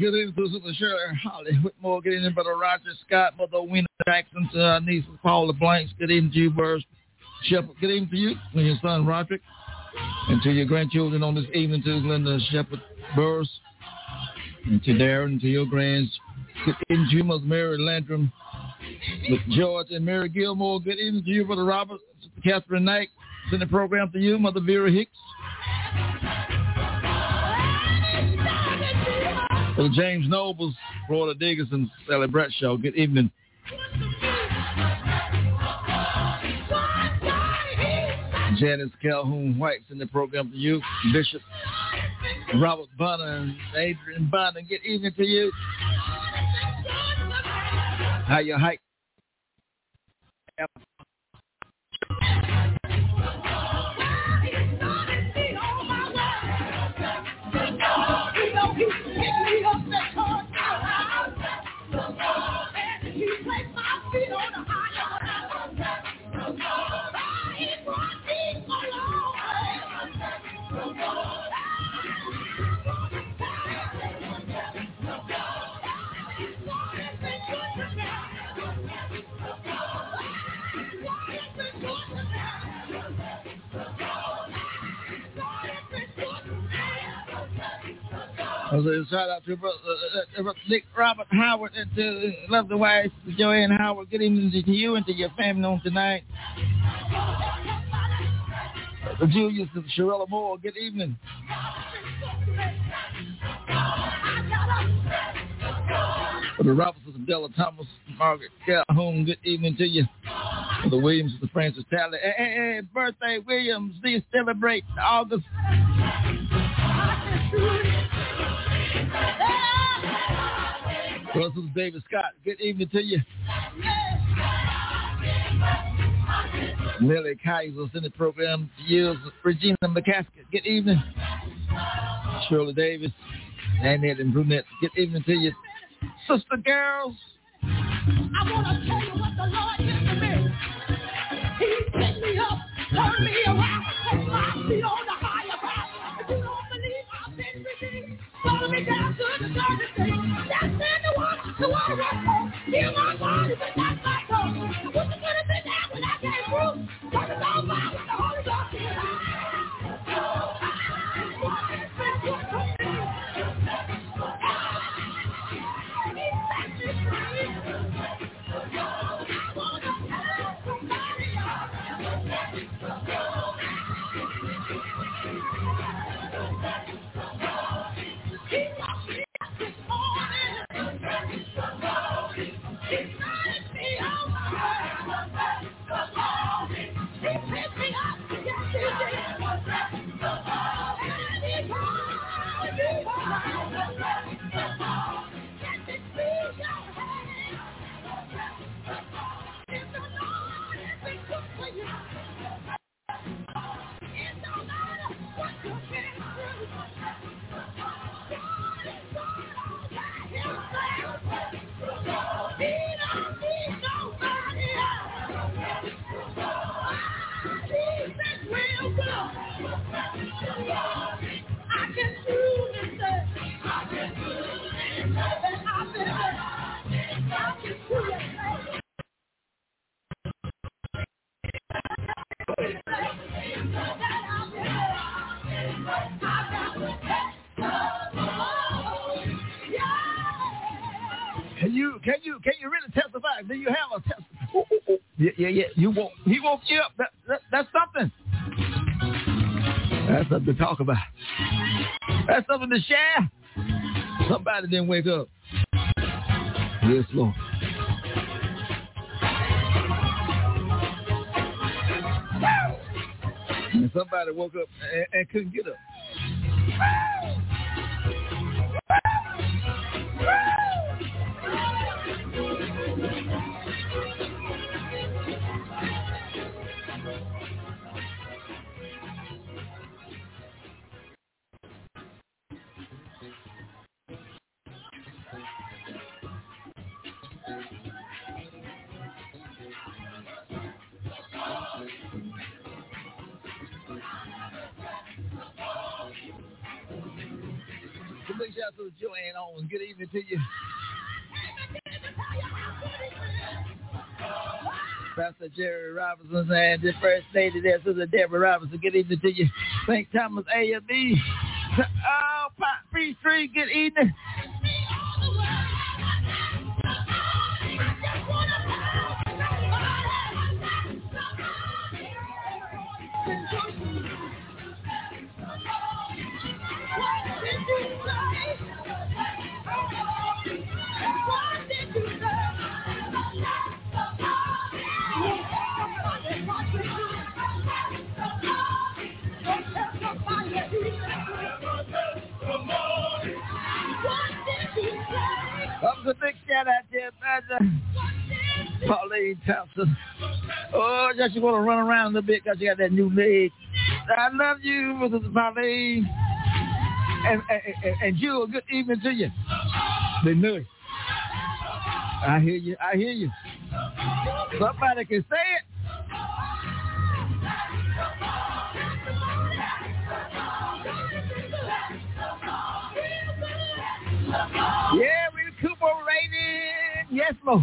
Good evening to Sister Shirley Holly Whitmore. Good evening, Brother Roger Scott, Mother Wena Jackson, to our niece Paula Blanks. Good evening to you, Burris Shepherd. Good evening to you and your son, Roderick, and to your grandchildren on this evening, to Glenda Shepherd Burris, and to Darren, and to your grands. Good evening to you, Mother Mary Landrum Mr. George and Mary Gilmore, good evening to you, Brother Robert. Sister Catherine Knight, send the program to you, Mother Vera Hicks. Brother James Nobles, Florida Diggers, and Sally Bradshaw, good evening. Janice Calhoun White, send the program to you, Bishop. Robert Bonner and Adrian Bonner, good evening to you. Higher Heights shout out to Nick Robert Howard and to love the wife, Joanne Howard. Good evening to you and to your family on tonight. Julius and Sherella Moore, good evening. The Robertsons of Della Thomas, Margaret Calhoun, good evening to you. The Williams and the Francis Talley. Hey, birthday, Williams. They celebrate August. Russell David Scott, good evening to you. Lily Kaiser, send the program to you. Regina McCaskett, good evening. Shirley Davis, Annette and Brunette, good evening to you. Sister girls. I want to tell you what the Lord did to me. He picked me up, turned me around, put my feet on the higher ground. If you don't believe I've been redeemed, follow me down to the dirty thing. That's in the water to our rescue. Heal my body, but not my soul. What the good of it now when I came through? Turn it on by with the Holy Ghost in Can you really testify? Do you have a testimony? Yeah. He woke you up. That's something. That's something to talk about. That's something to share. Somebody didn't wake up. Yes, Lord. And somebody woke up and couldn't get up. Big shout out to Joanne Owens. Good evening to you. Pastor Jerry Robinson and the first lady there, Sister Deborah Robinson. Good evening to you. St. Thomas A&B. Oh, Pop Free Street. Good evening. leg, Thompson. Oh, just you want to run around a little bit because you got that new leg. I love you, Mrs. Pauline. And Jill, good evening to you. They knew it. I hear you. I hear you. Somebody can say it. Yeah, we recuperated. Yes, Lord.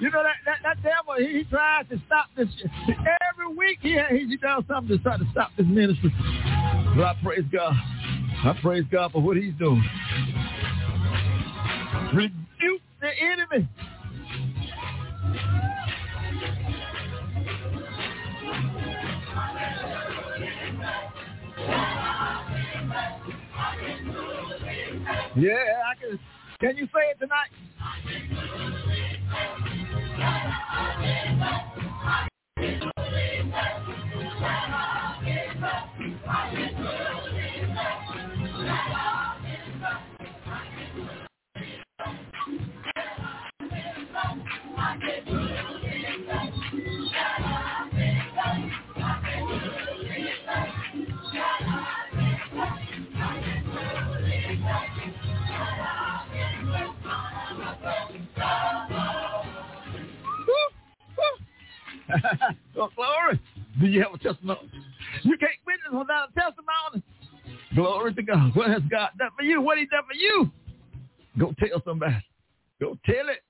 You know that devil, he tries to stop this. Every week he does something to try to stop this ministry. But I praise God. I praise God for what he's doing. Rebuke the enemy. Yeah, I can. Can you say it tonight? Oh, glory. Do you have a testimony? You can't witness without a testimony. Glory to God. What has God done for you? What he done for you? Go tell somebody. Go tell it.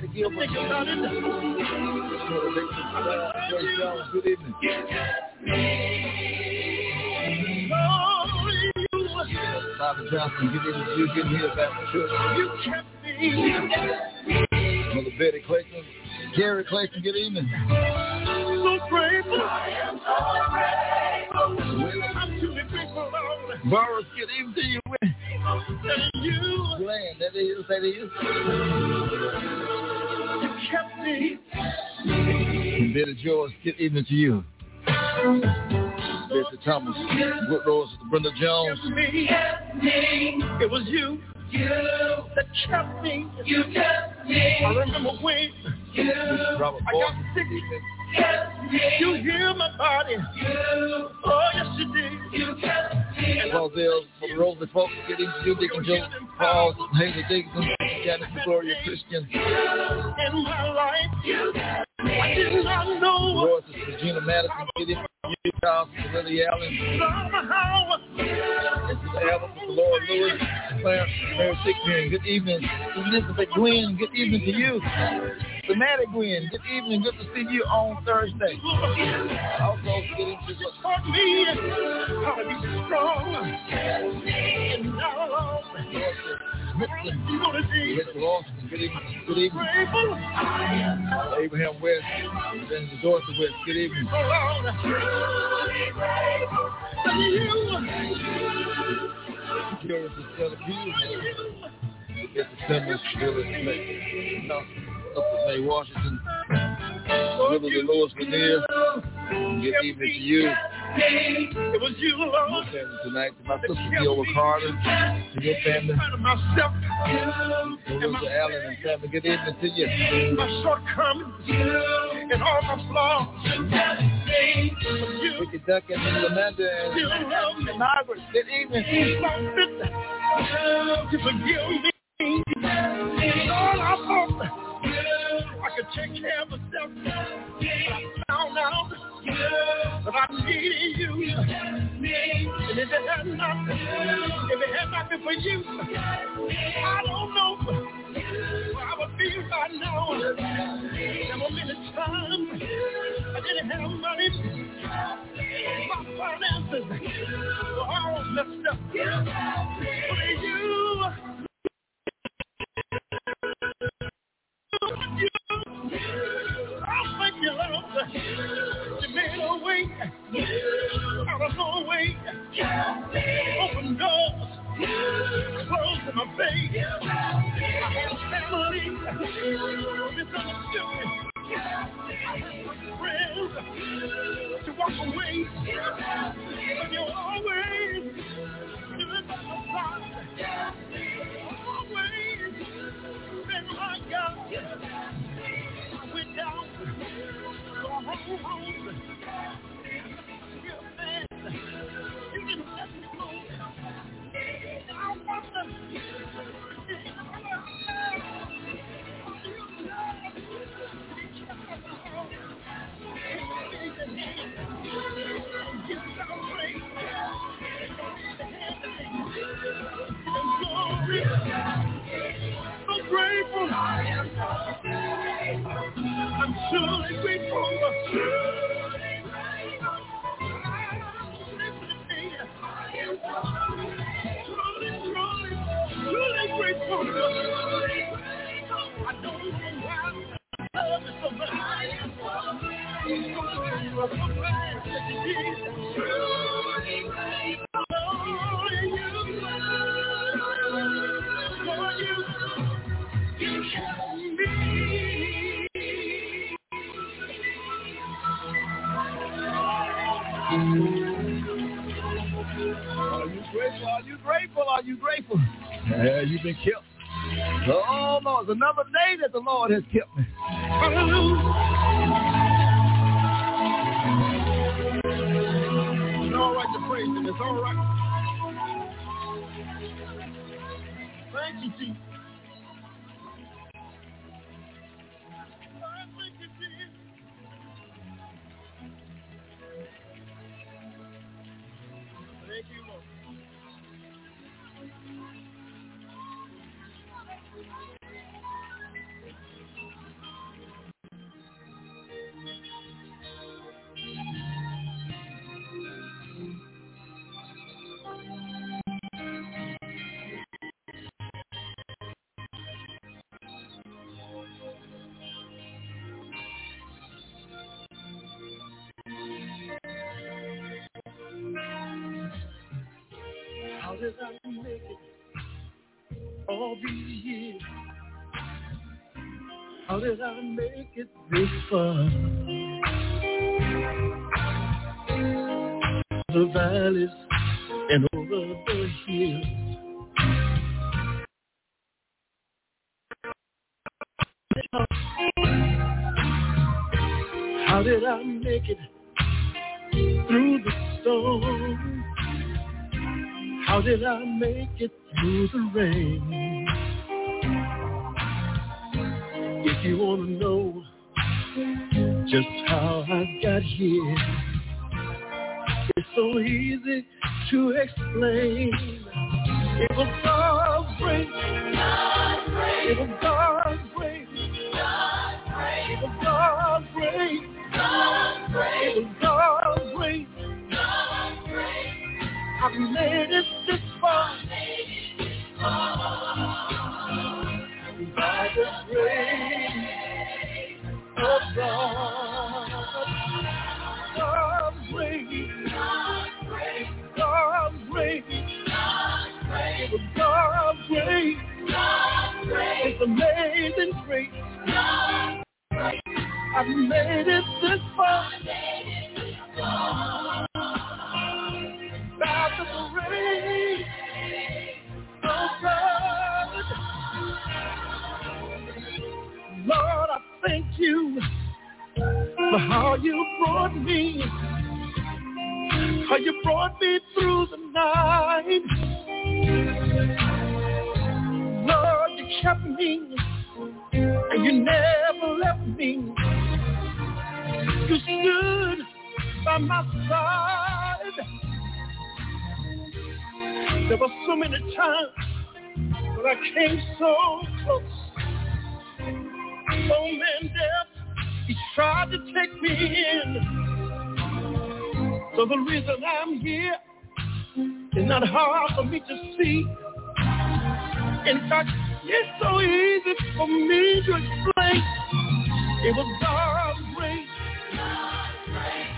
To you, Mr. Thomas, Woodrose, Brenda Jones. It was you. You that kept me. You kept me. I remember when you I got sick. You healed my body. You, oh yes you did. You kept me. As well as Monroeville, the folks getting to Deacon Joe, Paul, Haley Dixon, Janice Gloria Christian. In my life, you kept me. I did not know. Royce is Regina Madison getting. You, Charles, Lily Allen. This is the album for Lord Lewis and Clarence Mary Sickman. Good evening. This is Gwen. Good evening to you. Samantha Gwen. Good evening. Good to see you on Thursday. Also, good evening to you. Taught me how to be strong and now good evening. Good evening. Abraham West. Then the Dorothy West. Good evening. May Washington, Liberty Lewis was here. Good evening to you. It was you alone tonight. To my sister Gilbert Carter, to your family, to Rosa Allen and family. Good evening to you. My shortcomings and all my flaws. Ricky Duck and Amanda and Margaret. Good evening. To forgive me. All I thought I could take care of myself. I found out that I needed you. And if it had not been for you, I don't know. I would feel right now. There were many times I didn't have money. My finances were all messed up. But you, I'll make you love. You made a way out of no way. Open doors, close to my face. I had a family, misunderstood. I had friends to walk away, but you always stood by my side. Always been my God. I went down to our whole home. You didn't let me go. I wonder. I'm truly grateful. I don't know why love is so bad. Are you grateful? Yeah, you've been kept. Oh, Lord, it's another day that the Lord has kept me. Hallelujah. It's all right to praise Him. It's all right. Thank you, Jesus. How did I make it this far? The valleys and over the hills, How did I make it through the storm? How did I make it through the rain? If you want to know just how I got here, it's so easy to explain. It was God's grace. God's grace. It was God's grace. God's grace. It was God's grace. God's grace. It was God's grace. God's grace. I made it this far. I made it this far. And by the grace of God. God's grace. God's grace. God's grace. It was God's grace. It's amazing grace. I made it this far. By the grace of God. Lord, I thank you for how you brought me. How you brought me through the night. Lord, you kept me, and you never left me. You stood by my side. There were so many times when I came so close. So many deaths, he tried to take me in. So the reason I'm here is not hard for me to see. In fact, it's so easy for me to explain. It was God's grace. God's grace.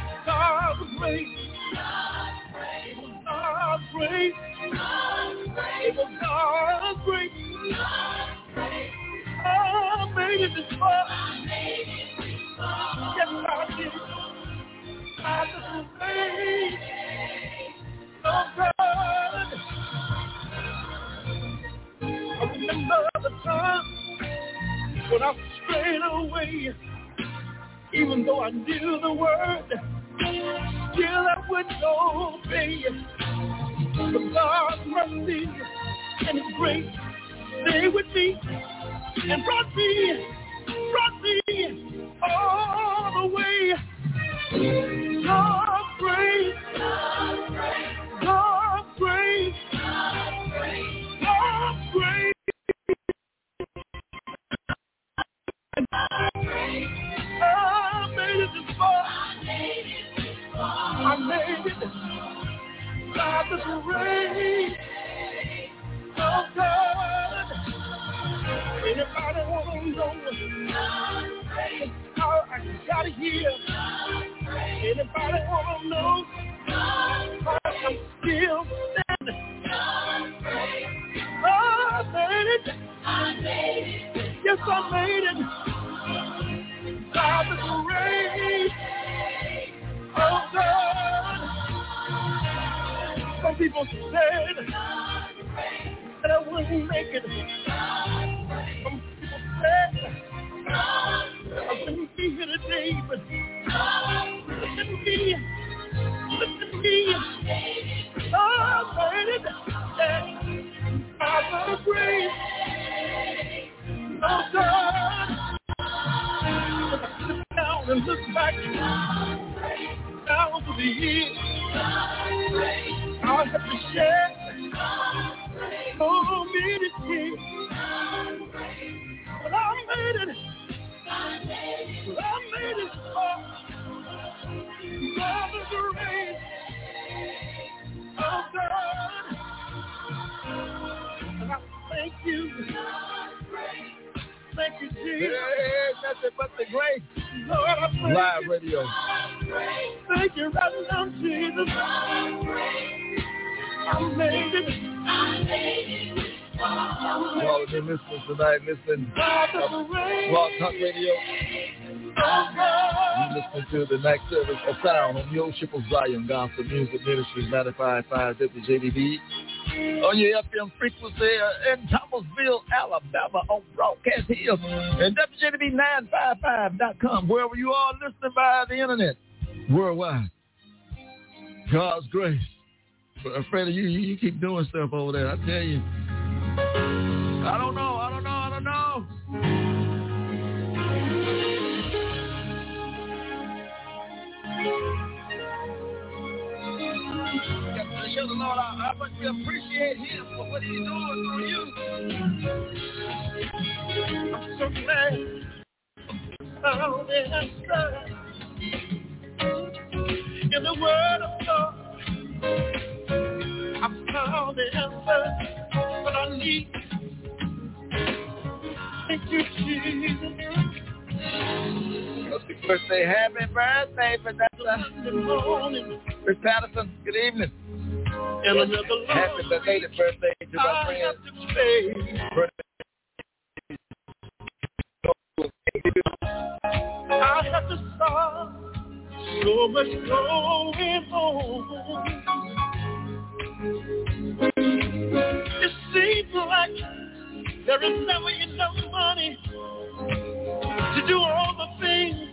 It was God's grace. It was God's grace. I made it this far. Yes, I did. By the grace of God. I remember the time when I strayed away. Even though I knew the word, still I would obey. But God's mercy and His grace stay with me and brought me all the way. God's grace, God's grace, God's grace, God's grace, God's grace, God's grace. I made it this far. I made it by the grace of God. Anybody want to know how I got here? Anybody want to know how I'm still standing? I made it. Yes, I made it. By the grace of God. Some people said that I wouldn't make it. Some people said I wouldn't be here today, but Listen to me. I made it by the grace of God. When I sit down and look back down to the years, I have to share so many tears. But I made it. By the grace of God. And I thank you, Jesus. Nothing but the grace. Lord, I thank Live you. Radio. Thank you right now, Jesus. I made it. All of you listening tonight, listen. Blog Talk Radio. You're listening to the next service of sound on the Old Ship of Zion Gospel Music Ministries 95.5 WJDB on your FM frequency in Thomasville, Alabama, on Broadcast Hill and WJDB955.com, wherever you are listening by the internet worldwide. God's grace. Freddie, you keep doing stuff over there, I tell you. I don't know. Show the Lord how much we appreciate him for what he's doing through you. I'm so glad I'm in the word of God. I'm found the answer, but I need. Thank you, Jesus. Let's say happy birthday, Vanessa. Miss Patterson, good evening. And another Lord, happy belated birthday to my friend. I have to stop. So much going on. It seems like there is never enough money to do all the things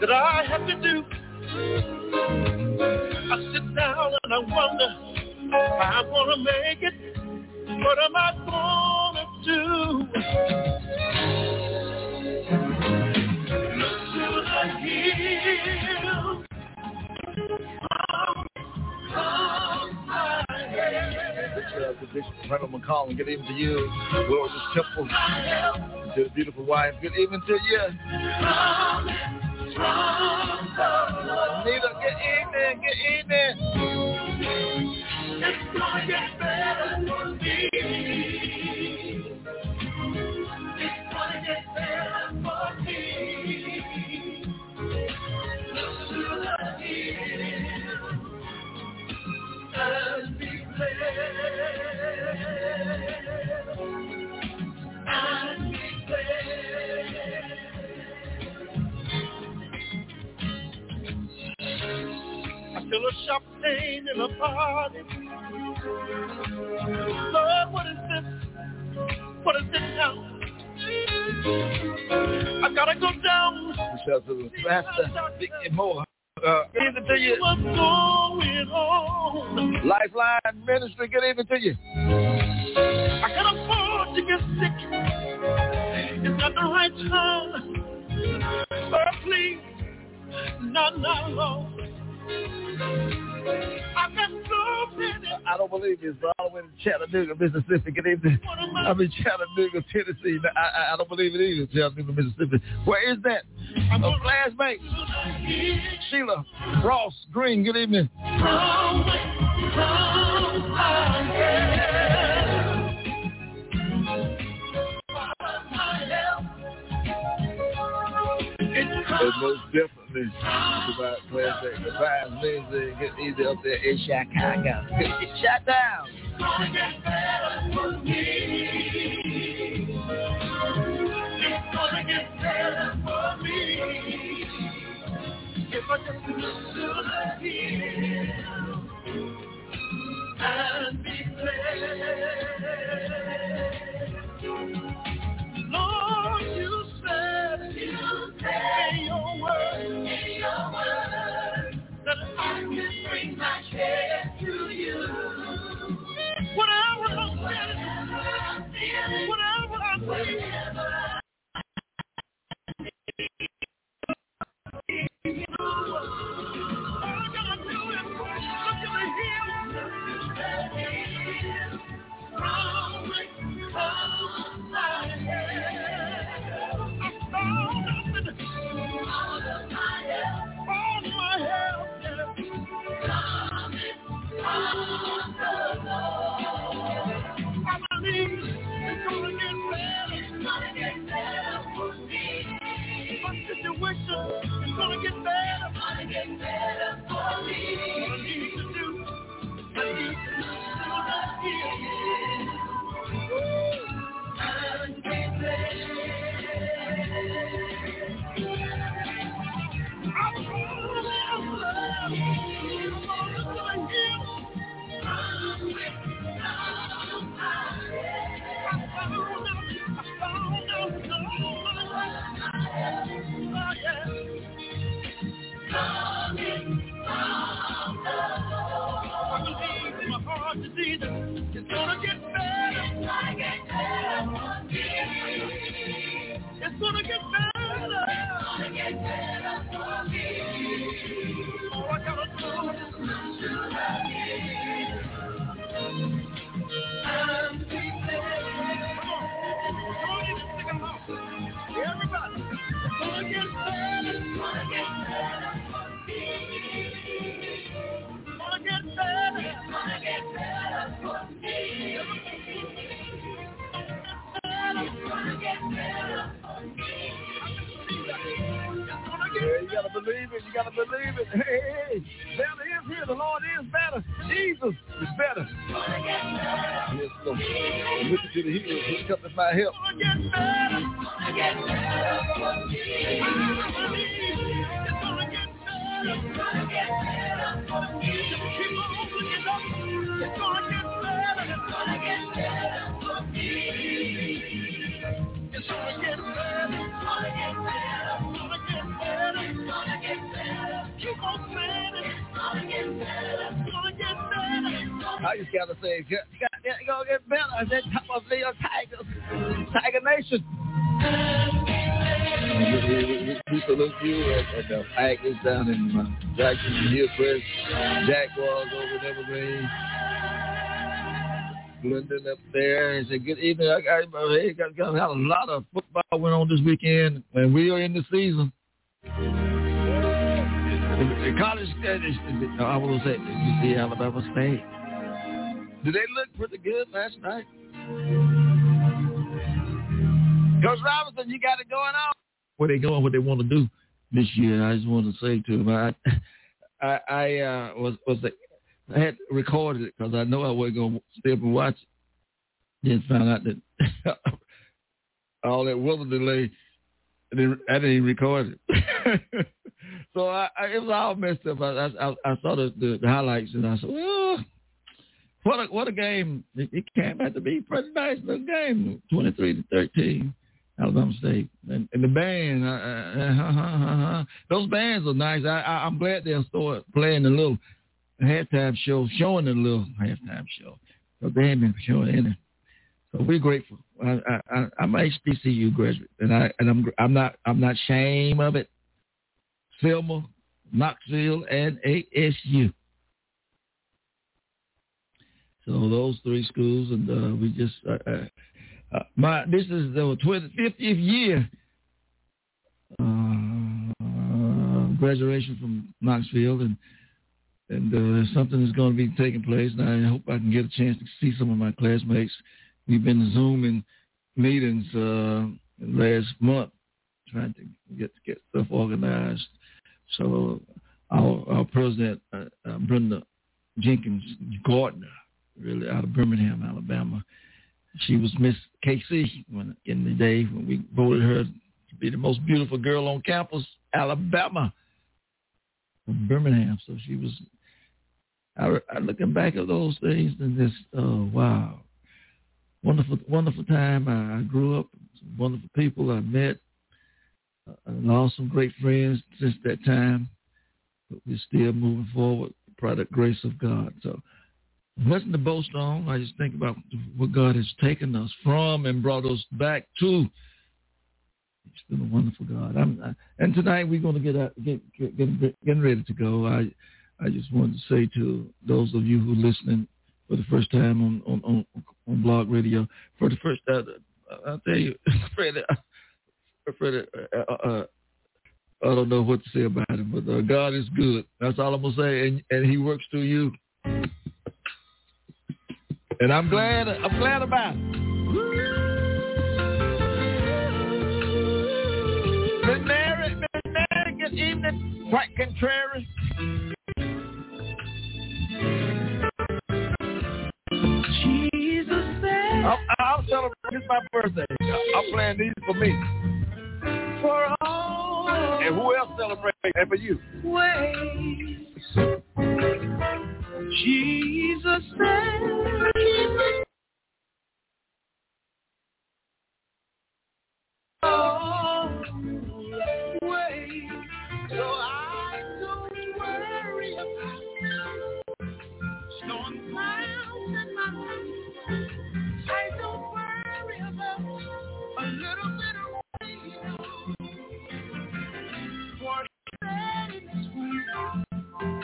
that I have to do. I sit down and I wonder. I'm gonna make it. What am I gonna do? Look to the hills. Come my head. Bishop Randall McCollum, good evening to you. Williams Temple, to the beautiful wife. Good evening to you. From the Lord. Nita, good evening. It's gonna get better for me. It's gonna get better for me. Look to the hills and be blessed. And be blessed. I feel a sharp pain in my body. Lord, what is this? What is this now? I gotta go down. Good evening to you. What's going on? Lifeline Ministry, good evening to you. I can't afford to get sick. It's not the right time. But please, not long. I don't believe this, but all the way to Chattanooga, Mississippi. Good evening. I'm in Chattanooga, Tennessee. I don't believe it either, Chattanooga, Mississippi. Where is that? A classmate. Sheila Ross Green, good evening. It's most definitely about classic. The five things that get easy up there in Chicago. It's shut down. It's gonna get better for me. If I just look to the hills and be blessed, Lord, you said. In your word, that I can bring my care to you. Whatever I feel, all I gotta do is I'm gonna get better. You gotta believe it. You gotta believe it. Hey, better is here. The Lord is better. Jesus is better. Yes, Lord. Look to the hills. Here comes my help. I just gotta say, it's gonna get better. That top of the Tiger Nation. People look you at the Tigers down in Jackson, Hillcrest, Jaguars over in Evergreen, Glendon up there, and said, "Good evening, I had a lot of football went on this weekend, and we are in the season." The college, I want to say, the Alabama State. Did they look pretty good last night? Coach Robinson, you got it going on. Where they going? What they want to do this year? I just want to say to them, I had recorded it because I know I wasn't going to stay up and watch it. Then found out that all that weather delay, I didn't even record it. So it was all messed up. I saw the highlights and I said, "Well, what a game! It came out to be a pretty nice little game, 23-13, Alabama State." And the band, those bands are nice. I'm glad they'll start playing the little halftime show, showing the little halftime show. So they ain't been showing it. So we're grateful. I'm an HBCU graduate, and I'm not ashamed of it. Hillmar, Knoxville, and ASU. So those three schools, and we just this is the 50th year graduation from Knoxville, and something is going to be taking place. And I hope I can get a chance to see some of my classmates. We've been Zooming meetings last month, trying to get stuff organized. So our president, Brenda Jenkins Gardner, really out of Birmingham, Alabama, she was Miss KC in the day when we voted her to be the most beautiful girl on campus, Alabama, from Birmingham. So she was, I looking back at those things and just, oh, wow. Wonderful, wonderful time. I grew up, some wonderful people I met. I lost some great friends since that time, but we're still moving forward, by the grace of God. So nothing to boast on. I just think about what God has taken us from and brought us back to. He's been a wonderful God. And tonight we're going to get ready to go. I just wanted to say to those of you who are listening for the first time on Blog Radio, for the first time, I'll tell you, Freddie, I don't know what to say about him, but God is good. That's all I'm going to say, and he works through you. And I'm glad about it. Miss Mary, good evening. Quite contrary. Jesus said, I'm celebrating. It's my birthday. I'm playing these for me. For all, and who else celebrates? And for you. Ways. Jesus said, "Oh, wait, so I don't worry about storms, clouds, and mountains. I don't worry about a little bit of."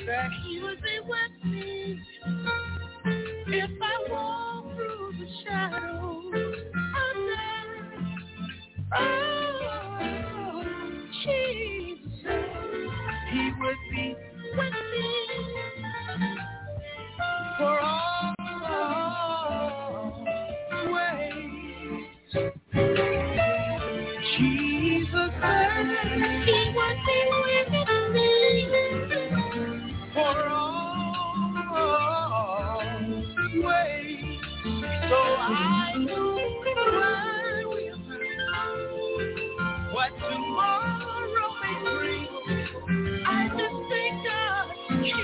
That he would be with me if I walk through the shadows of death. He was there with me for always. So I know I will. What tomorrow may bring, I just thank God He's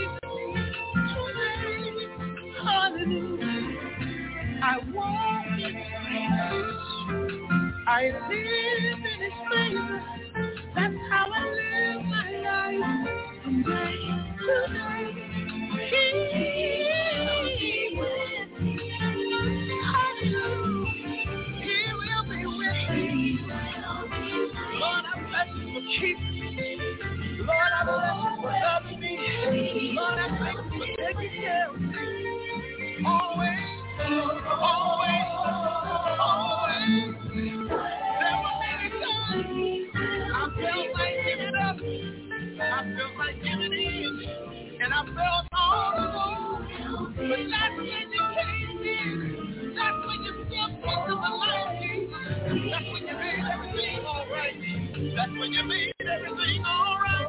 me. Hallelujah. I walk in His grace. I live in His favor. That's how I live my life from day to day. He with me. Hallelujah. He will be with me. Lord, I bless You for keeping me. Lord, I bless You for loving me. Lord, I thank You for taking care of me. Always, always, always. I felt like giving in, and I felt all alone. But that's when You came in. That's when You stepped into the light. That's when You made everything all right. That's when You made everything all right.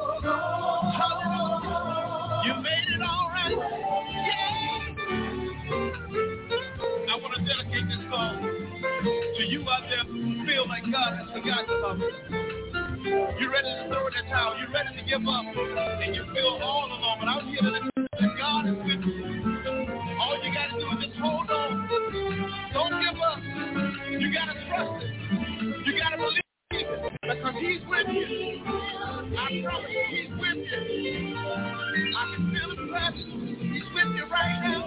Hallelujah. You made it all right. Yeah. I want to dedicate this song to you out there who feel like God has forgotten about you. You're ready to throw in the towel. You're ready to give up. And you feel all alone. But I'm here to tell you that God is with you. All you got to do is just hold on. Don't give up. You got to trust Him. You got to believe Him. Because He's with you. I promise you, He's with you. I can feel His presence. He's with you right now.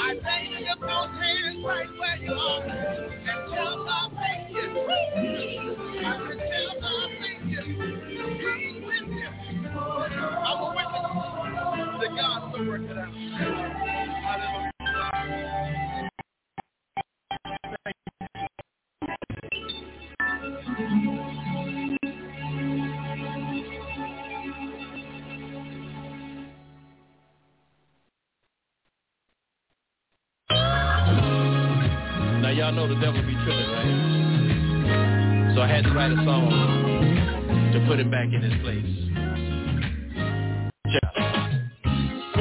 I thank you for those hands right where you are. And tell God thank you. I can tell God thank you. He's with you. I'm a witness that God's going to work it out. Hallelujah. Now y'all know the devil be tripping, right? So I had to write a song to put him back in his place. Yeah.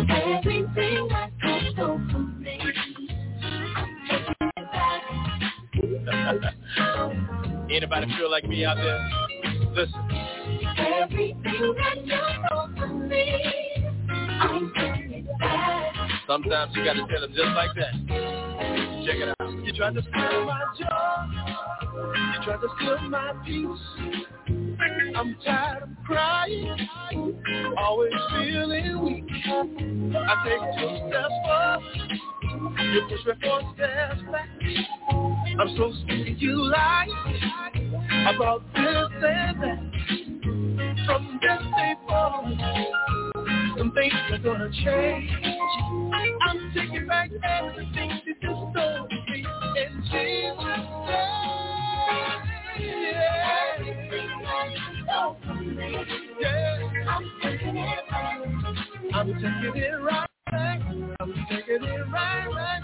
Everything that you stole from me, I'm taking it back. Anybody feel like me out there? Listen. Everything that you stole from me, I'm taking it back. Sometimes you gotta tell them just like that. Check it out. You tried to steal my joy. You tried to steal my peace. I'm tired of crying. Always feeling weak. I take 2 steps forward. You push me 4 steps back. I'm so sick of you lying about this and that. From this day forward, some things are gonna change. I'm taking back everything that you stole from me in Jesus' name. Yeah. I'm taking it back. I'm taking it right back. I'm taking it right back.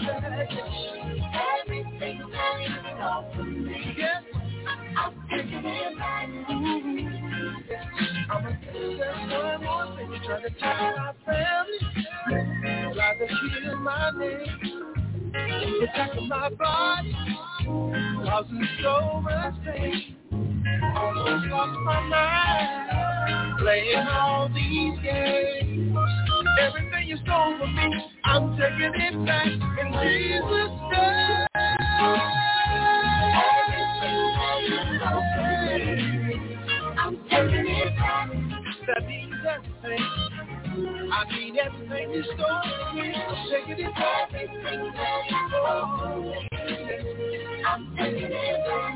Everything that you stole from me. Yeah. I'm taking it back. I'm gonna take that one more thing. Try to tie my family, try to heal my name, protecting my body, causing so much pain. Almost lost my mind, playing all these games. Everything you stole from me, I'm taking it back in Jesus' name. I'm taking it back. I need everything. I need everything you stole. I'm taking it back. I'm taking it back.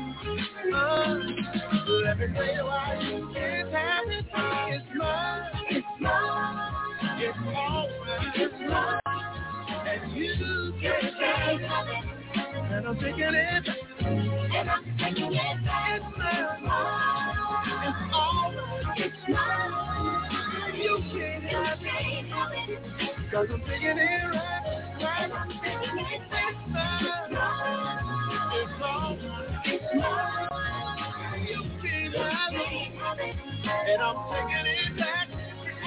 Let me tell you why you can't have it. It's mine. It's mine. It's all mine. It's mine. And you can't have it. And I'm taking it back. And I'm taking it back. It's mine. It's all mine. It's mine. You can't have it. Cause I'm taking it right. And I'm taking it back. It's mine. It's all mine. It's mine. You can't have it. and I'm taking it back,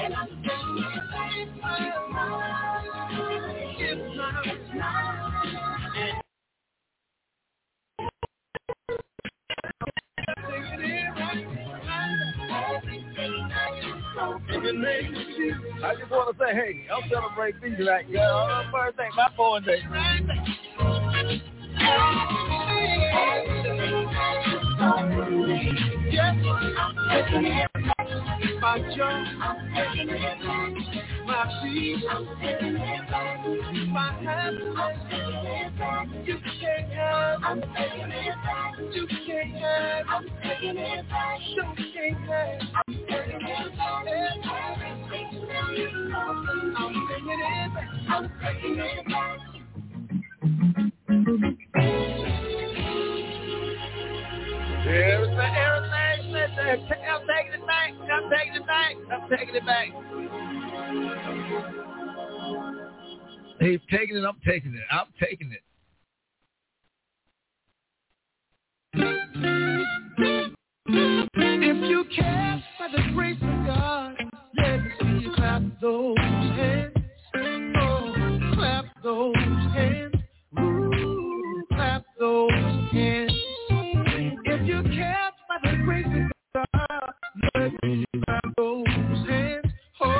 and I'm taking it back for love. It's mine. I'm taking it back. Everything I do. I just want to say, hey, I'm celebrating things like your birthday, my born day. My job, my feet, my hands, you can't have, you can't have, you can't have. I'm taking it back. I'm taking it back. I'm taking it back. I'm taking it back. He's taking it. I'm taking it. I'm taking it. If you care for the grace of God, let me clap those hands. Oh, clap those hands. Ooh, clap those hands. If you care for the grace of God, let me clap those hands. Oh,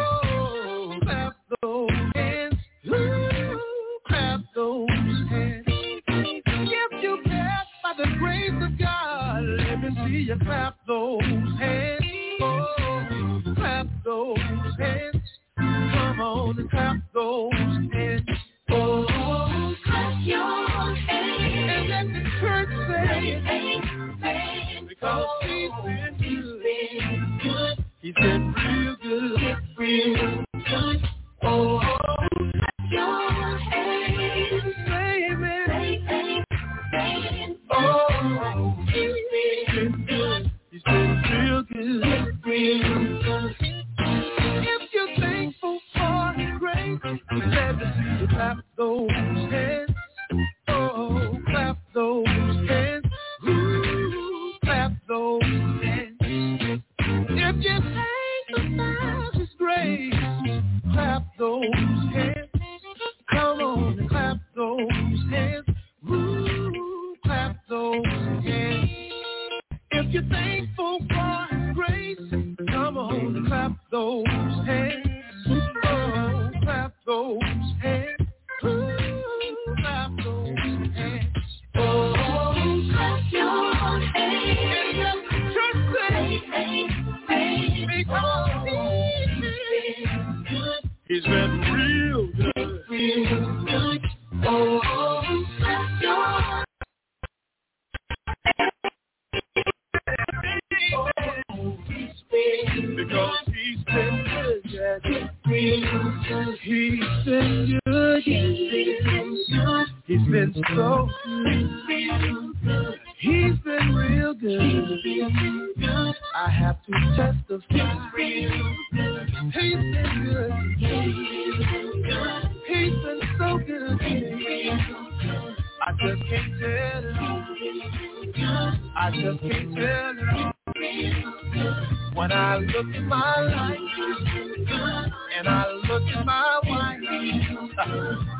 clap those hands. Ooh, clap those hands. If you care for the grace of God, let me see you clap those hands. Oh, clap those hands. Come on and clap those hands. Oh, clap your hands. And let the church say, because he's been good. He's been real good. Real good. Oh, clap your hands. Say amen. Oh, he's been good. He's been real good. Real good. If you're thankful for His grace, let me see you clap those hands. Oh, clap those hands. Ooh, clap those hands. If you're thankful for His grace, clap those hands. Come on and clap those hands. Ooh, clap those hands. If you're thankful for His grace, come on and clap those hands. Oh, clap those hands. Ooh, clap those hands. Oh, clap your hands. And just say, because He's been good. He's been real good. Real good. Oh, clap your hands. Because he's been good, he's been good, he's been so good, he's been real good. I have to testify, he's been good, he's been so good. I just can't tell it all. I just can't tell it all. When I look at my life and I look at my wife,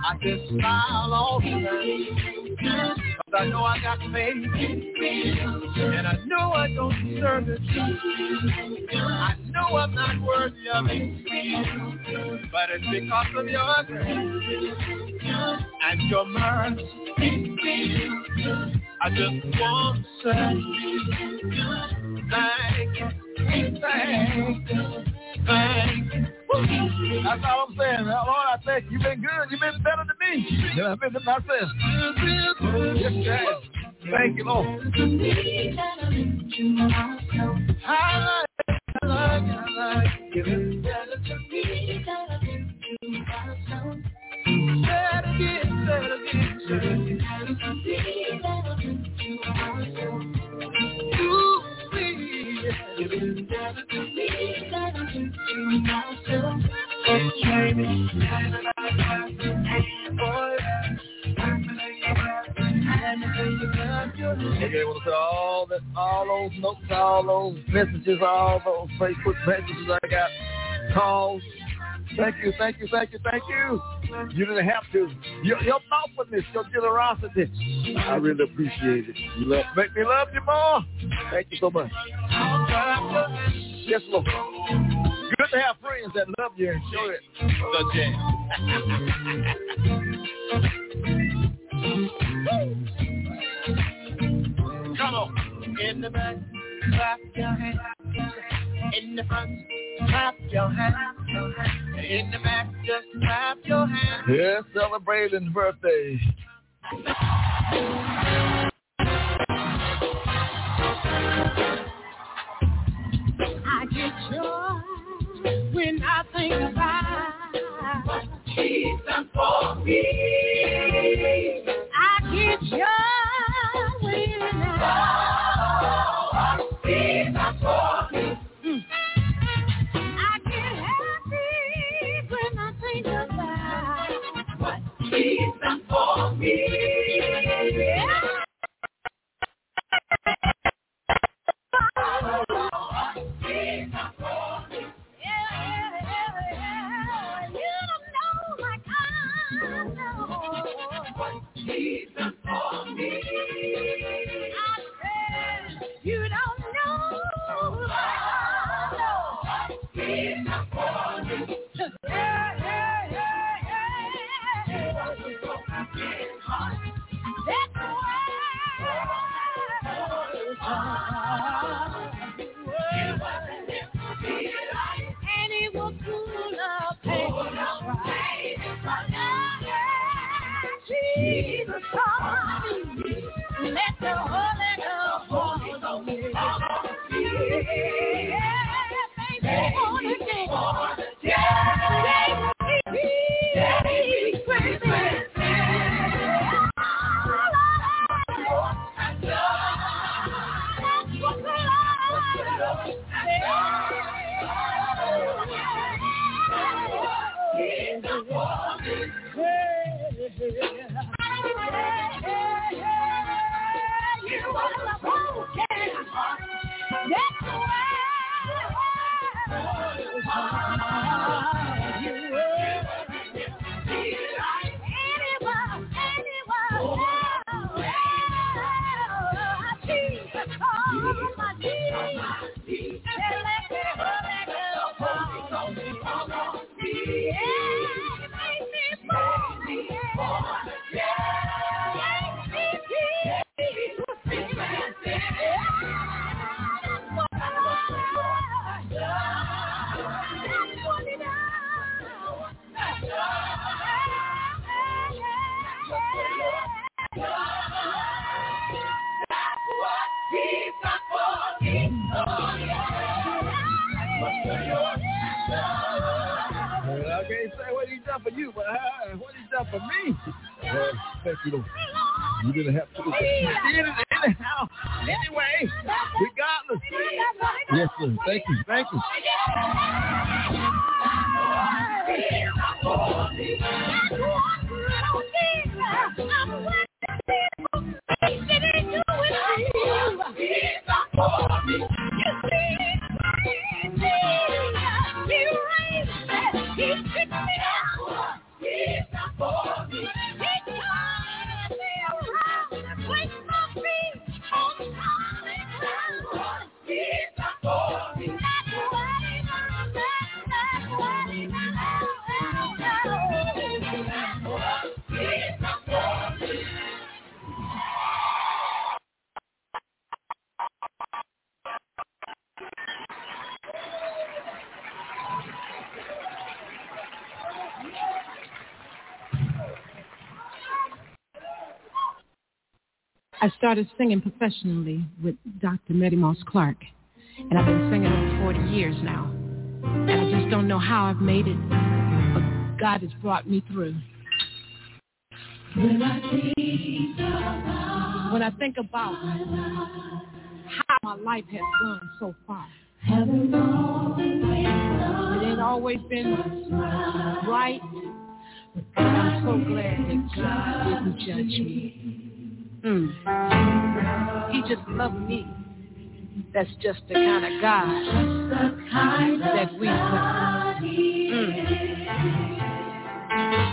I just smile all the time. Cause I know I got faith and I know I don't deserve it. I know I'm not worthy of it, but it's because of your grace and your mercy. I just want to say thank you, thank you, thank you. That's all I'm saying. Lord, I thank you. You've been good. You've been better than me than I've been to myself. Yes, thank you, Lord. I like you. It's better to me than I've been to myself. They gave us all that, all those notes, all those messages, all those Facebook messages I got, calls. Thank you. You didn't have to. Your thoughtfulness, your generosity, I really appreciate it. You love, make me love you more. Thank you so much. Yes, Lord. Good to have friends that love you and show it. The jam. Come on. In the back, clap your hands. In the front, clap your hands. In the back, just clap your hands. Yeah, celebrating birthday. I get joy when I think about what he's done for me. I get joy when I think about what he's done for me. He's done for me. He's done for me. Yeah. You don't know like I know. He's done for me. I said you don't know like I know. He's done for me. Jesus, come to me. Let the Holy Ghost go me. Thank you. I started singing professionally with Dr. Nettie Moss Clark, and I've been singing over 40 years now, and I just don't know how I've made it, but God has brought me through. When I think about how my life has gone so far, it ain't always been right, but I'm so glad that God didn't judge me. He just loved me. That's just the kind of God that we serve.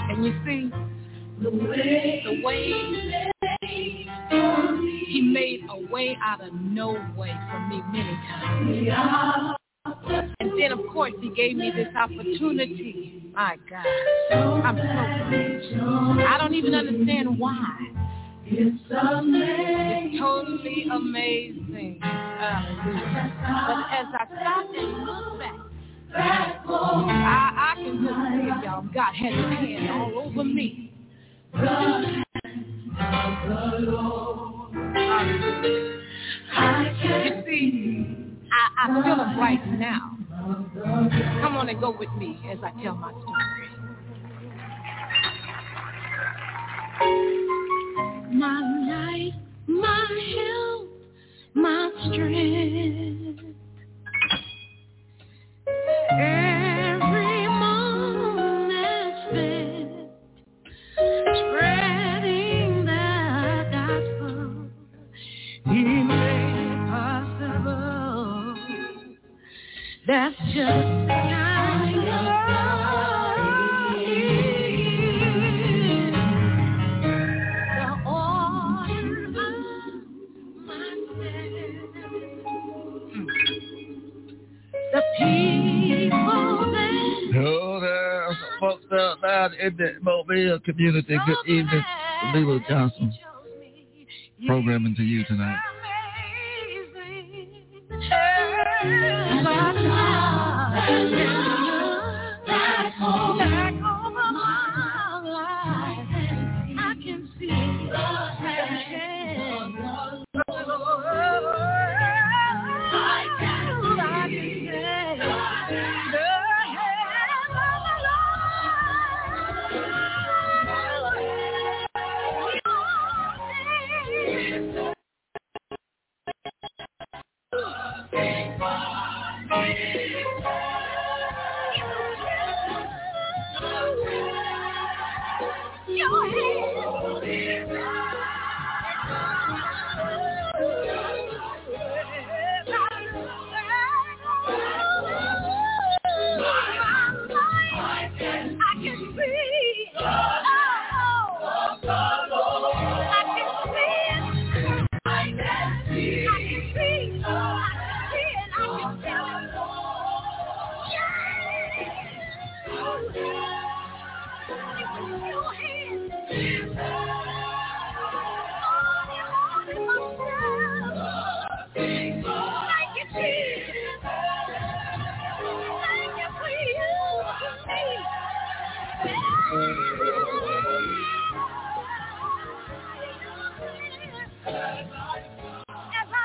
And you see, the way He made a way out of no way for me many times. And then, of course, He gave me this opportunity. My God, I'm so grateful. I don't even understand why. It's totally amazing. But as I stop and look back, I can just see, y'all, God had His hand all over me. You see, I feel it right now. Come on and go with me as I tell my story. My life, my help, my strength. Every moment spent spreading the gospel. He made it possible. That's just the kind of love. Hello there, folks out loud in the Mobile community. Good evening, Lilo Johnson, programming to you tonight. I can see the As I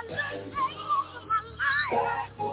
look back over my life.